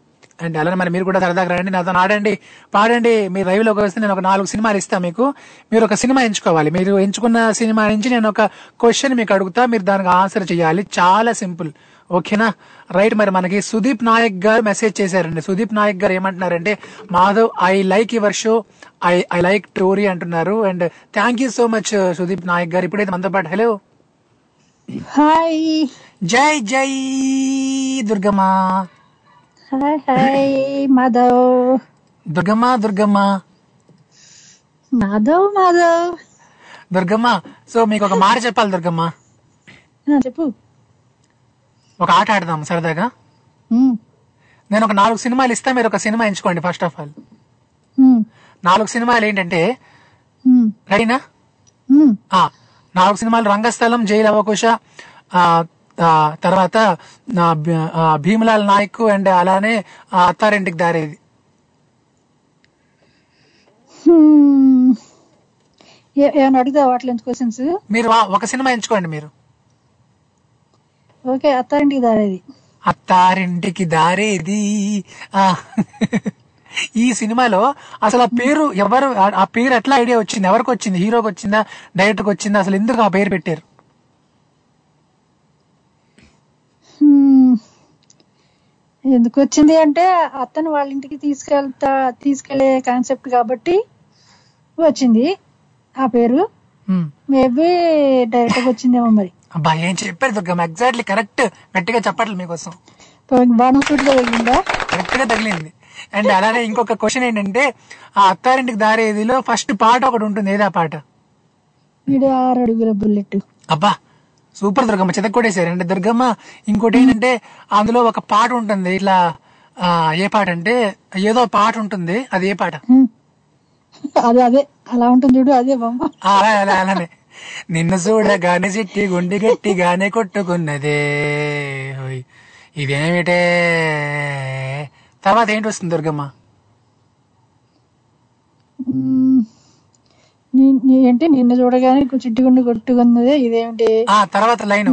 అండ్ అలానే మరి మీరు కూడా సరదాగా రండి, నాతో ఆడండి, పాడండి. మీరు లైవ్లోకి వస్తే నేను ఒక నాలుగు సినిమాలు ఇస్తాను మీకు, మీరు ఒక సినిమా ఎంచుకోవాలి. మీరు ఎంచుకున్న సినిమా నుంచి నేను ఒక క్వశ్చన్ మీకు అడుగుతా, మీరు దానికి ఆన్సర్ చేయాలి. చాలా సింపుల్, ఓకేనా? రైట్. మరి మనకి సుదీప్ నాయక్ గారు మెసేజ్ చేశారండి. సుదీప్ నాయక్ గారు ఏమంటున్నారంటే, Madhav I like your show, I I like Tori అంటున్నారు. And thank you so much Sudeep Nayak గారు. ఇప్పుడైతే మనతో పాటు హలో హాయ్ జై జై Durgamma. Hi hi Madhav. Durgamma Durgamma Madhav Madhav Durgamma. So మీకు ఒక మాట చెప్పాలి దుర్గమ్మ. చెప్పు. ఒక ఆట ఆడదాం సరదాగా. నేను ఒక నాలుగు సినిమాలు ఇస్తా, మీరు ఒక సినిమా ఎంచుకోండి. ఫస్ట్ ఆఫ్ ఆల్ నాలుగు సినిమాలు ఏంటంటే, రైనా? నాలుగు సినిమాలు రంగస్థలం, జై లవకుశ, తర్వాత భీమలాల్ నాయక్ అండ్ అలానే అత్తారింటికి దారేది. మీరు ఒక సినిమా ఎంచుకోండి మీరు. ఓకే, అత్తారింటికి దారేది. అత్తారింటికి దారేది ఈ సినిమాలో అసలు ఆ పేరు ఎవరు, ఆ పేరు ఎట్లా ఐడియా వచ్చింది, ఎవరికి వచ్చింది, హీరోకి వచ్చిందా, డైరెక్టర్కి వచ్చిందా, అసలు ఎందుకు ఆ పేరు పెట్టారు? ఎందుకు వచ్చింది అంటే అతను వాళ్ళ ఇంటికి తీసుకెళ్తా తీసుకెళ్లే కాన్సెప్ట్ కాబట్టి వచ్చింది ఆ పేరు. మేబీ డైరెక్ట్ గా వచ్చిందేమో మరి. అబ్బా ఏం చెప్పారు దుర్గమ్మ, ఎగ్జాక్ట్లీ కరెక్ట్, గట్టిగా చెప్పట్లేదు మీకోసం. బాణం సూటిగా తగిలిందా? కరెక్ట్ గా తగిలింది. అండ్ అలానే ఇంకొక క్వశ్చన్ ఏంటంటే, ఆ అత్తారింటికి దారేదిలో ఫస్ట్ పాట ఒకటి ఉంటుంది, ఏదా పాట? వీడు ఆరు అడుగుల బుల్లెట్. అబ్బా సూపర్ దుర్గమ్మ, చెతక్కొట్టేశారు. అంటే దుర్గమ్మ ఇంకోటి ఏంటంటే, అందులో ఒక పాట ఉంటుంది ఇట్లా, ఏ పాట అంటే ఏదో పాట ఉంటుంది, అది ఏ పాట? అదే అదే అలా ఉంటుంది చూడు, అదే బొమ్మ. అలా అలా అలానే నిన్ను చూడగానే చెట్టి గుండి గట్టిగానే కొట్టుకున్నదే హోయ్ ఇదేమిటే. తర్వాత ఏంటి వస్తుంది దుర్గమ్మ? అంటే నిన్ను చూడగానే చిట్టుగుండి కొట్టుకున్నదే ఇదేమిటి ఆ తర్వాత లైన్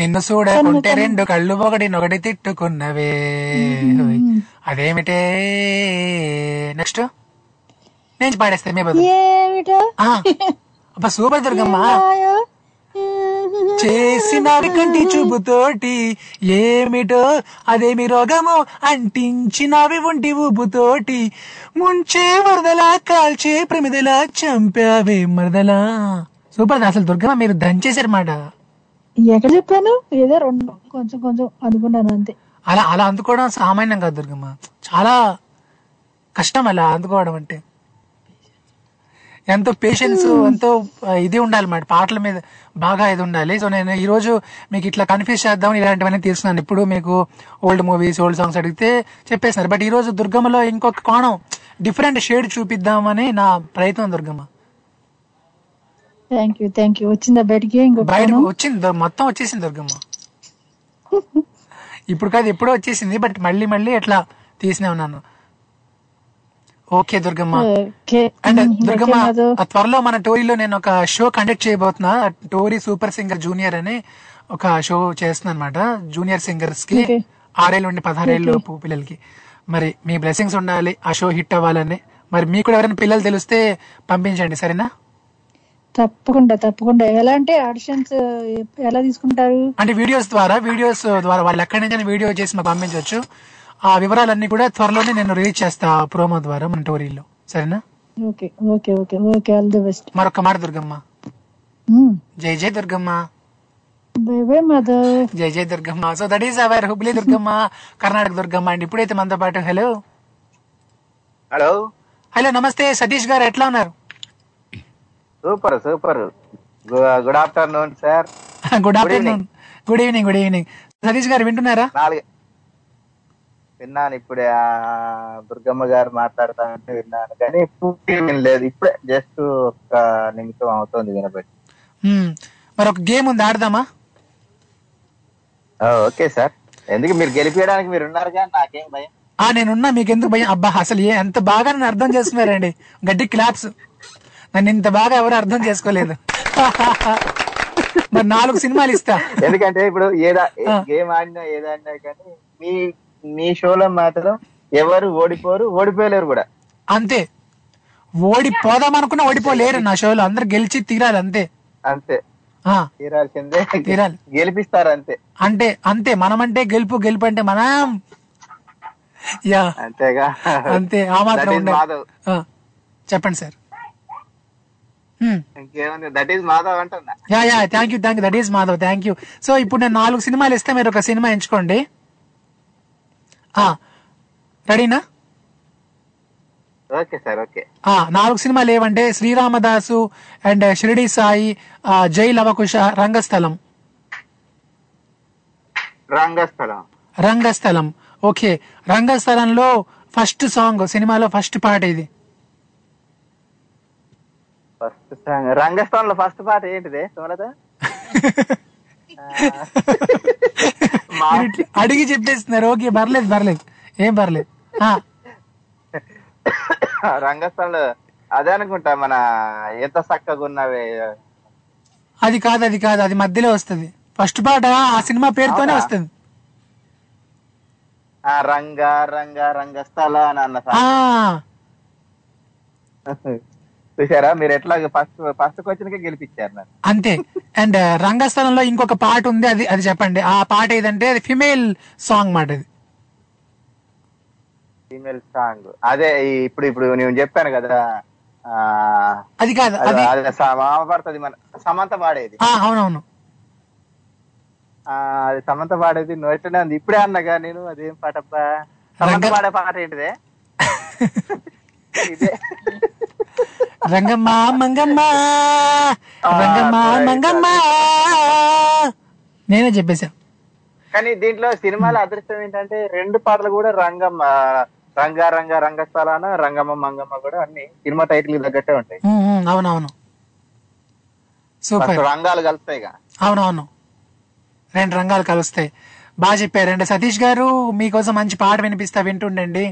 నిన్ను చూడకుంటే రెండు కళ్ళు ఒకటి నొకటి తిట్టుకున్నవే అదేమిటే. నెక్స్ట్ నేను పాడేస్తా మీ బదులు సూపర్ దుర్గమ్మ చేసినారు కంటి చూపుతోటి ఏమిటో అదేమి రోగము అంటించినావి ఒంటి ఊపుతోటి ముంచే వరదలా కాల్చే ప్రమిదలా చంపావే మరదలా. సూపర్ అసలు దుర్గమ్మ మీరు దంచేశారు మాట. ఎక్కడ చెప్పాను ఏదో రెండు కొంచెం కొంచెం అందుకున్నాను అంతే. అలా అలా అందుకోవడం సామాన్యం కాదు దుర్గమ్మ, చాలా కష్టం అలా అందుకోవడం అంటే. ఎంతో పేషెన్స్ ఎంతో ఇది ఉండాలి మాట, పాటల మీద బాగా ఇది ఉండాలి. సో నేను ఈరోజు మీకు ఇట్లా కన్ఫ్యూజ్ చేద్దామని ఇలాంటివన్నీ తీసుకున్నాను. ఇప్పుడు మీకు ఓల్డ్ మూవీస్ ఓల్డ్ సాంగ్స్ అడిగితే చెప్పేస్తున్నారు, బట్ ఈరోజు దుర్గమ్మలో ఇంకొక కోణం డిఫరెంట్ షేడ్ చూపిద్దామని నా ప్రయత్నం Durgamma. Thank you thank you. వచ్చిందా బయటికి? బయటకు వచ్చింది మొత్తం వచ్చేసింది దుర్గమ్మ, ఇప్పుడు కాదు ఎప్పుడో వచ్చేసింది, బట్ మళ్ళీ మళ్ళీ ఇట్లా తీసినే ఉన్నాను. ఓకే దుర్గమ్మ. అండ్ దుర్గమ్మ త్వరలో మన టోరీలో నేను ఒక షో కండక్ట్ చేయబోతున్నా, టోరీ సూపర్ సింగర్ జూనియర్ అని ఒక షో చేస్తున్నా అనమాట. జూనియర్ సింగర్స్ కి ఆరేళ్ళు నుండి పదహారేళ్ళ లోపు పిల్లలకి, మరి మీ బ్లెస్సింగ్స్ ఉండాలి ఆ షో హిట్ అవ్వాలని. మరి మీకు కూడా ఎవరైనా పిల్లలు తెలిస్తే పంపించండి సరేనా? తప్పకుండా తప్పకుండా. ఎలా అంటే ఆడిషన్స్ ఎలా తీసుకుంటారు అంటే వీడియోస్ ద్వారా, వీడియోస్ ద్వారా వాళ్ళు ఎక్కడి నుంచి వీడియో చేసి మాకు పంపించవచ్చు. ఆ వివరాలన్నీ కూడా త్వరలోనే నేను రిలీజ్ చేస్తా ప్రోమో ద్వారా మన టోరీలో సరేనా? Okay okay okay okay. All the best. మరొక మాట దుర్గమ్మ, జై జై దుర్గమ్మ, బై బై మాధవ్, జై జై Durgamma. So that is our Hubli Durgamma, Karnataka Durgamma. And ఇప్పుడైతే మనతో పాటు హలో హలో హలో నమస్తే సతీష్ గారు, ఎట్లా ఉన్నారు? Super super. Good afternoon sir. Good afternoon, good evening, good evening. Satish గారు వింటున్నారా? విన్నాను ఇప్పుడే దుర్గమ్మ గారు మాట్లాడతానంటే విన్నాను, కానీ పూర్తి వినలేదు, ఇప్పుడే జస్ట్ ఒక నిమిషం అవుతుంది వినబట్టి. మరి ఒక గేమ్ ఉంది ఆడదామా? Okay sir. ఎందుకు మీరు గెలిపించడానికి మీరు ఉన్నారు కానీ నాకేం భయం. నేనున్నా మీకెందుకు భయం? అబ్బా అసలు ఏ ఎంత బాగా నన్ను అర్థం చేస్తున్నారండి, గట్టి క్లాప్స్. నన్ను ఇంత బాగా ఎవరు అర్థం చేసుకోలేదు. మరి నాలుగు సినిమాలు ఇస్తా, ఎందుకంటే ఇప్పుడు ఏదా గేమ్ ఆడినా ఏదాడినా కానీ మీ మీ షోలో మాత్రం ఎవరు ఓడిపోరు, ఓడిపోలేరు కూడా. అంతే, ఓడిపోదాం అనుకున్నా ఓడిపోలేరు నా షోలో, అందరు గెలిచి తీరాలి అంతే. అంతే తీరాల్సిందే, తీరాలి, గెలిపిస్తారు అంతే. అంటే అంతే, మనమంటే గెలుపు, గెలుపు అంటే మనం. యా అంతేగా, అంతే. ఆ మాత్రం చెప్పండి sir. Yeah yeah thank you thank you. That is Madhav, thank you. So ఇప్పుడు నేను నాలుగు సినిమాలు ఇస్తే మీరు ఒక సినిమా ఎంచుకోండి, రెడీనా? Okay sir. ఓకే, నాలుగు సినిమాలు ఏవంటే శ్రీరామదాసు అండ్ షిరిడి సాయి, జై లవకుశ, రంగస్థలం. రంగస్థలం రంగస్థలం ఓకే. రంగస్థలంలో ఫస్ట్ సాంగ్, సినిమాలో ఫస్ట్ పాట ఇది. ఫస్ట్ సాంగ్ రంగస్థలంలో ఫస్ట్ పాట ఏంటిది? అడిగి చెప్పేస్తున్నారు. ఓకే పర్లేదు పర్లేదు, ఏం పర్లేదు. రంగస్థలంలో అదే అనుకుంటా మన ఎంత చక్కగా ఉన్నవి. అది కాదు అది కాదు, అది మధ్యలో వస్తుంది ఫస్ట్ పాట, ఆ సినిమా పేరుతోనే వస్తుంది. రంగ రంగ రంగస్థల చూసారా మీరు ఎట్లా ఫస్ట్ ఫస్ట్ క్వశ్చన్ గెలిపించారు అంతే. అండ్ రంగస్థలంలో ఇంకొక పాట ఉంది, అది అది చెప్పండి. ఆ పాట ఏదంటే అది ఫిమేల్ సాంగ్ మాట, అది ఫిమేల్ సాంగ్. అదే ఇప్పుడు ఇప్పుడు నేను చెప్పాను కదా, అది కాదు పడుతుంది మన సమంత పాడేది. అవునవును అది సమంత పాడేది, నోట్లోనే ఉంది ఇప్పుడే అన్నగా నేను. అదేం పాట? సమంత పాడే పాట ఏంటిదే? ఇదే రంగమ్మ మంగమ్మ రంగమ్మ మంగమ్మ. నేనే చెప్పేశా. కానీ దీంట్లో సినిమాల అదృష్టం ఏంటంటే రెండు పాటలు కూడా రంగమ్మ, రంగ రంగ రంగస్థలాన, రంగమ్మ మంగమ్మ కూడా అన్ని సినిమా టైటిల్ తగ్గట్టే ఉంటాయి. అవునవును సూపర్, రంగాలు కలుస్తాయి. అవునవును రెండు రంగాలు కలుస్తాయి. బాగా చెప్పారండి సతీష్ గారు, మీకోసం మంచి పాట వినిపిస్తా, వింటుండండి.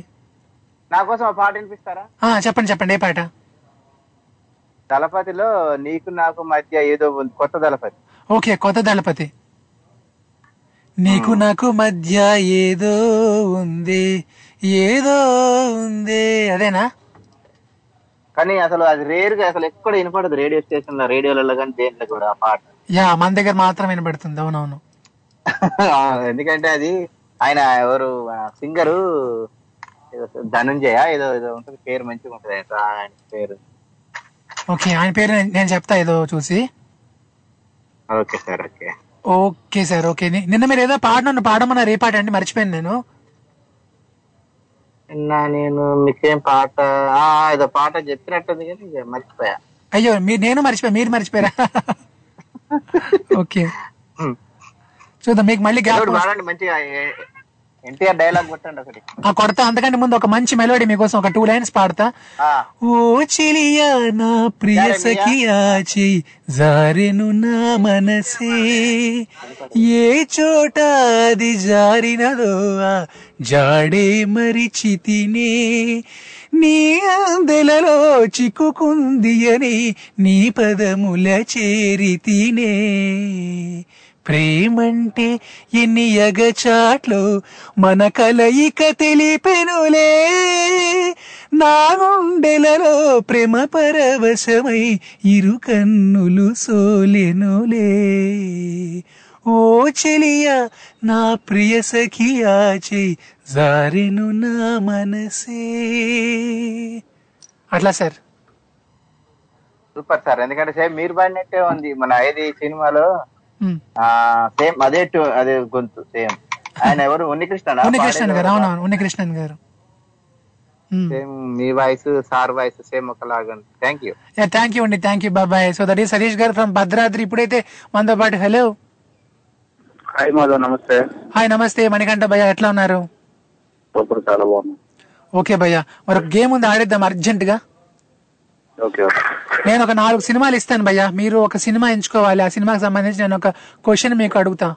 నా కోసం ఆ పాట వినిపిస్తారా? చెప్పండి చెప్పండి. ఏ పాట? దళపతిలో నీకు నాకు మధ్య ఏదో ఉంది. కొత్త దళపతి. ఓకే, కొత్త దళపతి. నీకు నాకు మధ్య ఏదో ఉంది ఏదో ఉంది అదేనా? కానీ అసలు అది రేర్ గా అసలు ఎక్కడ వినపడదు రేడియో స్టేషన్ లో, రేడియోలలో కానీ దేంట్లో కూడా ఆ పాట. యా, మన దగ్గర మాత్రం వినపడుతుంది. అవునవును. ఎందుకంటే అది ఆయన ఎవరు సింగరు ధనుంజయ ఏదో ఏదో ఉంటుంది పేరు, మంచిగా ఉంటుంది ఆయన పేరు. ఓకే, ఆయన పేరు నేను చెప్తా ఏదో చూసి. Okay sir. Okay okay sir. Okay, నిన్న మీరు ఏదో పాడను పాడమన్నారు, ఏ పాట అండి? మర్చిపోయాను నేను. నేను మీకేం పాట ఏదో పాట చెప్పినట్టుంది కానీ మర్చిపోయా. అయ్యో, మీరు నేను మర్చిపోయా, మీరు మర్చిపోయారా? ఓకే, చూద్దాం. మీకు మళ్ళీ మంచిగా ఎన్టీఆర్ డైలాగ్ కొట్టండి ఒకటి. కొడతా. అంతకంటే ముందు ఒక మంచి మెలోడీ మీకోసం ఒక టూ లైన్స్ పాడతా. ఓ చెలియా నా ప్రియ సఖియా చీ జారెను నా మనసే ఏ చోట అది జారినదో ఆ జాడే మరిచితినే నీ అందెలలో చిక్కుకుంది అని నీ పదముల చేరితినే ప్రేమంటే ఎన్ని ఎగచాట్లు మన కలయిక తెలిపెనులే నా గుండెలలో ప్రేమ పరవశమై ఇరు కన్నులు సోలెనులే ఓ చెలియా నా ప్రియ సఖియా చెయ్ జారెను నా మనసే. అట్లా సార్. Super sir. ఎందుకంటే సేమ్ మీరు బాడినట్టే ఉంది మన ఐదు సినిమాలో. సేమ్ అదే అదే గొంతు సేమ్. ఆయన ఎవరు? ఉన్నికృష్ణ. ఉన్నికృష్ణన్ గారు. అవునవును, ఉన్నికృష్ణన్ గారు. సేమ్ మీ వాయిస్ సార్ వాయిస్ సేమ్ ఒకలాగా. Thank you. థ్యాంక్ యూ అండి. Thank you. బాబాయ్. సో దట్ ఈస్ సతీష్ గారు ఫ్రమ్ భద్రాద్రి. ఇప్పుడైతే మనతో పాటు హలో. హాయ్ మాధవ్. నమస్తే. హాయ్ నమస్తే మణికంఠ భయ్య, ఎట్లా ఉన్నారు? ఓకే భయ్య, మరొక గేమ్ ఉంది, ఆడేద్దాం అర్జెంట్ గా. నేను ఒక నాలుగు సినిమాలు ఇస్తాను భయ్యా, మీరు ఒక సినిమా ఎంచుకోవాలి. ఆ సినిమాకి సంబంధించి నేను ఒక క్వశ్చన్ మీకు అడుగుతా,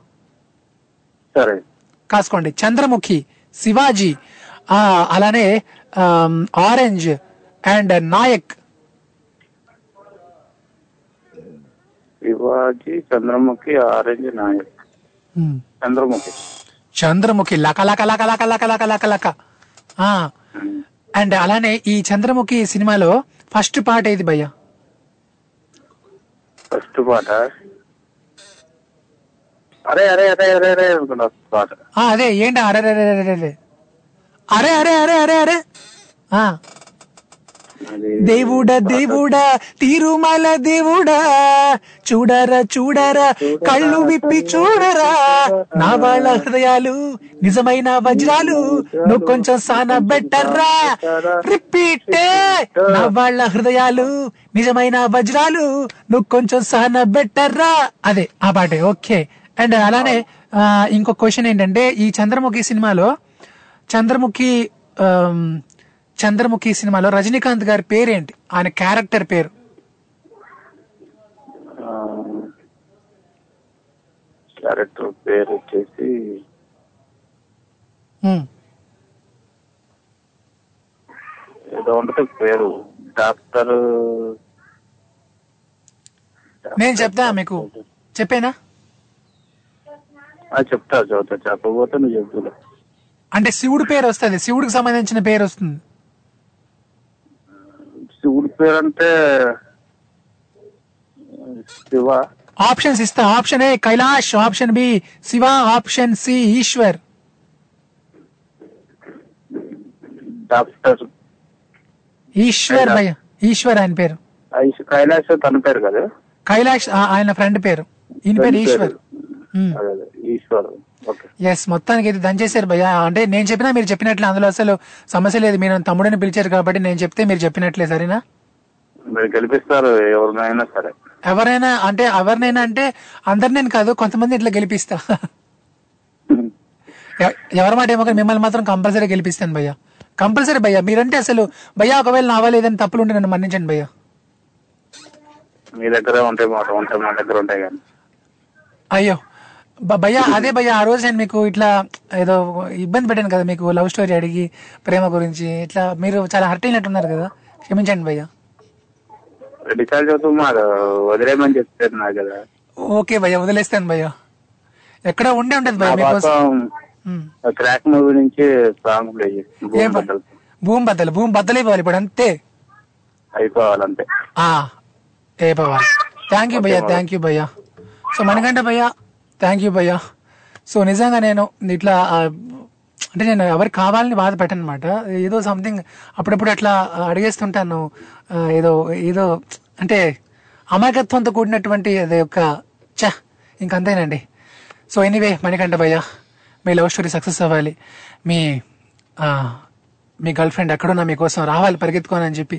కాసుకోండి. చంద్రముఖి, శివాజీ, అలానే orange and Nayak. Shivaji, Chandramukhi, orange, Nayak. Chandramukhi. Chandramukhi లక లక లక లక లక లక లక లక. అండ్ అలానే ఈ చంద్రముఖి సినిమాలో ఫస్ట్ పాట ఏది భయ్యా? ఫస్ట్ పాట అరే అరే అరే అరే అరే అనుకున్నా పాట. అదే ఏంటి అరే అరే అరే అరే అరే అరే అరే అరే అరే దేవుడా దేవుడా తిరుమల దేవుడా చూడరా చూడరా కళ్ళు విప్పి చూడరా నా వాళ్ళ హృదయాలు నిజమైన వజ్రాలు నువ్వు కొంచెం సానా బెట్టర్రా రిపీట్ నా వాళ్ళ హృదయాలు నిజమైన వజ్రాలు నువ్వు కొంచెం సానా బెట్టర్రా. అదే ఆ పాటే. ఓకే. అండ్ అలానే ఇంకో క్వశ్చన్ ఏంటంటే ఈ చంద్రముఖి సినిమాలో చంద్రముఖి చంద్రముఖి సినిమాలో రజనీకాంత్ గారి పేరేంటి? ఆయన క్యారెక్టర్ పేరు. క్యారెక్టర్ పేరు వచ్చేసి ఏదో ఉంటుంది పేరు. డాక్టర్. నేను చెప్తా మీకు. చెప్పేనా? చెప్తా చదువుతా, చెప్పబోతే నువ్వు చెప్తున్నా. అంటే శివుడు పేరు వస్తుంది, శివుడికి సంబంధించిన పేరు వస్తుంది. శివుడి పేరు అంటే శివ. ఆప్షన్స్ ఇస్తా. Option A Kailash, option B Shiva, option C Eshwar. Doctor Eshwar భయ్య. ఈశ్వర్ ఆయన పేరు. కైలాష్ తన పేరు కదా. కైలాష్ ఆయన ఫ్రెండ్ పేరు. ఈయన పేరు ఈశ్వర్. ఈశ్వర్. ఎస్, మొత్తానికి అయితే దంచేశారు భయ్యా. అంటే నేను చెప్పినా మీరు చెప్పినట్లే, అందులో అసలు సమస్య లేదు. మీరు తమ్ముడిని పిలిచారు కాబట్టి నేను చెప్తే మీరు చెప్పినట్లే. సరేనా? ఎవరైనా అంటే ఎవరినైనా అంటే అందరు నేను కాదు, కొంతమంది ఇట్లా గెలిపిస్తా. ఎవరి మాట ఏమో మిమ్మల్ని మాత్రం కంపల్సరీ గెలిపిస్తాను భయ్యా. కంపల్సరీ భయ్యా. మీరంటే అసలు భయ్యా ఒకవేళ నా వాళ్ళు ఏదైనా తప్పులు ఉంటే నన్ను మన్నించండి భయ్యా. మీ దగ్గర ఉంటాయి, మా దగ్గర ఉంటాయి. అయ్యో భయ్యా అదే భయ్యా ఆ రోజు నేను మీకు ఇట్లా ఏదో ఇబ్బంది పెట్టాను కదా, మీకు లవ్ స్టోరీ అడిగి ప్రేమ గురించి ఇట్లా మీరు చాలా హర్ట్ అయినట్టున్నారు కదా, క్షమించండి భయ్యా. డిశ్చార్జ్ అవుతున్నారు వదిలేమని చెప్తున్నారు కదా. ఓకే భయ్యా వదిలేస్తాను భయ్యా, ఎక్కడ ఉండే ఉంటది భయ్యా మీకోసం. క్రాక్ మూవీ నుంచి సాంగ్ ప్లే చేస్తాను. భూమి బద్దలు భూమి బద్దలు అయిపోవాలి ఇప్పుడు, అంతే అయిపోవాలి, అంతే అయిపోవాలి. థ్యాంక్ యూ భయ్యా, థ్యాంక్ యూ భయ్యా. సో మనకంటే భయ్యా థ్యాంక్ యూ భయ్యా. సో నిజంగా నేను ఇట్లా అంటే నేను ఎవరికి కావాలని బాధ పెట్టాను అనమాట, ఏదో సంథింగ్ అప్పుడప్పుడు అట్లా అడిగేస్తుంటాను, ఏదో ఏదో అంటే అమాయకత్వంతో కూడినటువంటి అది ఒక చ ఇంకంతేనండి. సో ఎనీవే మనకంటే భయ్యా మీ లవ్ స్టోరీ సక్సెస్ అవ్వాలి, మీ మీ గర్ల్ ఫ్రెండ్ ఎక్కడున్నా మీకోసం రావాలి పరిగెత్తుకోని అని చెప్పి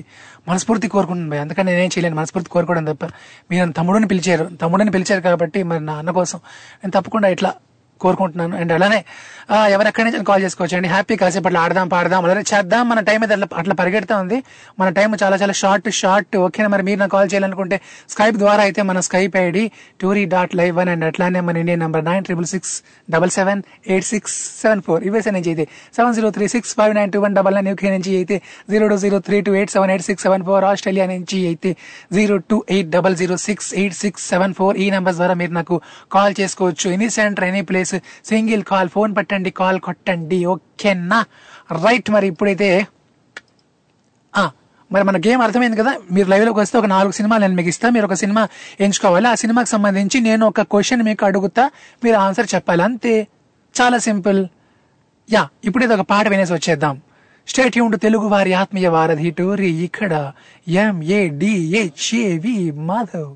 మనస్ఫూర్తి కోరుకుంటున్నాను భయ్యా. అందుకని నేనేం చేయలేను మనస్ఫూర్తి కోరుకోవడం తప్ప. మీరు నన్ను తమ్ముడిని పిలిచారు, తమ్ముడిని పిలిచారు కాబట్టి మరి నా అన్న కోసం నేను తప్పకుండా ఇట్లా కోరుకుంటున్నాను. అండ్ అలానే ఎవరెక్కడి నుంచి కాల్ చేసుకోవచ్చు అండి, హ్యాపీ కాసేపు అట్లా ఆడదాం పాడదాం అలాగే చేద్దాం, మన టైం అయితే అట్లా అట్లా పరిగెడతా ఉంది, మన టైం చాలా చాలా షార్ట్ షార్ట్ ఓకేనా. మరి మీరు నాకు కాల్ చేయాలనుకుంటే స్కైప్ ద్వారా అయితే మన Skype ID Tori dot live one and అట్లానే మన India number nine triple six double seven eight six seven four US నుంచి అయితే seven zero three six five nine two one double nine UK నుంచి అయితే zero two zero three two eight seven eight six seven four Australia నుంచి అయితే zero two eight double zero six eight six seven four ఈ number ద్వారా మీరు నాకు call చేసుకోవచ్చు. Any centre any place single call, phone పట్టండి, call కొట్టండి ఓకేనా. రైట్ మరి ఇప్పుడైతే మరి మన గేమ్ అర్థమైంది కదా. మీరు లైవ్లోకి వస్తే ఒక నాలుగు సినిమాలు నేను మీకు ఇస్తా, మీరు ఒక సినిమా ఎంచుకోవాలి, ఆ సినిమాకి సంబంధించి నేను ఒక క్వశ్చన్ మీకు అడుగుతా, మీరు ఆన్సర్ చెప్పాలి అంతే, చాలా సింపుల్. యా ఇప్పుడైతే ఒక పాట వినేసి వచ్చేద్దాం. స్టే ట్యూన్డ్ తెలుగు వారి ఆత్మీయ వారధి టోరీ ఇక్కడ ఎంఏడిహెచ్ఏవి మాధవ్.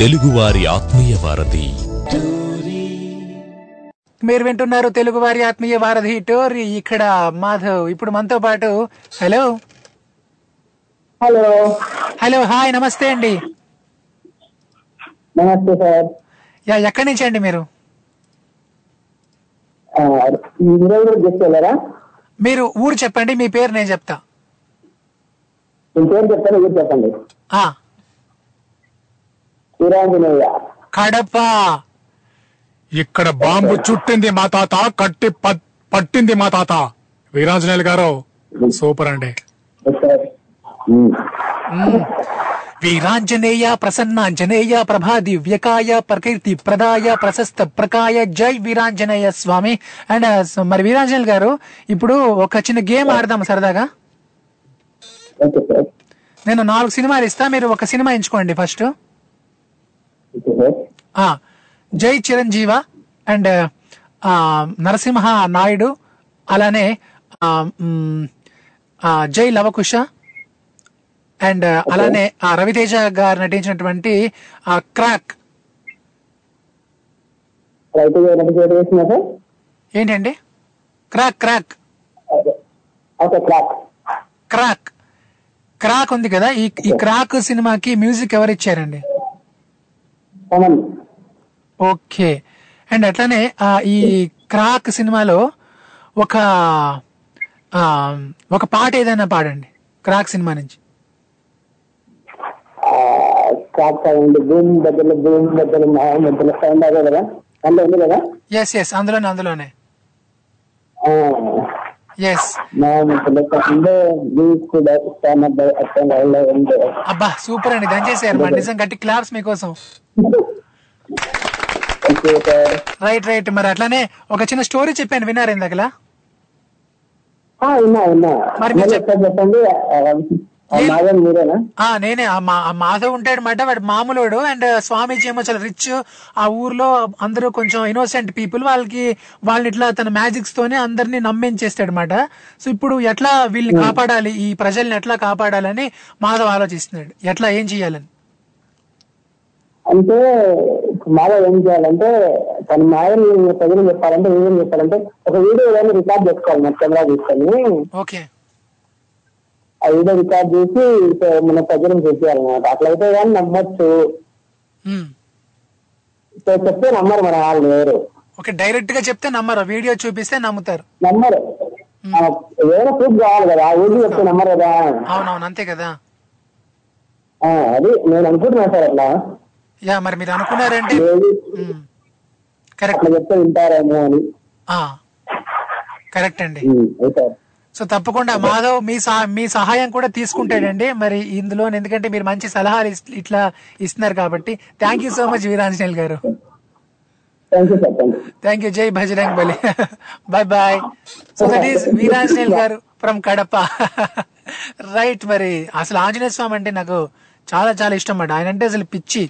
తెలుగువారి ఆత్మీయ వారధి, మీరు వింటున్నారు తెలుగువారి ఆత్మీయ వారధి టోరీ ఇక్కడ మాధవ్. ఇప్పుడు మనతో పాటు హలో హలో హలో హాయ్ నమస్తే అండి. నమస్తే సార్. యా ఎక్కడి నుంచి అండి మీరు? మీరు ఊరు చెప్పండి, మీ పేరు నేను చెప్తా. కడప. ఇక్కడ బాంబు చుట్టింది మా తాత, కట్టి పట్టింది మా తాత. వీరాంజనేయులు గారు సూపర్ అండి. వీరాంజనేయ ప్రసన్నాంజనేయ ప్రభా దివ్యకాయ ప్రకీర్తి ప్రదాయ ప్రశస్త ప్రకాయ జై వీరాంజనేయ స్వామి. అండ్ మరి వీరాంజనేయులు గారు ఇప్పుడు ఒక చిన్న గేమ్ ఆడదాం సరదాగా. నేను నాలుగు సినిమాలు ఇస్తా, మీరు ఒక సినిమా ఎంచుకోండి ఫస్ట్. జై చిరంజీవ అండ్ నరసింహ నాయుడు, అలానే జై లవకుశ అండ్ అలానే రవితేజ గారు నటించినటువంటి క్రాక్. ఏంటండి క్రాక్? క్రాక్ క్రాక్ క్రాక్ ఉంది కదా, ఈ క్రాక్ సినిమాకి మ్యూజిక్ ఎవరు ఇచ్చారండి? ఓకే. అండ్ అట్లానే ఈ క్రాక్ సినిమాలో ఒక ఒక పాట ఏదైనా పాడండి క్రాక్ సినిమా నుంచి. ఎస్ ఎస్ అందులోనే అందులోనే అబ్బా సూపర్ అండి, దంచేసారు మరి నిజం, గట్టి క్లాప్స్ మీకోసం. రైట్ రైట్ మరి అట్లానే ఒక చిన్న స్టోరీ చెప్పాను విన్నారు ఇందాకలా, నేనే మాధవ్ ఉంటాడు మాట, వాడు మామూలుడు. అండ్ స్వామీజీ ఏమో చాలా రిచ్, ఆ ఊర్లో అందరూ కొంచెం ఇన్నోసెంట్ పీపుల్, వాళ్ళకి వాళ్ళని ఇట్లా తన మ్యాజిక్స్ తోనే అందరినీ నమ్మించేస్తాడు మాట. సో ఇప్పుడు ఎట్లా వీళ్ళని కాపాడాలి, ఈ ప్రజల్ని ఎట్లా కాపాడాలని మాధవ్ ఆలోచిస్తున్నాడు, ఎట్లా ఏం చెయ్యాలని. అంటే మాధవ్ ఏం చేయాలంటే తన మాయని ప్రజలు చెప్పాలంటే ఏం చెప్పాలంటే ఒక వీడియో ఏదైనా రికార్డ్ చేసుకోవాలి మన కెమెరా తీసుకొని. ఓకే. ఆ వీడియో రికార్డ్ చేసి మన ప్రజలను చెప్పాలన్నమాట. అట్లయితే కానీ నమ్మచ్చు, చెప్తే నమ్మరు మన వాళ్ళు. ఓకే, డైరెక్ట్ గా చెప్తే నమ్మరు, వీడియో చూపిస్తే నమ్ముతారు. నమ్మరు ఏదైనా ప్రూఫ్ కావాలి కదా, ఓజీ వచ్చే నెంబర్ కదా. అవునవును అంతే కదా, అది నేను అనుకుంటున్నా సార్. అట్లా మరి మీరు అనుకున్నారంటే కరెక్ట్ చెప్తే వింటారేమో అని. కరెక్ట్ అండి. సో తప్పకుండా మాధవ్ మీ మీ సహాయం కూడా తీసుకుంటాడండి మరి ఇందులో, ఎందుకంటే మీరు మంచి సలహాలు ఇట్లా ఇస్తున్నారు కాబట్టి. Thank you so much Veeranjaneyulu గారు. Thank you. జై Bajrang Bali. Bye bye. So that is Veeranjaneyulu గారు ఫ్రమ్ కడప. రైట్. మరి అసలు ఆంజనేయ స్వామి అంటే నాకు చాలా చాలా ఇష్టం అండి. ఆయన అంటే అసలు పిచ్చి.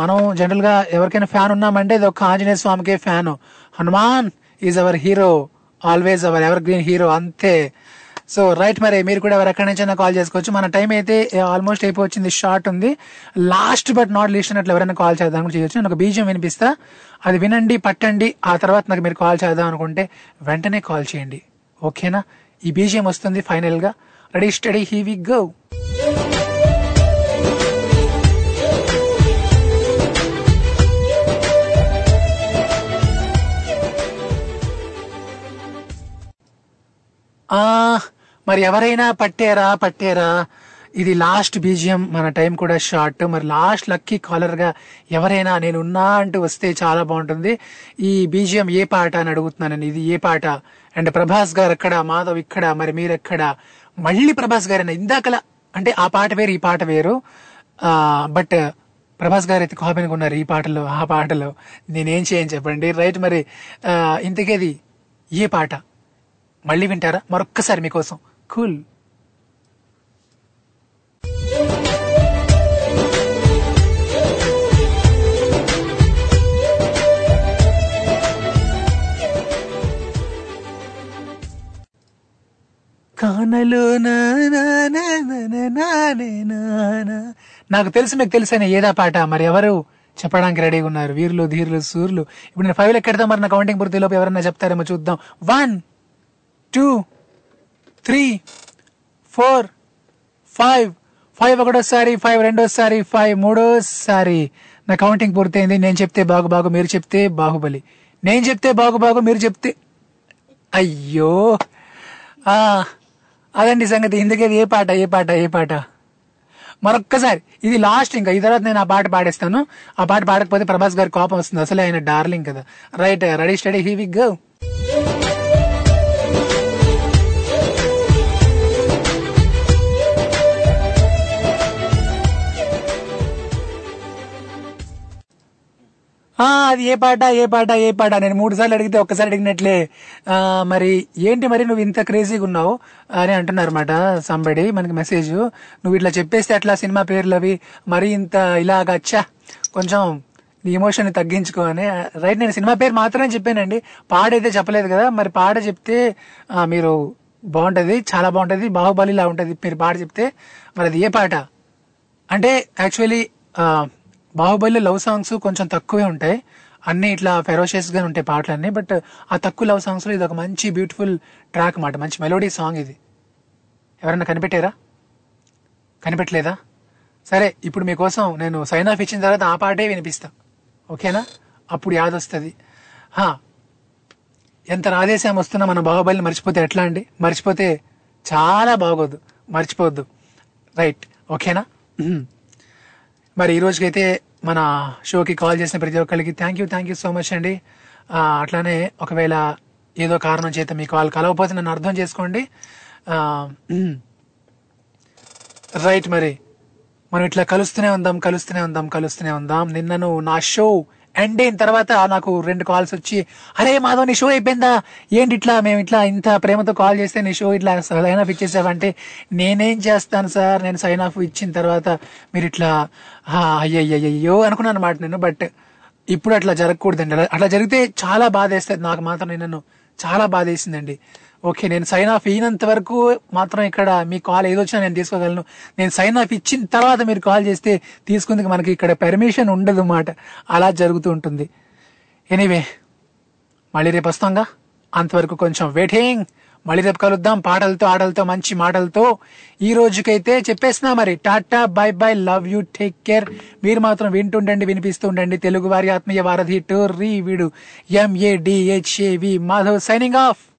మనం జనరల్ గా ఎవరికైనా ఫ్యాన్ ఉన్నామంటే ఇది ఒక్క ఆంజనేయ స్వామికే fan. Hanuman is our hero, always our evergreen hero, అంతే. So right. మరి మీరు కూడా ఎవరు ఎక్కడి నుంచైనా కాల్ చేసుకోవచ్చు. మన టైం అయితే ఆల్మోస్ట్ అయిపోయింది, షార్ట్ ఉంది. లాస్ట్ బట్ నాట్ లీస్ట్ అన్నట్లు ఎవరైనా కాల్ చేద్దాం కూడా చేయొచ్చు. నాకు బీజం వినిపిస్తా, అది వినండి పట్టండి. ఆ తర్వాత నాకు మీరు కాల్ చేద్దాం అనుకుంటే వెంటనే కాల్ చేయండి, ఓకేనా? ఈ బీజం వస్తుంది ఫైనల్ గా. Ready steady here we go. మరి ఎవరైనా పట్టేరా పట్టేరా ఇది లాస్ట్ బీజియం, మన టైం కూడా షార్ట్. మరి లాస్ట్ లక్కీ కాలర్ గా ఎవరైనా నేను ఉన్నా అంటూ వస్తే చాలా బాగుంటుంది. ఈ బీజియం ఏ పాట అని అడుగుతున్నాను, ఇది ఏ పాట? అండ్ ప్రభాస్ గారు అక్కడ, మాధవ్ ఇక్కడ, మరి మీరెక్కడ? మళ్ళీ ప్రభాస్ గారైనా ఇందాకలా, అంటే ఆ పాట వేరు ఈ పాట వేరు, ఆ బట్ ప్రభాస్ గారు అయితే కాపీగా ఉన్నారు ఈ పాటలో ఆ పాటలో. నేనేం చేయని చెప్పండి. రైట్. మరి ఇంతకేది ఏ పాట మళ్ళీ వింటారా మరొక్కసారి మీకోసం? కూల్. కానలో నాకు తెలుసు, మీకు తెలుసైనా ఏదా పాట? మరి ఎవరు చెప్పడానికి రెడీగా ఉన్నారు? వీరులు ధీరులు సూర్యులు. ఇప్పుడు నేను ఫైవ్ లెక్కెడతాం, మరి నా కౌంటింగ్ పూర్తి లోపు ఎవరన్నా చెప్తారేమో చూద్దాం. One two three four five. Five ఒకటోసారి, ఫైవ్ రెండోసారి, ఫైవ్ మూడోసారి. నా కౌంటింగ్ పూర్తయింది. నేను చెప్తే బాగు బాగు, మీరు చెప్తే బాహుబలి. నేను చెప్తే బాగు బాగు, మీరు చెప్తే అయ్యో. అదండి సంగతి. ఇందుకేది ఏ పాట ఏ పాట ఏ పాట మరొక్కసారి? ఇది లాస్ట్. ఇంకా ఈ తర్వాత నేను ఆ పాట పాడేస్తాను. ఆ పాట పాడకపోతే ప్రభాస్ గారి కోపం వస్తుంది, అసలు ఆయన డార్లింగ్ కదా. Right. Ready steady here we go. అది ఏ పాట ఏ పాట ఏ పాట? నేను మూడు సార్లు అడిగితే ఒక్కసారి అడిగినట్లే. మరి ఏంటి మరి నువ్వు ఇంత క్రేజీగా ఉన్నావు అని అంటున్నారు అనమాట సంబడి మనకి మెసేజ్. నువ్వు ఇట్లా చెప్పేస్తే అట్లా సినిమా పేర్లు అవి మరి ఇంత ఇలాగా అచ్చా, కొంచెం నీ ఎమోషన్ తగ్గించుకో అని. రైట్. నేను సినిమా పేరు మాత్రమే చెప్పానండి, పాడైతే చెప్పలేదు కదా. మరి పాట చెప్తే మీరు బాగుంటుంది, చాలా బాగుంటుంది, బాహుబలిలా ఉంటుంది మీరు పాట చెప్తే. మరి అది ఏ పాట అంటే యాక్చువల్లీ బాహుబలిలో లవ్ సాంగ్స్ కొంచెం తక్కువే ఉంటాయి, అన్ని ఇట్లా ఫెరోషియస్గా ఉంటాయి పాటలన్నీ. బట్ ఆ తక్కువ లవ్ సాంగ్స్లో ఇది ఒక మంచి బ్యూటిఫుల్ ట్రాక్ అన్నమాట, మంచి మెలోడీ సాంగ్ ఇది. ఎవరన్నా కనిపెట్టారా? కనిపెట్టలేదా? సరే, ఇప్పుడు మీకోసం నేను సైన్ ఆఫ్ ఇచ్చిన తర్వాత ఆ పాటే వినిపిస్తా, ఓకేనా? అప్పుడు యాదొస్తుంది. ఎంత రాదేశం వస్తున్నా మనం బాహుబలిని మర్చిపోతే ఎట్లా అండి? మర్చిపోతే చాలా బాగోదు, మర్చిపోవద్దు. రైట్, ఓకేనా? మరి ఈ రోజుకైతే మన షోకి కాల్ చేసిన ప్రతి ఒక్కరికి thank you thank you so much అండి. అట్లానే ఒకవేళ ఏదో కారణం చేత మీ కాల్ కలవకపోతే నన్ను అర్థం చేసుకోండి. రైట్. మరి మనం ఇట్లా కలుస్తూనే ఉందాం కలుస్తూనే ఉందాం కలుస్తూనే ఉందాం. నిన్నను నా షో ఎండ్ అయిన తర్వాత నాకు రెండు కాల్స్ వచ్చి, అరే మాధవ్ నీ షో అయిపోయిందా ఏంటి ఇట్లా, మేము ఇట్లా ఇంత ప్రేమతో కాల్ చేస్తే నీ షో ఇట్లా సైన్ ఆఫ్ ఇచ్చేసావంటే నేనేం చేస్తాను సార్, నేను సైన్ ఆఫ్ ఇచ్చిన తర్వాత మీరు ఇట్లా అయ్యయ్యో అనుకున్నాను అనమాట నేను. బట్ ఇప్పుడు అట్లా జరగకూడదండి, అట్లా జరిగితే చాలా బాధ వేస్తుంది. నాకు మాత్రం నిన్ను చాలా బాధ వేసిందండి. ఓకే, నేను సైన్ ఆఫ్ అయినంత వరకు మాత్రం ఇక్కడ మీ కాల్ ఏదో వచ్చినా నేను తీసుకోగలను. నేను సైన్ ఆఫ్ ఇచ్చిన తర్వాత మీరు కాల్ చేస్తే తీసుకుందుకు మనకి ఇక్కడ పర్మిషన్ ఉండదు మాట, అలా జరుగుతూ ఉంటుంది. ఎనీవే, మళ్ళీ రేపు వస్తాంగా, అంతవరకు కొంచెం వెయిటింగ్. మళ్ళీ రేపు కలుద్దాం పాటలతో ఆటలతో మంచి మాటలతో. ఈ రోజుకైతే చెప్పేస్తున్నా మరి, tata bye bye, love you, take care. మీరు మాత్రం వింటుండండి, వినిపిస్తూ ఉండండి. తెలుగు వారి ఆత్మీయ వారధి టోరీ వీడు ఎంఏడిహెచ్ఏవి మాధవ్ సైనింగ్ ఆఫ్.